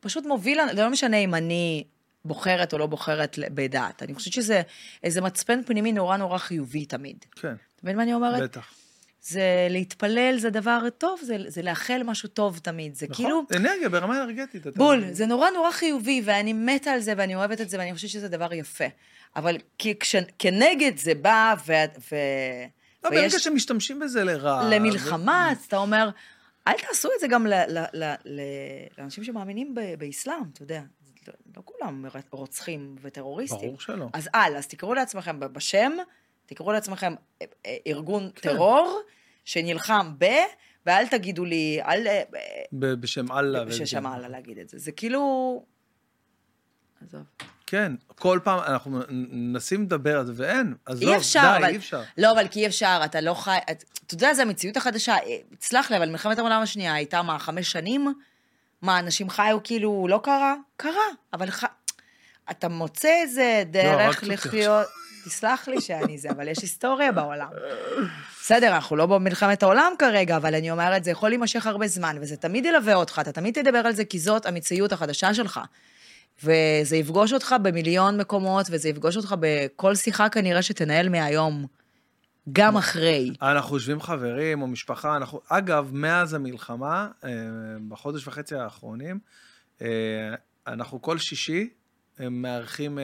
פשוט מוביל, זה לא משנה אם אני בוחרת או לא בוחרת בדעת. אני חושבת שזה איזה מצפן פנימי נורא נורא חיובי תמיד. כן. תמיד מה אני אומרת? בטח. זה להתפלל, זה דבר טוב, זה לאחל משהו טוב תמיד. זה נכון, כאילו... אנרגיה, ברמה אנרגטית. בול, זה נורא נורא חיובי, ואני מתה על זה, ואני אוהבת את זה, ואני חושבת שזה דבר יפה. אבל כנגד זה בא, לא, ברגע שמשתמשים בזה לרעה. למלחמה, אתה אומר... אל תעשו את זה גם לאנשים שמאמינים באסלאם, אתה יודע. לא כולם רוצחים וטרוריסטים. ברור שלא. אז תקראו לעצמכם בשם, תקראו לעצמכם ארגון טרור, שנלחם ואל תגידו לי, בשם אללה. בשם אללה להגיד את זה. זה כאילו... עזוב. כן, כל פעם אנחנו נסים לדבר על זה, ואין, אז לא, די, אי אפשר. לא, אבל כי אי אפשר, אתה לא חי... אתה יודע, זו המציאות החדשה, הצלח לי, אבל מלחמת העולם השנייה הייתה מה, 5 שנים? מה, אנשים חיו כאילו, לא קרה? קרה, אבל אתה מוצא איזה דרך לחיות... תסלח לי שאני זה, אבל יש היסטוריה בעולם. בסדר, אנחנו לא במלחמת העולם כרגע, אבל אני אומרת, זה יכול להימשך הרבה זמן, וזה תמיד ילווה אותך, אתה תמיד תדבר על זה, כי זאת המציאות החדשה שלך. וזה יפגוש אותך במיליון מקומות, וזה יפגוש אותך בכל שיחה כנראה שתנהל מהיום, גם אחרי. אנחנו יושבים חברים או משפחה, אגב, מאז המלחמה, בחודש וחצי האחרונים, אנחנו כל שישי מארחים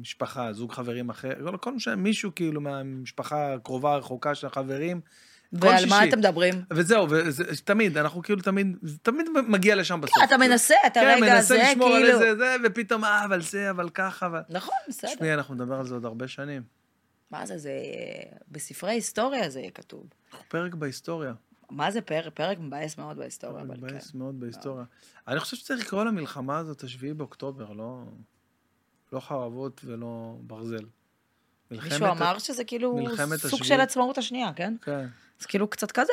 משפחה, זוג חברים אחר, כל מישהו כאילו מהמשפחה הקרובה, הרחוקה של החברים, ועל מה אתם מדברים? וזהו, תמיד, אנחנו כאילו תמיד מגיע לשם בסוף. אתה מנסה, אתה רגע הזה, כאילו. כן, מנסה לשמור על זה, ופתאום, אבל זה, אבל ככה. נכון, בסדר. שמי, אנחנו נדבר על זה עוד הרבה שנים. מה זה, זה בספרי היסטוריה זה כתוב. פרק בהיסטוריה. מה זה פרק? מבאס מאוד בהיסטוריה. מבאס מאוד בהיסטוריה. אני חושב שצריך לקרוא למלחמה הזאת, 7 באוקטובר, לא חרבות ולא ברזל. מישהו אמר שזה כאילו סוג של עצמאות השנייה, כן? כן. זה כאילו קצת כזה.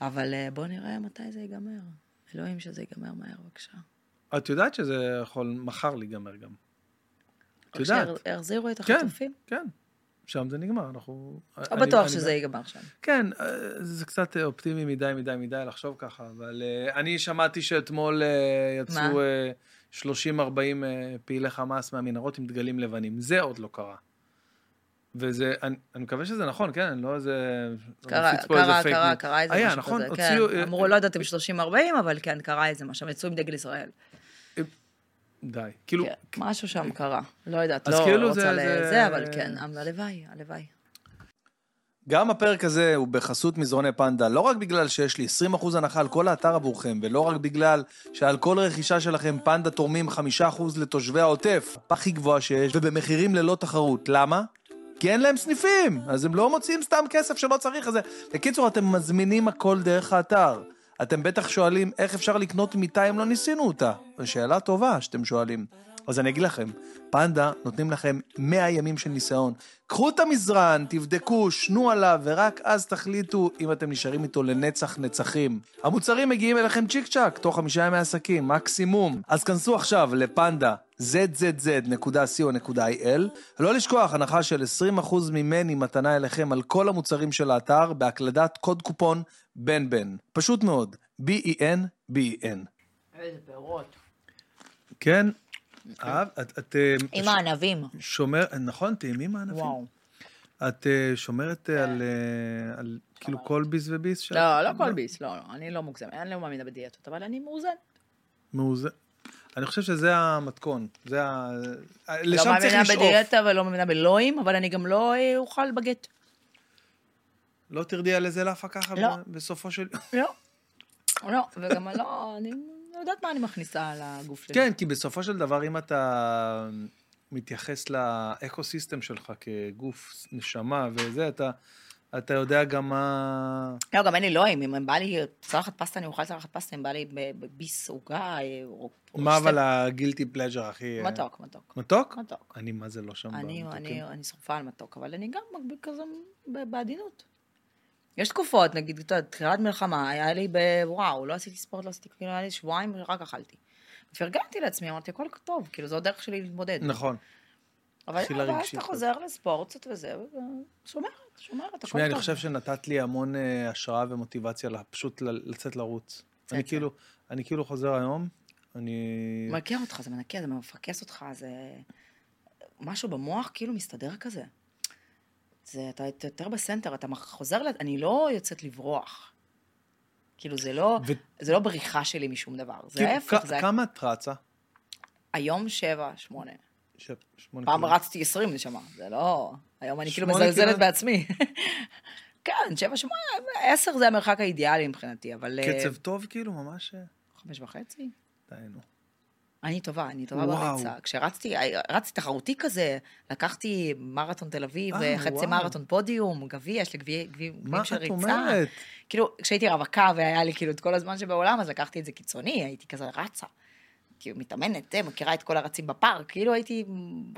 אבל בוא נראה מתי זה ייגמר. אלוהים שזה ייגמר מהר, בבקשה. את יודעת שזה יכול מחר להיגמר גם. את יודעת. שהחזירו את החטופים? כן, שם זה נגמר. או בטוח שזה ייגמר שם. כן, זה קצת אופטימי מדי לחשוב ככה, אבל אני שמעתי שאתמול יצאו 30-40 פעילי חמאס מהמנהרות עם דגלים לבנים. זה עוד לא קרה. וזה, אני מקווה שזה נכון, כן, אני לא איזה... קרה איזה משהו נכון, כזה, כן. אמרו, לא יודעת אם 30-40, אבל כן, קרה איזה משהו, יצאו עם דגל ישראל. די, כאילו... כן, משהו שם קרה, לא יודעת, לא כאילו רוצה לזה, אבל כן, אבל הלוואי. גם הפרק הזה הוא בחסות מזרוני פנדה, לא רק בגלל שיש לי 20% הנחה על כל האתר עבורכם, ולא רק בגלל שעל כל רכישה שלכם פנדה תורמים 5% לתושבי העוטף, הכי גבוהה שיש, ובמחירים ללא תחרות. למה? כי אין להם סניפים, אז הם לא מוציאים סתם כסף שלא צריך. בקיצור, אתם מזמינים הכל דרך האתר. אתם בטח שואלים, איך אפשר לקנות מיטה אם לא ניסינו אותה? שאלה טובה שאתם שואלים. אז אני אגיד לכם, פנדה נותנים לכם 100 ימים של ניסיון. קחו את המזרן, תבדקו, שנו עליו, ורק אז תחליטו אם אתם נשארים איתו לנצח נצחים. המוצרים מגיעים אליכם צ'יק צ'ק, תוך 5 ימי עסקים, מקסימום. אז כנסו עכשיו לפנדה, zzz.co.il. לא לשכוח, הנחה של 20% ממני מתנה אליכם על כל המוצרים של האתר, בהקלדת קוד קופון בן-בן. פשוט מאוד, B-E-N-B-E-N. איזה פירות. כן. עם הענבים. נכון, תאימים הענבים. את שומרת על כאילו כל ביס וביס? לא, לא כל ביס, לא, אני לא מוגזמת, אני לא מאמינה בדיאטות, אבל אני מאוזנת. אני חושב שזה המתכון. לא מאמינה בדיאטה ולא מאמינה בלואים, אבל אני גם לא אוכל בגט. לא תרדי על איזה להפה ככה בסופו של... לא, לא, וגם לא... אני יודעת מה אני מכניסה לגוף שלי. כן, כי בסופו של דבר, אם אתה מתייחס לאקוסיסטם שלך כגוף, נשמה וזה, אתה יודע גם מה... לא, גם אין לי לואים. אם בא לי צלחת פסטה, אני אוכל צלחת פסטה, אם בא לי ביס עוגה, או... מה אבל הגילטי פלז'ר, הכי... מתוק, מתוק. מתוק? מתוק. אני מה זה לא שם במתוקים. אני שרופה על מתוק, אבל אני גם מגביל כזה בעדינות. יש תקופות, נגיד, תחילת מלחמה, היה לי וואו, לא עשיתי ספורט, לא עשיתי, כאילו היה לי שבועיים, רק אכלתי. ופרגנתי לעצמי, אמרתי, הכל טוב, כאילו, זו הדרך שלי להתמודד. נכון. אבל אז אתה חוזר לספורט, קצת וזה, שומרת, שומרת, הכל טוב. שמי, אני חושב שנתת לי המון השראה ומוטיבציה, פשוט לצאת לרוץ. אני כאילו חוזר היום, אני... מנקה אותך, זה מנקה, זה מפקס אותך, זה... משהו במוח כאילו מסתדר כזה. אתה יותר בסנטר, אתה חוזר, אני לא יוצאת לברוח. כאילו זה לא בריחה שלי משום דבר. זה ההפך. כמה את רצה? היום 7, 8. פעם רצתי 20 נשמה, זה לא... היום אני כאילו מזלזלת בעצמי. כן, 7, 8, 10 זה המרחק האידיאלי מבחינתי, אבל... קצב טוב כאילו, ממש... 5.5? דיינו. אני טובה ברצה. כשרצתי תחרותי כזה, לקחתי מרתון תל אביב, חצי מרתון פודיום, גביע, יש לי גביעים של ריצה. מה את אומרת? כאילו, כשהייתי רווקה והיה לי כאילו את כל הזמן שבעולם, אז לקחתי את זה קיצוני, הייתי כזה רצה. כאילו, מתאמנת, מכירה את כל הרצים בפארק, כאילו הייתי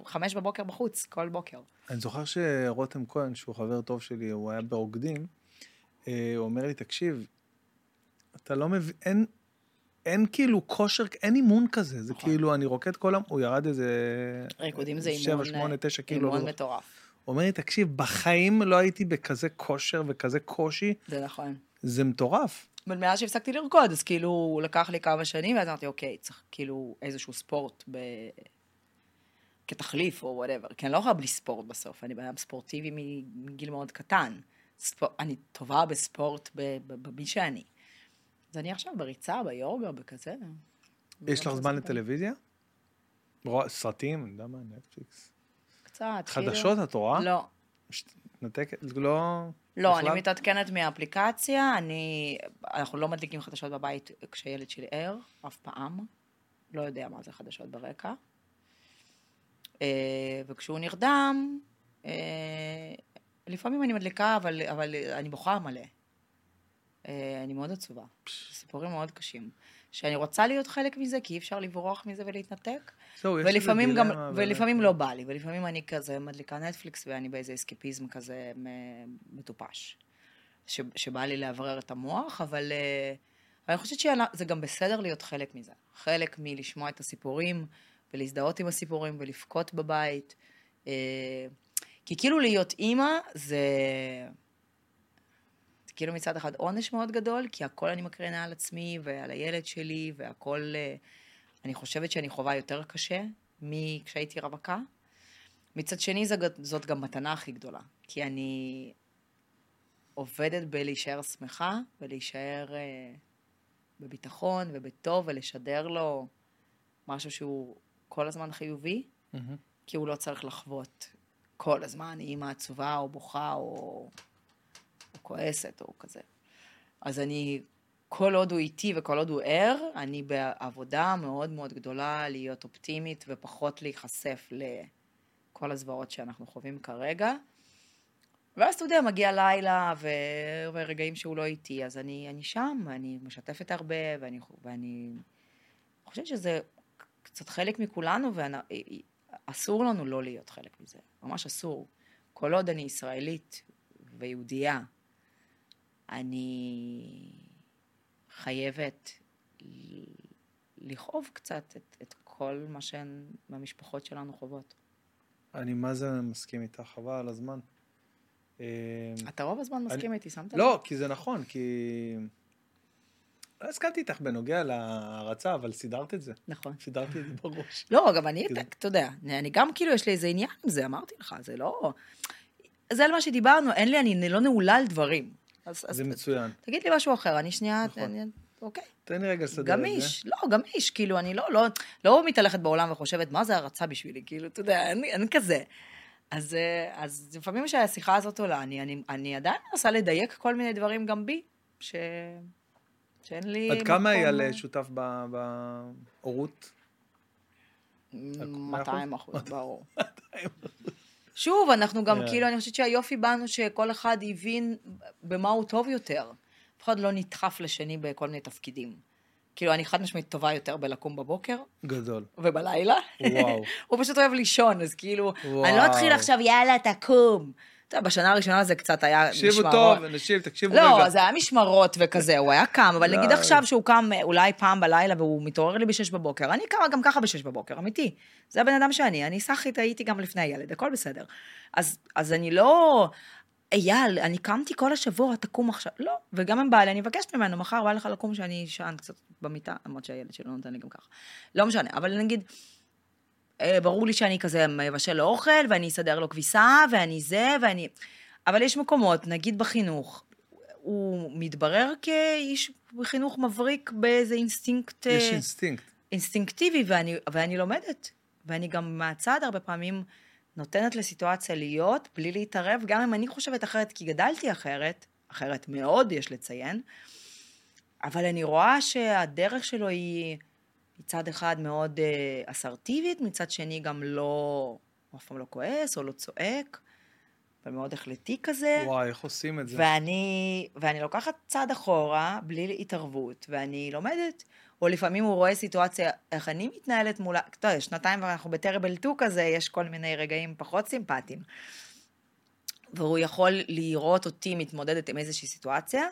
5 בבוקר בחוץ, כל בוקר. אני זוכר שרותם כהן, שהוא חבר טוב שלי, הוא היה ברוקדים, הוא אומר לי, תקשיב, אתה לא מבין... אין כאילו כושר, אין אימון כזה, זה כאילו אני רוקד כל היום, הוא ירד איזה... ריקודים זה אימון, 7, 8, 9 כאילו. אימון מטורף. הוא אומר לי, תקשיב, בחיים לא הייתי בכזה כושר וכזה קושי. זה נכון. זה מטורף. אבל מאז שהפסקתי לרקוד, אז כאילו לקח לי כמה שנים, ואז אמרתי, אוקיי, צריך כאילו איזשהו ספורט כתחליף או whatever, כי אני לא יכולה בלי ספורט בסוף, אני בעיה ספורטיבי מגיל מאוד קטן. אני טובה בספורט במי שאני. אז אני עכשיו בריצה, ביוגה, בכזה. יש לך זמן לטלוויזיה? סרטים, אני יודע מה, נטפליקס. קצת. חדשות, את רואה? לא. נתקת, לא... לא, אני מתעדכנת מהאפליקציה, אנחנו לא מדליקים חדשות בבית כשילד שלי ער, אף פעם. לא יודע מה זה חדשות ברקע. וכשהוא נרדם, לפעמים אני מדליקה, אבל אני בוכה מלא. אני מאוד עצובה, סיפורים מאוד קשים, שאני רוצה להיות חלק מזה, כי אי אפשר לברוח מזה ולהתנתק, ולפעמים לא בא לי, ולפעמים אני כזה מדליקה נטפליקס, ואני באיזה אסקיפיזם כזה מטופש, שבא לי להברר את המוח, אבל אני חושבת שזה גם בסדר להיות חלק מזה, חלק מלשמוע את הסיפורים, ולהזדהות עם הסיפורים, ולבכות בבית, כי כאילו להיות אימא, זה... כאילו מצד אחד עונש מאוד גדול, כי הכל אני מקרינה על עצמי ועל הילד שלי, והכל, אני חושבת שאני חובה יותר קשה מכשהייתי רווקה. מצד שני, זאת גם מתנה הכי גדולה, כי אני עובדת בלהישאר שמחה, ולהישאר בביטחון ובטוב, ולשדר לו משהו שהוא כל הזמן חיובי, כי הוא לא צריך לחוות כל הזמן, אימא עצובה או בוכה או... כועסת או כזה. אז אני, כל עוד הוא איתי וכל עוד הוא ער, אני בעבודה מאוד מאוד גדולה להיות אופטימית ופחות להיחשף לכל הזוועות שאנחנו חווים כרגע, ואז אתה יודע, מגיע לילה, ורגעים שהוא לא איתי, אז אני שם, אני משתפת הרבה, ואני חושבת שזה קצת חלק מכולנו, ואסור לנו לא להיות חלק מזה, ממש אסור. כל עוד אני ישראלית ויהודייה, אני חייבת לכאוב קצת את כל מה שהן במשפחות שלנו חוות. אני מה זה מסכים איתך, חבל על הזמן. אתה רוב הזמן מסכים איתי, שמת? לא, כי זה נכון, כי... לא הסכמתי איתך בנוגע להרצה, אבל סידרת את זה. נכון. סידרתי את זה בראש. לא, גם אני, אתה יודע, אני גם כאילו, יש לי איזה עניין עם זה, אמרתי לך, זה לא... זה על מה שדיברנו, אין לי, אני לא נעולה על דברים. זה מצוין. תגיד לי משהו אחר, אני שנייה... אוקיי. תן לי רגע לסדר את זה. גמיש, לא, גמיש, כאילו, אני לא מתהלכת בעולם וחושבת, מה זה הרצה בשבילי, כאילו, אתה יודע, אין כזה. אז לפעמים שהשיחה הזאת עולה, אני עדיין מנסה לדייק כל מיני דברים גם בי, שאין לי מקום... עד כמה היה לשותף בהורות? 200%, ברור. 200%. שוב, אנחנו גם כאילו, אני חושבת שהיופי בנו שכל אחד הבין במה הוא טוב יותר. אף אחד לא נדחף לשני בכל מיני תפקידים. כאילו, אני חד משמעית טובה יותר בלקום בבוקר. גדול. ובלילה. וואו. הוא פשוט אוהב לישון, אז כאילו, וואו. אני לא אתחיל עכשיו, יאללה, תקום. אתה יודע, בשנה הראשונה זה קצת היה משמרות. תקשיבו טוב, אנשים, תקשיבו רגע. לא, זה היה משמרות וכזה, הוא היה קם, אבל נגיד עכשיו שהוא קם אולי פעם בלילה, והוא מתעורר לי ב-6 בבוקר, אני קמה גם ככה ב-6 בבוקר, אמיתי. זה הבן אדם שאני סחית, הייתי גם לפני הילד, הכל בסדר. אז אני לא... אייל, אני קמתי כל השבוע, תקום עכשיו, לא, וגם הם בא לי, אני מבקשת ממנו, מחר בא לך לקום שאני שען קצת במיטה, למרות שהילד שלא נותן לי גם ככה, לא משנה, אבל נגיד, ברור לי שאני כזה מבשל לו אוכל, ואני אסדר לו כביסה, ואני זה, אבל יש מקומות, נגיד בחינוך, הוא מתברר כאיש בחינוך מבריק באיזה אינסטינקט, יש אינסטינקט, אינסטינקטיבי, ואני לומדת, ואני גם מהצד הרבה פעמים, נותנת לסיטואציה להיות, בלי להתערב, גם אם אני חושבת אחרת, כי גדלתי אחרת, אחרת מאוד יש לציין, אבל אני רואה שהדרך שלו היא מצד אחד מאוד אסרטיבית, מצד שני גם לא, אף פעם לא כועס או לא צועק, אבל מאוד החלטי כזה. וואי, איך עושים את זה? ואני לוקחת צעד אחורה, בלי התערבות, ואני לומדת, או לפעמים הוא רואה סיטואציה, איך אני מתנהלת מולה, טוב, יש שנתיים ואנחנו בטרבלטו כזה, יש כל מיני רגעים פחות סימפטיים, והוא יכול לראות אותי מתמודדת עם איזושהי סיטואציה,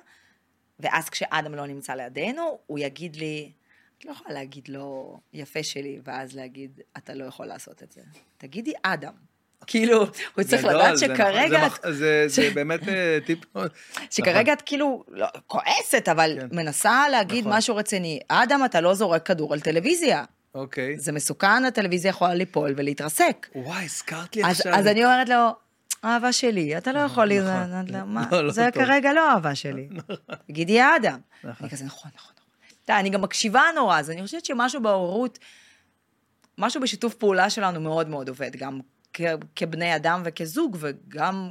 ואז כשאדם לא נמצא לידינו, הוא יגיד לי, את לא יכולה להגיד לו יפה שלי, ואז להגיד, אתה לא יכול לעשות את זה. תגידי אדם. כאילו, הוא צריך לדעת שכרגע... זה באמת טיפ... שכרגע את כאילו כועסת, אבל מנסה להגיד משהו רציני. אדם, אתה לא זורק כדור על טלוויזיה. אוקיי. זה מסוכן, הטלוויזיה יכולה ליפול ולהתרסק. וואי, הזכרת לי עכשיו. אז אני אומרת לו, אהבה שלי, אתה לא יכול... זה כרגע לא אהבה שלי. תגידי אדם. אני כזה, נכון, נכון. אני גם מקשיבה נורא, אז אני חושבת שמשהו בהורות, משהו בשיתוף פעולה שלנו מאוד מאוד עובד, גם כבני אדם וכזוג, וגם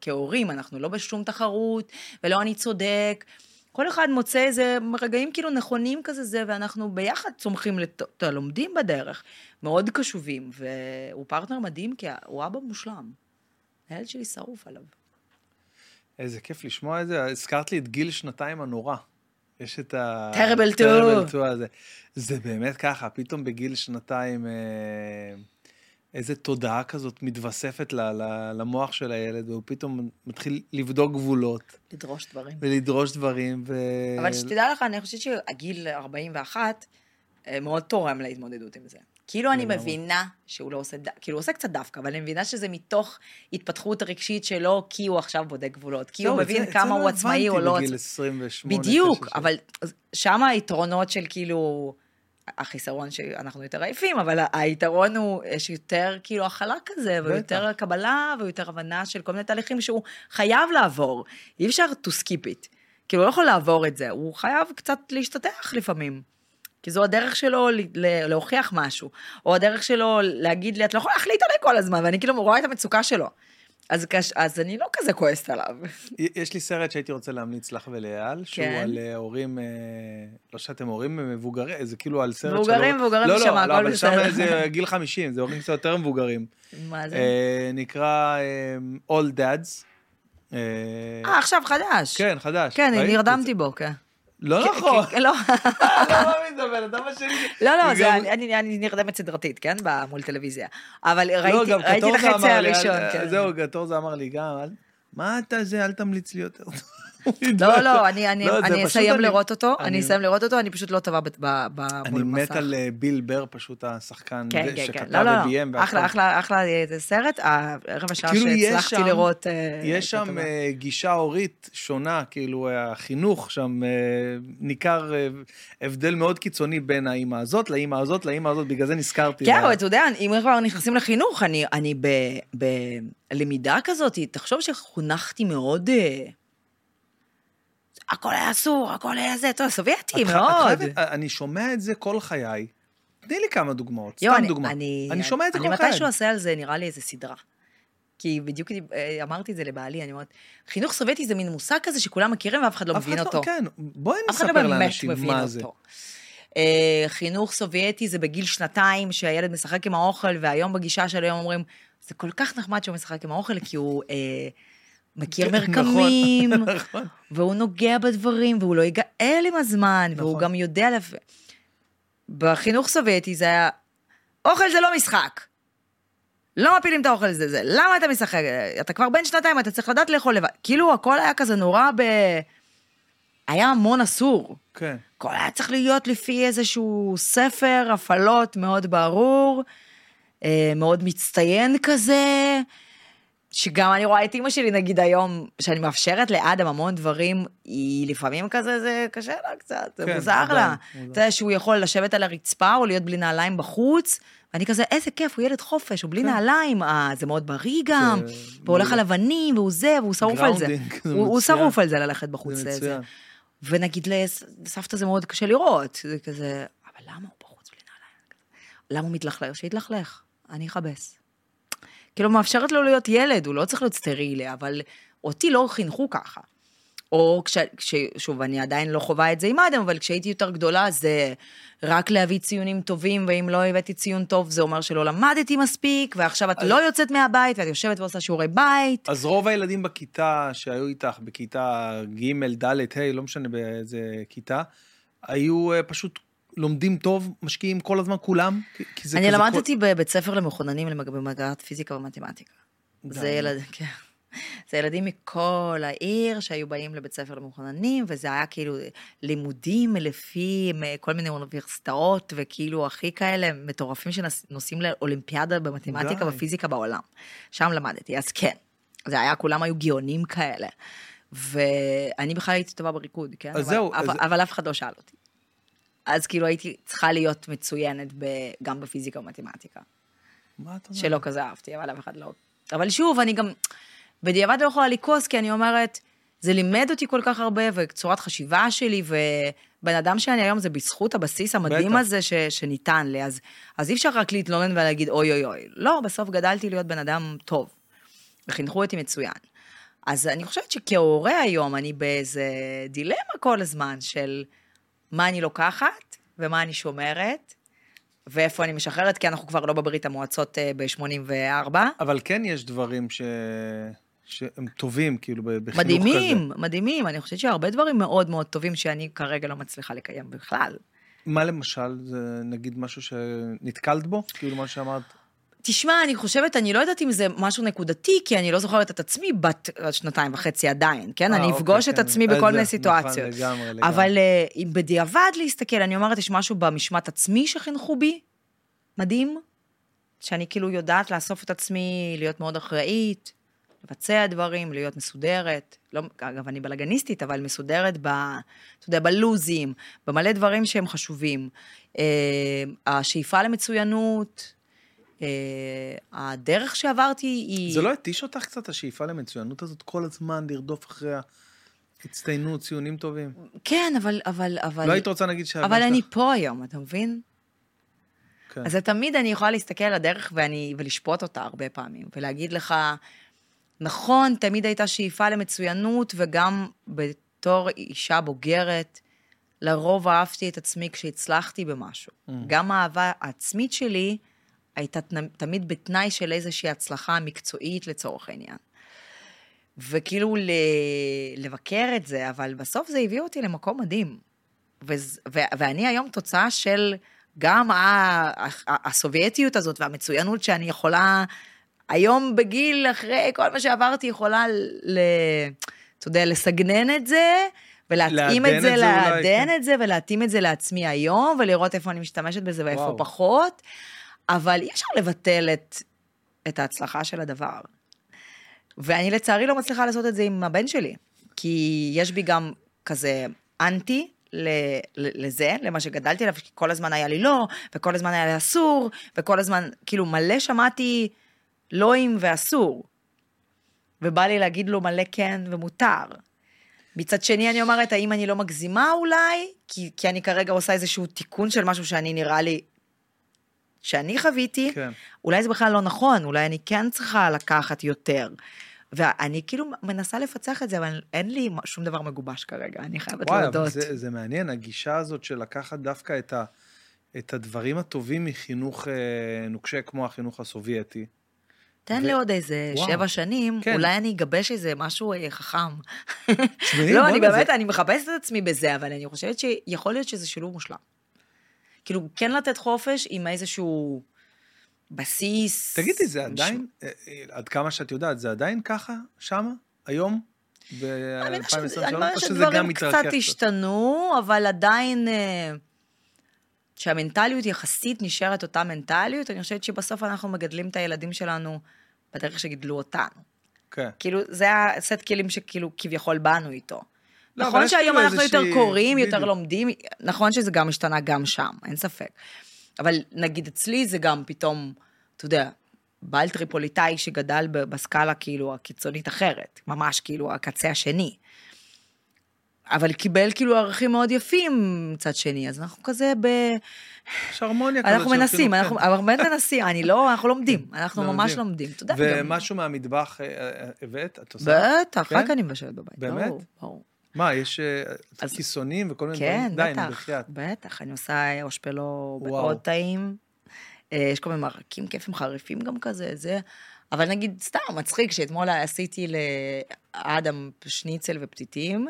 כהורים, אנחנו לא בשום תחרות, ולא אני צודק, כל אחד מוצא איזה רגעים כאילו נכונים כזה זה, ואנחנו ביחד צומחים, לומדים בדרך, מאוד קשובים, והוא פרטנר מדהים, כי הוא אבא מושלם, הילד שלי שרוף עליו. איזה כיף לשמוע את זה, הזכרת לי את גיל 2 הנורא, יש את ה... טרבלטו הזה, זה באמת ככה, פתאום בגיל 2, איזו תודעה כזאת מתווספת למוח של הילד, והוא פתאום מתחיל לבדוק גבולות. לדרוש דברים. ולדרוש דברים. אבל שתדע לך, אני חושבת שהגיל 41 מאוד תורם להתמודדות עם זה. כאילו אני מבינה שהוא לא עושה, כאילו הוא עושה קצת דווקא, אבל אני מבינה שזה מתוך התפתחות הרגשית שלו, כי הוא עכשיו בודק גבולות, כי הוא מבין כמה הוא עצמאי או לא... בדיוק, אבל שם היתרונות של כאילו... החיסרון שאנחנו יותר עייפים, אבל היתרון הוא שיותר כאילו החלה כזה, ויותר קבלה, ויותר הבנה של כל מיני תהליכים שהוא חייב לעבור. אי אפשר to skip it. כאילו הוא לא יכול לעבור את זה, הוא חייב קצת להשתתח לפעמים. כי זו הדרך שלו להוכיח משהו, או הדרך שלו להגיד לי, את לא יכולה להחליט עליי כל הזמן, ואני כאילו רואה את המצוקה שלו. אז אני לא כזה כועסת עליו. יש לי סרט שהייתי רוצה להמליץ לך ולאייל, שהוא על הורים, לא שאתם הורים מבוגרים, זה כאילו על סרט שלו. מבוגרים משמע, הכל בסדר. לא, אבל שם זה גיל 50, זה הורים קצת יותר מבוגרים. מה זה? נקרא All Dads, עכשיו חדש. כן, חדש. כן, אני נרדמתי בו, כן. לא נכון. לא. לא מאמין דבר, אתה משאירי. לא, אני נרדמת סדרתית, כן, מול טלוויזיה. אבל ראיתי את החצי הראשון. זהו, גטורזה אמר לי גם, מה אתה זה, אל תמליץ לי יותר. לא, לא, אני אסיים לראות אותו, אני פשוט לא טובה במסך. אני מת על ביל בר, פשוט השחקן שכתב וביים. אחלה סרט, הרבע שעה שהצלחתי לראות. יש שם גישה הורית שונה, כאילו החינוך שם ניכר הבדל מאוד קיצוני בין האמא הזאת לאמא הזאת, בגלל זה נזכרתי. כן, אתה יודע, אם כבר נכנסים לחינוך, אני בלמידה כזאת, תחשוב שחונכתי מאוד... הכל היה אסור, הכל היה זה, טוב, סובייטי מאוד. אני שומע את זה כל חיי. תני לי כמה דוגמאות, סתם דוגמא. אני שומע את זה כל חיי. אני מתישהו עושה על זה, נראה לי איזה סדרה. כי בדיוק אמרתי את זה לבעלי, אני אומרת, חינוך סובייטי זה מין מושג כזה שכולם מכירים ואף אחד לא מבין אותו. כן, בואי נספר לאנשים מה זה. חינוך סובייטי זה בגיל 2 שהילד משחק עם האוכל, והיום בגישה של היום אומרים, זה כל כך נחמד שהוא משחק עם האוכל, כי הוא... מכיר מרקמים, והוא נוגע בדברים, והוא לא יגאל עם הזמן, והוא גם יודע לפה. בחינוך סובייטי זה היה, אוכל זה לא משחק. לא מפילים את האוכל זה. למה אתה משחק? אתה כבר בן 2, אתה צריך לדעת לאכול לבד. כאילו הכל היה כזה נורא היה המון אסור. כן. הכל היה צריך להיות לפי איזשהו ספר, הפעלות מאוד ברור, מאוד מצטיין כזה, שגם אני רואה את אמא שלי, נגיד היום, שאני מאפשרת לאדם המון דברים, היא לפעמים כזה, זה קשה לה קצת, זה מוזר לה. אתה יודע שהוא יכול לשבת על הרצפה, או להיות בלי נעליים בחוץ, ואני כזה, איזה כיף, הוא ילד חופש, הוא בלי נעליים, זה מאוד בריא גם, והוא הולך על אבנים, והוא זה, והוא שרוף על זה. הוא שרוף על זה, ללכת בחוץ. ונגיד לסבתא זה מאוד קשה לראות, זה כזה, אבל למה הוא בחוץ בלי נעליים? למה הוא מתלכלך? שיתלכלך, אני אחבס. כאילו מאפשרת לו להיות ילד, הוא לא צריך להיות סטרילי, אבל אותי לא חינכו ככה. או שוב, אני עדיין לא חובה את זה עם אדם, אבל כשהייתי יותר גדולה, זה רק להביא ציונים טובים, ואם לא הבאתי ציון טוב, זה אומר שלא למדתי מספיק, ועכשיו את לא יוצאת מהבית, ואת יושבת ועושה שיעורי בית. אז רוב הילדים בכיתה שהיו איתך, בכיתה ג', ד', ה', לא משנה באיזה כיתה, היו פשוט... לומדים טוב, משקיעים כל הזמן כולם? אני למדתי בבית ספר למכוננים במגעת פיזיקה ומתמטיקה. זה ילדים מכל העיר שהיו באים לבית ספר למכוננים, וזה היה כאילו לימודים לפי כל מיני אוניברסיטאות, וכאילו הכי כאלה מטורפים שנוסעים לאולימפיאדה במתמטיקה ופיזיקה בעולם. שם למדתי, אז כן. זה היה, כולם היו גאונים כאלה. ואני בכלל הייתי טובה בריקוד, כן? אבל אף אחד לא שאל אותי. אז כאילו הייתי צריכה להיות מצוינת גם בפיזיקה ומתמטיקה. מה אתה אומר? שלא כזה אהבתי, אבל אף אחד לא. אבל שוב, אני גם בדיעבד לא יכולה לקוס, כי אני אומרת, זה לימד אותי כל כך הרבה, וצורת חשיבה שלי, ובן אדם שאני היום זה בזכות הבסיס המדהים הזה שניתן לי. אז אי אפשר רק להתלונן ולהגיד, אוי אוי אוי. לא, בסוף גדלתי להיות בן אדם טוב, וחינכו אותי מצוין. אז אני חושבת שכהורה היום, אני באיזה דילמה כל הזמן של... מה אני לוקחת, ומה אני שומרת, ואיפה אני משחררת, כי אנחנו כבר לא בברית המועצות ב-84. אבל כן יש דברים שהם טובים, כאילו, בחינוך כזה. מדהימים, מדהימים. אני חושבת שהרבה דברים מאוד מאוד טובים, שאני כרגע לא מצליחה לקיים בכלל. מה למשל, זה נגיד משהו שנתקלת בו? כאילו מה שאמרת... תשמע, אני חושבת, אני לא יודעת אם זה משהו נקודתי, כי אני לא זוכרת את עצמי בת 2.5 עדיין, כן? אני אפגוש את עצמי בכל מיני סיטואציות. אבל אם בדיעבד להסתכל, אני אומרת, יש משהו במשמעת עצמי שחינכו בי, מדהים, שאני כאילו יודעת לאסוף את עצמי, להיות מאוד אחראית, לבצע דברים, להיות מסודרת, אגב, אני בלגניסטית, אבל מסודרת בלוזים, במלא דברים שהם חשובים. השאיפה למצוינות, הדרך שעברתי היא... זה לא התיש אותך קצת השאיפה למצוינות הזאת כל הזמן לרדוף אחרי הצטיינות, ציונים טובים? כן, אבל... לא היית רוצה נגיד שהבנת לך. אבל אני פה היום, אתה מבין? כן. אז תמיד אני יכולה להסתכל על הדרך ולשפוט אותה הרבה פעמים, ולהגיד לך, נכון, תמיד הייתה שאיפה למצוינות, וגם בתור אישה בוגרת, לרוב אהבתי את עצמי כשהצלחתי במשהו. גם האהבה העצמית שלי... הייתה תמיד בתנאי של איזושהי הצלחה מקצועית לצורך העניין. וכאילו לבקר את זה, אבל בסוף זה הביא אותי למקום מדהים. ואני היום תוצאה של גם הסובייטיות הזאת והמצוינות שאני יכולה, היום בגיל אחרי כל מה שעברתי, יכולה לסגנן את זה, ולהתאים את זה, לעדן את זה, ולהתאים את זה לעצמי היום, ולראות איפה אני משתמשת בזה ואיפה פחות, אבל אי אפשר לבטל את ההצלחה של הדבר. ואני לצערי לא מצליחה לעשות את זה עם הבן שלי, כי יש בי גם כזה אנטי לזה, למה שגדלתי עליו, כי כל הזמן היה לי לא, וכל הזמן היה לי אסור, וכל הזמן, כאילו מלא שמעתי לא אם ואסור, ובא לי להגיד לו מלא כן ומותר. מצד שני אני אומרת, האם אני לא מגזימה אולי, כי אני כרגע עושה איזשהו תיקון של משהו שאני נראה לי, שאני חוויתי, כן. אולי זה בכלל לא נכון, אולי אני כן צריכה לקחת יותר. ואני כאילו מנסה לפצח את זה, אבל אין לי שום דבר מגובש כרגע, אני חייבת להודות. זה מעניין, הגישה הזאת של לקחת דווקא את הדברים הטובים מחינוך נוקשה כמו החינוך הסובייטי. תן לי עוד איזה 7 שנים, אולי אני אגבש איזה משהו חכם. לא, אני באמת, אני מחפשת את עצמי בזה, אבל אני חושבת שיכול להיות שזה שילוב מושלם. כאילו, כן לתת חופש עם איזשהו בסיס. תגידי, זה עדיין, עד כמה שאת יודעת, זה עדיין ככה, שמה, היום, ב-2023? אני מבינה שדברים קצת השתנו, אבל עדיין, שהמנטליות יחסית נשארת אותה מנטליות, אני חושבת שבסוף אנחנו מגדלים את הילדים שלנו בדרך שגידלו אותנו. כן. כאילו, זה הסט כלים שכאילו כביכול באנו איתו. נכון שהיום אנחנו יותר קוראים, יותר לומדים, נכון שזה גם השתנה גם שם, אין ספק. אבל נגיד אצלי זה גם פתאום, אתה יודע, בעל טריפוליטאי שגדל בסקאלה כאילו הקיצונית אחרת, ממש כאילו הקצה השני. אבל קיבל כאילו ערכים מאוד יפים מצד שני, אז אנחנו כזה שרמוניה כזה. אנחנו מנסים, אנחנו לומדים, אנחנו ממש לומדים. ומשהו מהמטבח הבאת, את עושה? בטח, רק אני מבשלת בבית. באמת? ברור. מה, יש כיסונים וכל מיני דברים? כן, בטח, בטח. אני עושה אושפלו מאוד טעים. יש כל מיני מרקים כיפים חריפים גם כזה, זה. אבל נגיד, סתם, מצחיק שאתמול עשיתי לאדם שניצל ופתיתים,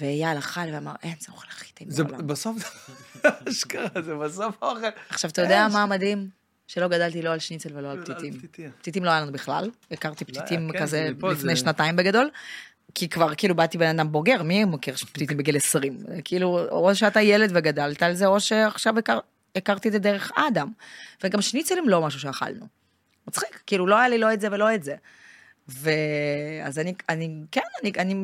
ויאל אכל ואמר, אין, זה אוכל הכי טעים בעולם. בסוף אשכרה, זה בסוף אוכל. עכשיו, אתה יודע מה מדהים? שלא גדלתי לא על שניצל ולא על פתיתים. פתיתים לא היה לנו בכלל. הכרתי פתיתים כזה לפני 2 בגדול. כי כבר כאילו באתי בן אדם בוגר, מי מכיר שפתיתי בגיל 20? כאילו, או שאתה ילד וגדלת על זה, או שעכשיו הכרתי את זה דרך אדם. וגם שניצלים לא משהו שאכלנו. מצחיק, כאילו לא היה לי לא את זה ולא את זה. ואז אני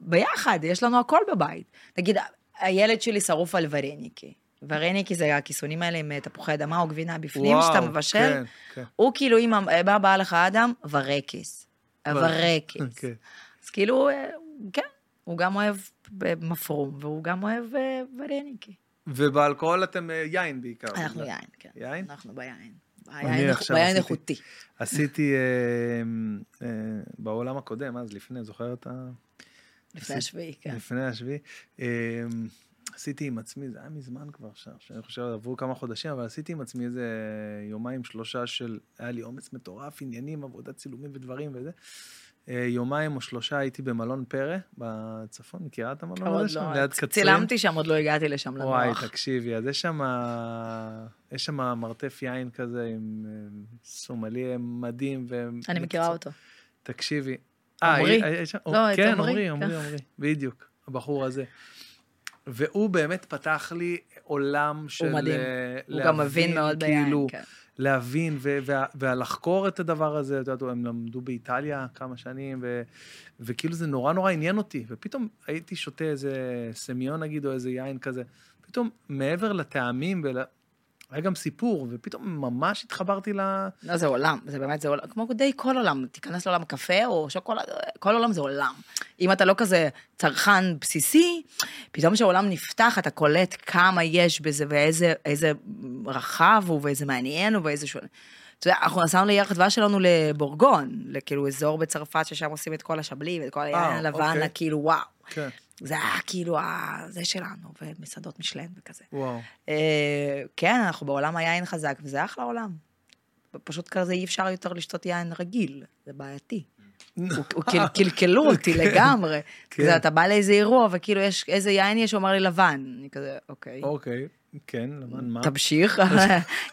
ביחד, יש לנו הכל בבית. נגיד, הילד שלי שרוף על ורניקי. ורניקי זה הכיסונים האלה עם תפוחי אדמה או גבינה בפנים, שאתה מבשל. הוא כאילו, אם בא לך אדם, ורקיס. הוורקס. אז כאילו, כן, הוא גם אוהב מפרום, והוא גם אוהב ורניקי. ובאלכוהול אתם יין בעיקר. אנחנו יין, כן. יין? אנחנו ביין. ביין איכותי. עשיתי בעולם הקודם, אז לפני, זוכרת? לפני השביעי, כן. לפני השביעי. עשיתי עם עצמי, זה היה מזמן כבר עכשיו, שאני חושב, עברו כמה חודשים, אבל עשיתי עם עצמי איזה 2-3 ימים של, היה לי אומץ מטורף, עניינים, עבודת צילומים ודברים וזה. 2 או 3 ימים הייתי במלון פרא, בצפון, מכירה את המלון? עוד לא, צילמתי שם, עוד לא הגעתי לשם לנוח. וואי, תקשיבי, אז יש שם מרתף יין כזה, עם סומלי מדהים. אני מכירה אותו. תקשיבי. עמרי? כן, עמרי, בדיוק, הבחור הזה. והוא באמת פתח לי עולם של... הוא מדהים, הוא גם מבין מאוד ביין. להבין ולחקור את הדבר הזה, הם למדו באיטליה כמה שנים, וכאילו זה נורא נורא עניין אותי, ופתאום הייתי שותה איזה סמיון נגיד, או איזה יין כזה, פתאום מעבר לטעמים, היה גם סיפור, ופתאום ממש התחברתי ל... לא, זה עולם, זה באמת, זה עולם, כמו די כל עולם, תיכנס לעולם קפה או שוקולד, כל עולם זה עולם. אם אתה לא כזה צרכן בסיסי, פתאום שהעולם נפתח, אתה קולט כמה יש בזה, ואיזה רחב הוא, ואיזה מעניין הוא, ואיזה שונה. אתה יודע, אנחנו נסענו ליחדווה שלנו לבורגון, לכאילו אזור בצרפת, ששם עושים את כל השבלי, ואת כל היין הלבן, כאילו וואו. כן. זה היה כאילו, זה שלנו, ומסעדות משלן וכזה. וואו. כן, אנחנו בעולם היין חזק, וזה אחלה עולם. פשוט כזה אי אפשר יותר לשתות יין רגיל, זה בעייתי. קלקלו אותי לגמרי. אתה בא לאיזה אירוע, וכאילו איזה יין יש, הוא אומר לי לבן. אני כזה, אוקיי. אוקיי, כן, לבן מה? תמשיך.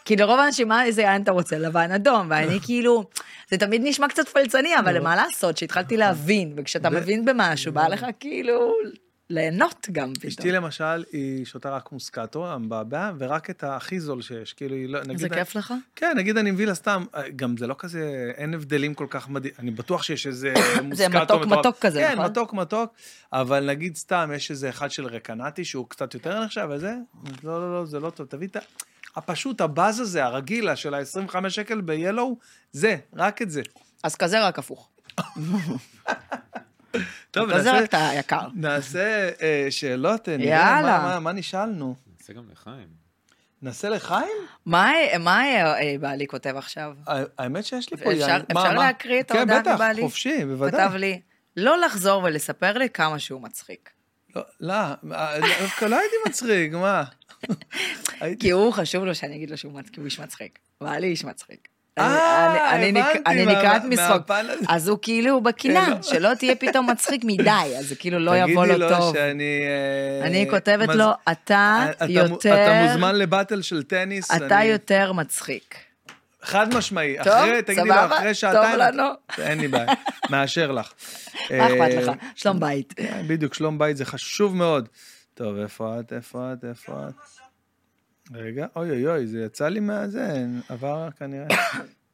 כי לרוב האנשים, מה איזה יין אתה רוצה? לבן אדום. ואני כאילו, זה תמיד נשמע קצת פלצני, אבל מה לעשות? שהתחלתי להבין, וכשאתה מבין במשהו, בא לך כאילו... ליהנות גם פתאום. אשתי למשל, היא שותה רק מוסקטו, המבעבע, ורק את הכי זול שיש. כאילו, היא לא, נגיד, זה כיף לך? כן, נגיד אני מביא לה סתם, גם זה לא כזה, אין הבדלים כל כך מדהים, אני בטוח שיש איזה מוסקטו. זה מתוק מתוק, מתוק כזה, כן, נכון? כן, מתוק מתוק, אבל נגיד סתם, יש איזה אחד של רקנטי, שהוא קצת יותר נחשב, וזה, לא, לא, לא, זה לא טוב, תביא את ה... הפשוט, הבאז הזה, הרגילה של ה-25 שקל ב-Yellow, זה, רק את זה. אז כזה רק הפוך. טוב, נעשה... אתה זרקת יקר. נעשה שאלות, נראה מה נשאלנו. נעשה גם לחיים. נעשה לחיים? מה בעלי כותב עכשיו? האמת שיש לי פה... אפשר להקריא את ההודעה מבעלי? כן, בטח, חופשי, בוודאי. כתב לי, לא לחזור ולספר לי כמה שהוא מצחיק. לא, לא הייתי מצחיק, מה? כי הוא חשוב לו שאני אגיד לו שהוא איש מצחיק. בעלי איש מצחיק. אני נקראת משחוק, אז הוא כאילו בקינה, שלא תהיה פתאום מצחיק מדי, אז זה כאילו לא יבוא לו טוב. אני כותבת לו, אתה יותר... אתה מוזמן לבטל של טניס. אתה יותר מצחיק. חד משמעי, תגידי לו, אחרי שעתיים... טוב לנו. אין לי בעיה, מאשר לך. מה אכפת לך? שלום בית. בדיוק, שלום בית, זה חשוב מאוד. טוב, איפה את, איפה את, איפה את? רגע, אוי אוי אוי, זה יצא לי מהזן, עבר כנראה.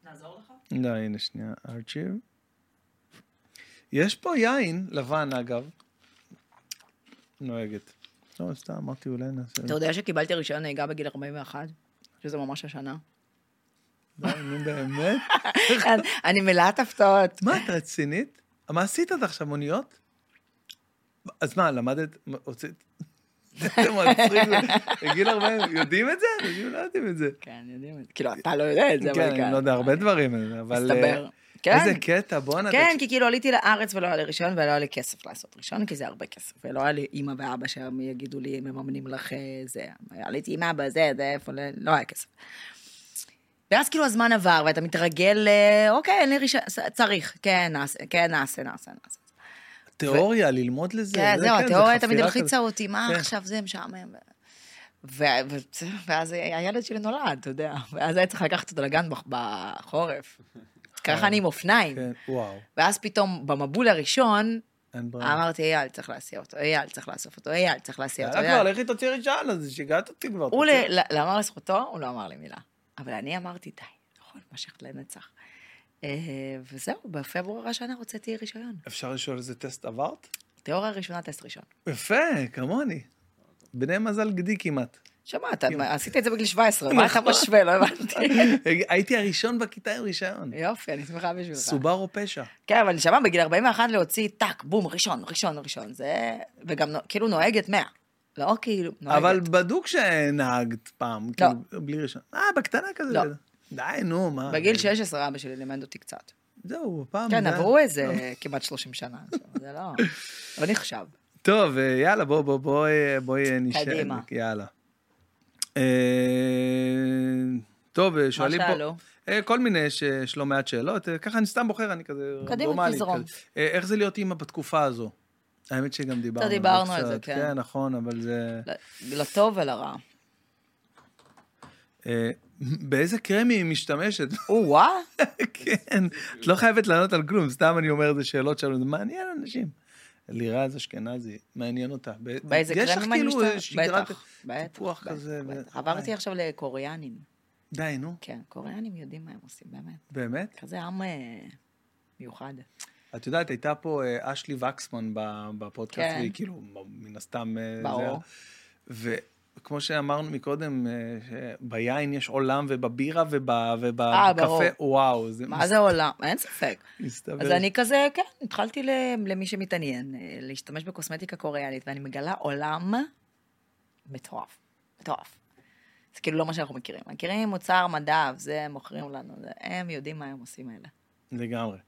נעזור לך? לא, הנה שנייה, ארצ'יב. יש פה יין, לבן אגב, נוהגת. לא, סתם, אמרתי אולי נעשה. אתה יודע שקיבלתי רישיון נהיגה בגיל 41? שזה ממש השנה. לא, באמת? אני מלאת הפתעות. מה, את רצינית? מה עשית עד עכשיו, מוניות? אז מה, למדת, הוצאת... בגיל 40, יודעים את זה? יודעים, לא יודעים את זה. כן, יודעים את זה. כאילו, אתה לא יודע את זה, אבל כן. כן, אני לא יודע הרבה דברים, אבל... מסתבר. איזה קטע, בוא נדע. כן, כי כאילו עליתי לארץ ולא היה לי רישיון, ולא היה לי כסף לעשות רישיון, כי זה הרבה כסף. ולא היה לי אמא ואבא שהם יגידו לי, הם מממנים לך זה. עליתי עם אבא, זה, איפה, לא היה כסף. ואז כאילו הזמן עבר, ואתה מתרגל, אוקיי, אין לי רישיון, צריך, כן, נעשה. תיאוריה, ללמוד לזה. זהו, התיאוריה תמיד הלחיצה אותי, מה עכשיו זה משעמם? ואז הילד שלי נולד, אתה יודע. ואז היה צריך לקחת אותו לגן בחורף. ככה אני עם אופניים. ואז פתאום במבול הראשון, אמרתי, אייל צריך להסיע אותו, אייל צריך לאסוף אותו, אייל צריך להסיע אותו. כבר, לכי תוציא רישיון, אז שיגעת אותי כבר. הוא אמר לזכותו, הוא לא אמר לי מילה. אבל אני אמרתי, די, נכון, משכת לנצח. וזהו, בפברואר השנה הוצאתי רישיון. אפשר לשאול איזה טסט עברת? תיאוריה ראשונה, טסט ראשון. יפה, כמוני. בני מזל גדי כמעט. שמעת, עשיתי את זה בגיל 17, מה אתה משווה, לא הבנתי. הייתי הראשון בכיתה עם רישיון. יופי, אני שמחה בשבילך. סובארו פשע. כן, אבל נשמע, בגיל 41 להוציא טאק, בום, ראשון. זה, וגם כאילו נוהגת 100. לא כאילו נוהגת. אבל בדוק שנהגת פעם, כאילו בלי רישיון. בקטנה כזה. די, נו, מה? בגיל 16 אבא שלי לימד אותי קצת. זהו, פעם... כן, עברו איזה כמעט 30 שנה, זה לא... אבל נחשב. טוב, יאללה, בואי נשאל. קדימה. יאללה. טוב, שואלים פה... כל מיני, יש לא מעט שאלות, ככה אני סתם בוחר, אני כזה... קדימה, תזרום. איך זה להיות אימא בתקופה הזו? האמת שגם דיברנו על זה, כן. כן, נכון, אבל זה... לטוב ולרע. באיזה קרמי היא משתמשת? וואה? כן, את לא חייבת לענות על כלום, סתם אני אומר את זה שאלות שלנו, זה מעניין אנשים. לירה זה אשכנזי, מעניין אותה. באיזה קרמי היא משתמשת? בטח, בטח. עברתי עכשיו לקוריאנים. די, נו. כן, קוריאנים יודעים מה הם עושים, באמת. באמת? כזה עם מיוחד. את יודעת, הייתה פה אשלי וקסמן בפודקאסט, והיא כאילו מן הסתם... ברור. כמו שאמרנו מקודם, ביין יש עולם ובבירה ובקפה, וואו. מה זה עולם? אין ספק. אז אני כזה, כן, התחלתי למי שמתעניין, להשתמש בקוסמטיקה קוריאנית, ואני מגלה עולם מטורף, מטורף. זה כאילו לא מה שאנחנו מכירים. מכירים מוצר מדף, זה מוכרים לנו, הם יודעים מה הם עושים האלה. לגמרי.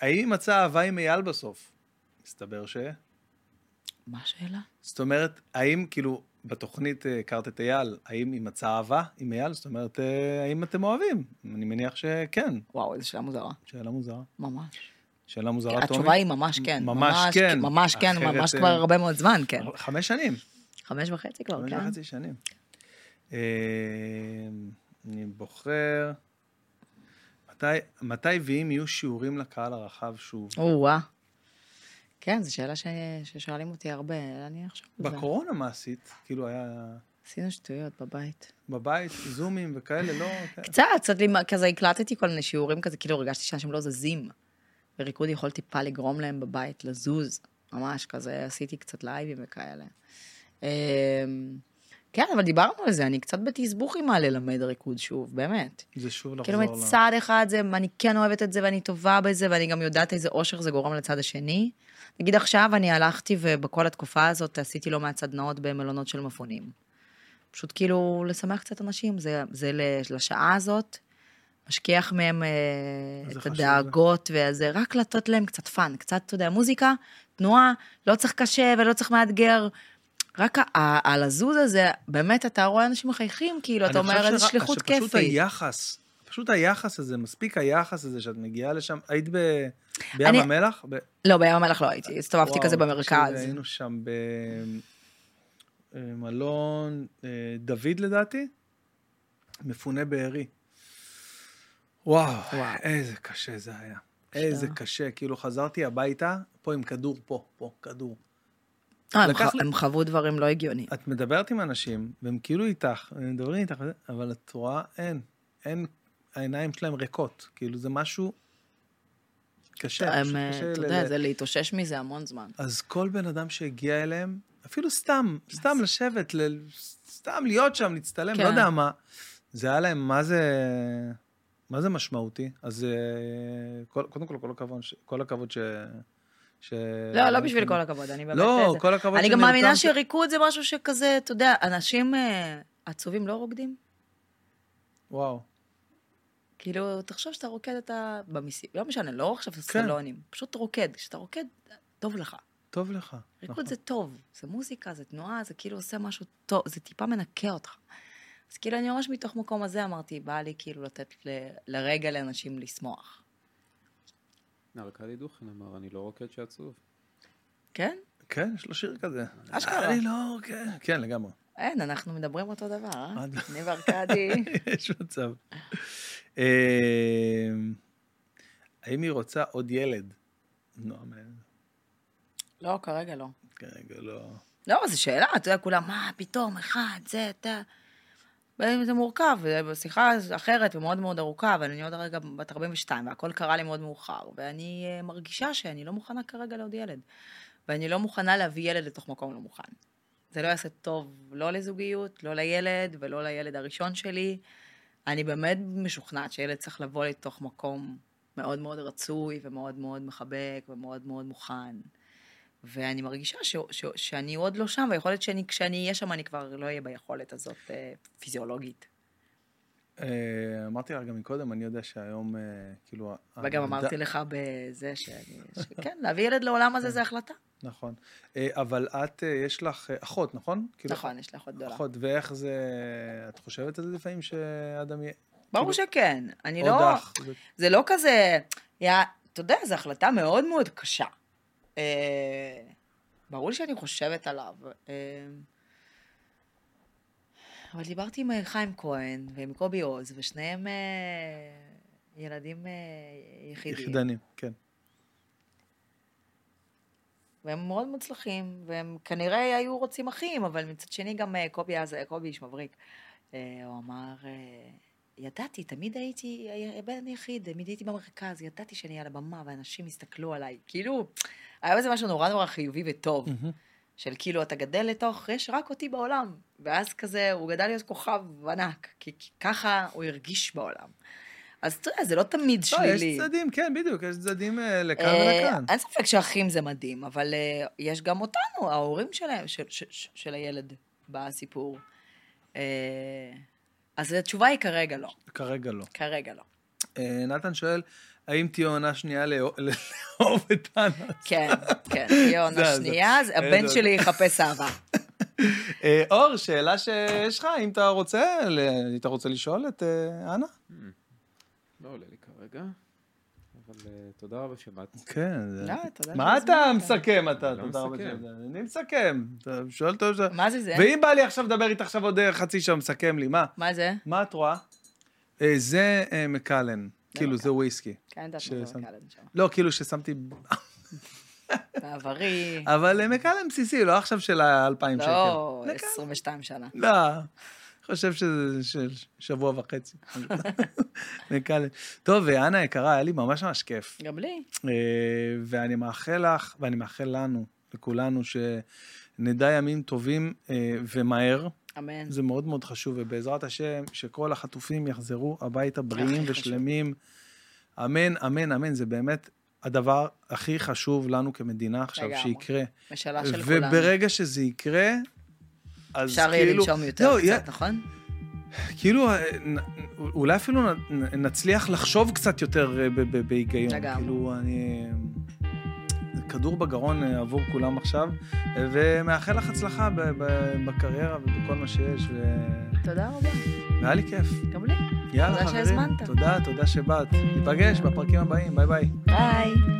האם מצא אהבה עם אייל בסוף? מסתבר ש... מה השאלה? זאת אומרת, האם כאילו בתוכנית הכרת את אייל, האם היא מצאה אהבה עם אייל? זאת אומרת, האם אתם אוהבים? אני מניח שכן. וואו, איזו שאלה מוזרה. שאלה מוזרה. ממש. שאלה מוזרה, תומי? התשובה היא ממש כן. ממש כן. ממש כן, ממש כבר הרבה מאוד זמן, כן. 5 שנים. 5.5 כבר, כן. 5.5 שנים. אני בוחר... מתי ואם יהיו שיעורים לקהל הרחב שוב? וואה. כן, זו שאלה ששואלים אותי הרבה, אני עכשיו... בקורונה מה עשית? כאילו היה... עשינו שטויות בבית. בבית, זומים וכאלה, לא... קצת, כזה הקלטתי כל מיני שיעורים כזה, כאילו הרגשתי שאנשים לא זזים. וריקוד יכול טיפה לגרום להם בבית, לזוז, ממש כזה, עשיתי קצת לייבים וכאלה. כן, אבל דיברנו על זה, אני קצת בתסבוך עם מה ללמד ריקוד שוב, באמת. זה שוב לחזור לה. כאילו מצד אחד זה, אני כן אוהבת את זה ואני טובה בזה, ואני גם יודעת איזה אושר זה גורם לצד השני. נגיד עכשיו אני הלכתי ובכל התקופה הזאת עשיתי לא מהצדנאות במלונות של מפונים. פשוט כאילו לשמח קצת אנשים, זה לשעה הזאת, משכיח מהם את הדאגות, וזה רק לתת להם קצת פן, קצת, אתה יודע, מוזיקה, תנועה, לא צריך קשה ולא צריך מאתגר, רק על הזוז הזה, באמת אתה רואה אנשים מחייכים, כאילו אתה אומר, איזה שליחות כיפית. פשוט היחס, פשוט היחס הזה, מספיק היחס הזה, שאת מגיעה לשם, היית בים המלח? לא, בים המלח לא הייתי, הסתובבתי כזה במרכז. היינו שם במלון דוד לדעתי, מפונה בערי. וואו, איזה קשה זה היה. איזה קשה, כאילו חזרתי הביתה, פה עם כדור, פה, כדור. הם חוו דברים לא הגיוניים. את מדברת עם אנשים, והם כאילו איתך, הם מדברים איתך, אבל את רואה, אין, העיניים שלהם ריקות, כאילו זה משהו קשה. אתה יודע, זה להתאושש מזה המון זמן. אז כל בן אדם שהגיע אליהם, אפילו סתם לשבת, סתם להיות שם, להצטלם, לא יודע מה, זה היה להם, מה זה משמעותי? אז קודם כל, כל הכבוד לא בשביל כל הכבוד, אני באמת... לא, כל הכבוד... אני גם מאמינה שריקוד זה משהו שכזה, אתה יודע, אנשים עצובים לא רוקדים? וואו. כאילו, תחשוב שאתה רוקד, אתה במסיב... לא משנה, לא עכשיו סלונים, פשוט רוקד. כשאתה רוקד, טוב לך. טוב לך. ריקוד זה טוב, זה מוזיקה, זה תנועה, זה כאילו עושה משהו טוב, זה טיפה מנקה אותך. אז כאילו אני ממש מתוך מקום הזה אמרתי, בא לי כאילו לתת לרגע לאנשים לשמוח. ארקדי דוכן אמר, אני לא רוקד שעצוב. כן? כן, יש לו שיר כזה. אשכרה. אני לא רוקד. כן, לגמרי. אין, אנחנו מדברים אותו דבר, אה? אני וארקדי. יש מצב. האם היא רוצה עוד ילד? נועם. לא, כרגע לא. כרגע לא. לא, זו שאלה, אתה יודע, כולם, מה, פתאום, אחד, זה, אתה... זה מורכב, בשיחה אחרת ומאוד מאוד ארוכה, אבל אני עוד הרגע בת 42, והכל קרה לי מאוד מאוחר, ואני מרגישה שאני לא מוכנה כרגע לעוד ילד, ואני לא מוכנה להביא ילד לתוך מקום לא מוכן. זה לא יעשה טוב לא לזוגיות, לא לילד, ולא לילד הראשון שלי. אני באמת משוכנעת שילד צריך לבוא לתוך מקום מאוד מאוד רצוי, ומאוד מאוד מחבק, ומאוד מאוד מוכן. ואני מרגישה שאני עוד לא שם, והיכולת שכשאני אהיה שם אני כבר לא אהיה ביכולת הזאת פיזיולוגית. אמרתי רגע מקודם, אני יודע שהיום כאילו... וגם אמרתי לך בזה שכן, להביא ילד לעולם הזה זה החלטה. נכון. אבל את, יש לך אחות, נכון? נכון, יש לך אחות גדולה. אחות, ואיך זה... את חושבת על זה לפעמים שאדם יהיה... ברור שכן. אני לא... זה לא כזה... אתה יודע, זו החלטה מאוד מאוד קשה. ברור שאני חושבת עליו, אבל דיברתי עם חיים כהן ועם קובי עוז, ושניהם ילדים יחידנים, כן. והם מאוד מוצלחים, והם כנראה היו רוצים אחים, אבל מצד שני גם קובי איש מבריק, הוא אמר, ידעתי, תמיד הייתי בן יחיד, תמיד הייתי במרכז, ידעתי שאני על הבמה ואנשים הסתכלו עליי, כאילו, היה זה משהו נורא נורא חיובי וטוב, של כאילו אתה גדל לתוך, יש רק אותי בעולם, ואז כזה הוא גדל להיות כוכב ענק, כי ככה הוא הרגיש בעולם. אז זה לא תמיד שלילי. יש צדדים, כן, בדיוק, יש צדדים לכאן ולכאן. אין ספק שאחים זה מדהים, אבל יש גם אותנו, ההורים שלהם, של הילד בסיפור. אז התשובה היא כרגע לא. כרגע לא. נתן שואל, האם תהיה עונה שנייה לאהוב את האנס? כן, כן, תהיה עונה שנייה, הבן שלי יחפש אהבה. אור, שאלה שיש לך, אם אתה רוצה, לשאול את אנה? לא עולה לי כרגע, אבל תודה רבה שבאת. כן, מה אתה מסכם אתה? תודה רבה שבאת. אני מסכם. מה זה זה? ואם בא לי עכשיו לדבר איתך עכשיו עוד חצי שם, מסכם לי, מה? מה זה? מה את רואה? זה מקלן. כאילו זה וויסקי. כן, דעת מה זה מקלן שם. לא, כאילו ששמתי... בעברי. אבל מקלן בסיסי, לא עכשיו של 2,000 שקל. לא, 22 שנה. לא. חושב שזה של שבוע וחצי. מקלן. טוב, ואנה יקרה, היה לי ממש ממש כיף. גם לי. ואני מאחל לך, ואני מאחל לנו, לכולנו, שנדע ימים טובים ומהר. אמן. זה מאוד מאוד חשוב, ובעזרת השם, שכל החטופים יחזרו הביתה בריאים ושלמים. אמן, אמן, אמן. זה באמת הדבר הכי חשוב לנו כמדינה עכשיו שיקרה. משאלה של כולנו. וברגע שזה יקרה, אז אפשר יהיה לנשום יותר קצת, נכון? כאילו, אולי אפילו נצליח לחשוב קצת יותר בהיגיון. כאילו, אני... כדור בגרון עבור כולם עכשיו, ומאחל לך הצלחה בקריירה ובכל מה שיש. תודה רבה. והיה לי כיף. גם לי. יאללה חברים. תודה שהזמנת. תודה שבאת. ניפגש בפרקים הבאים. ביי ביי. ביי.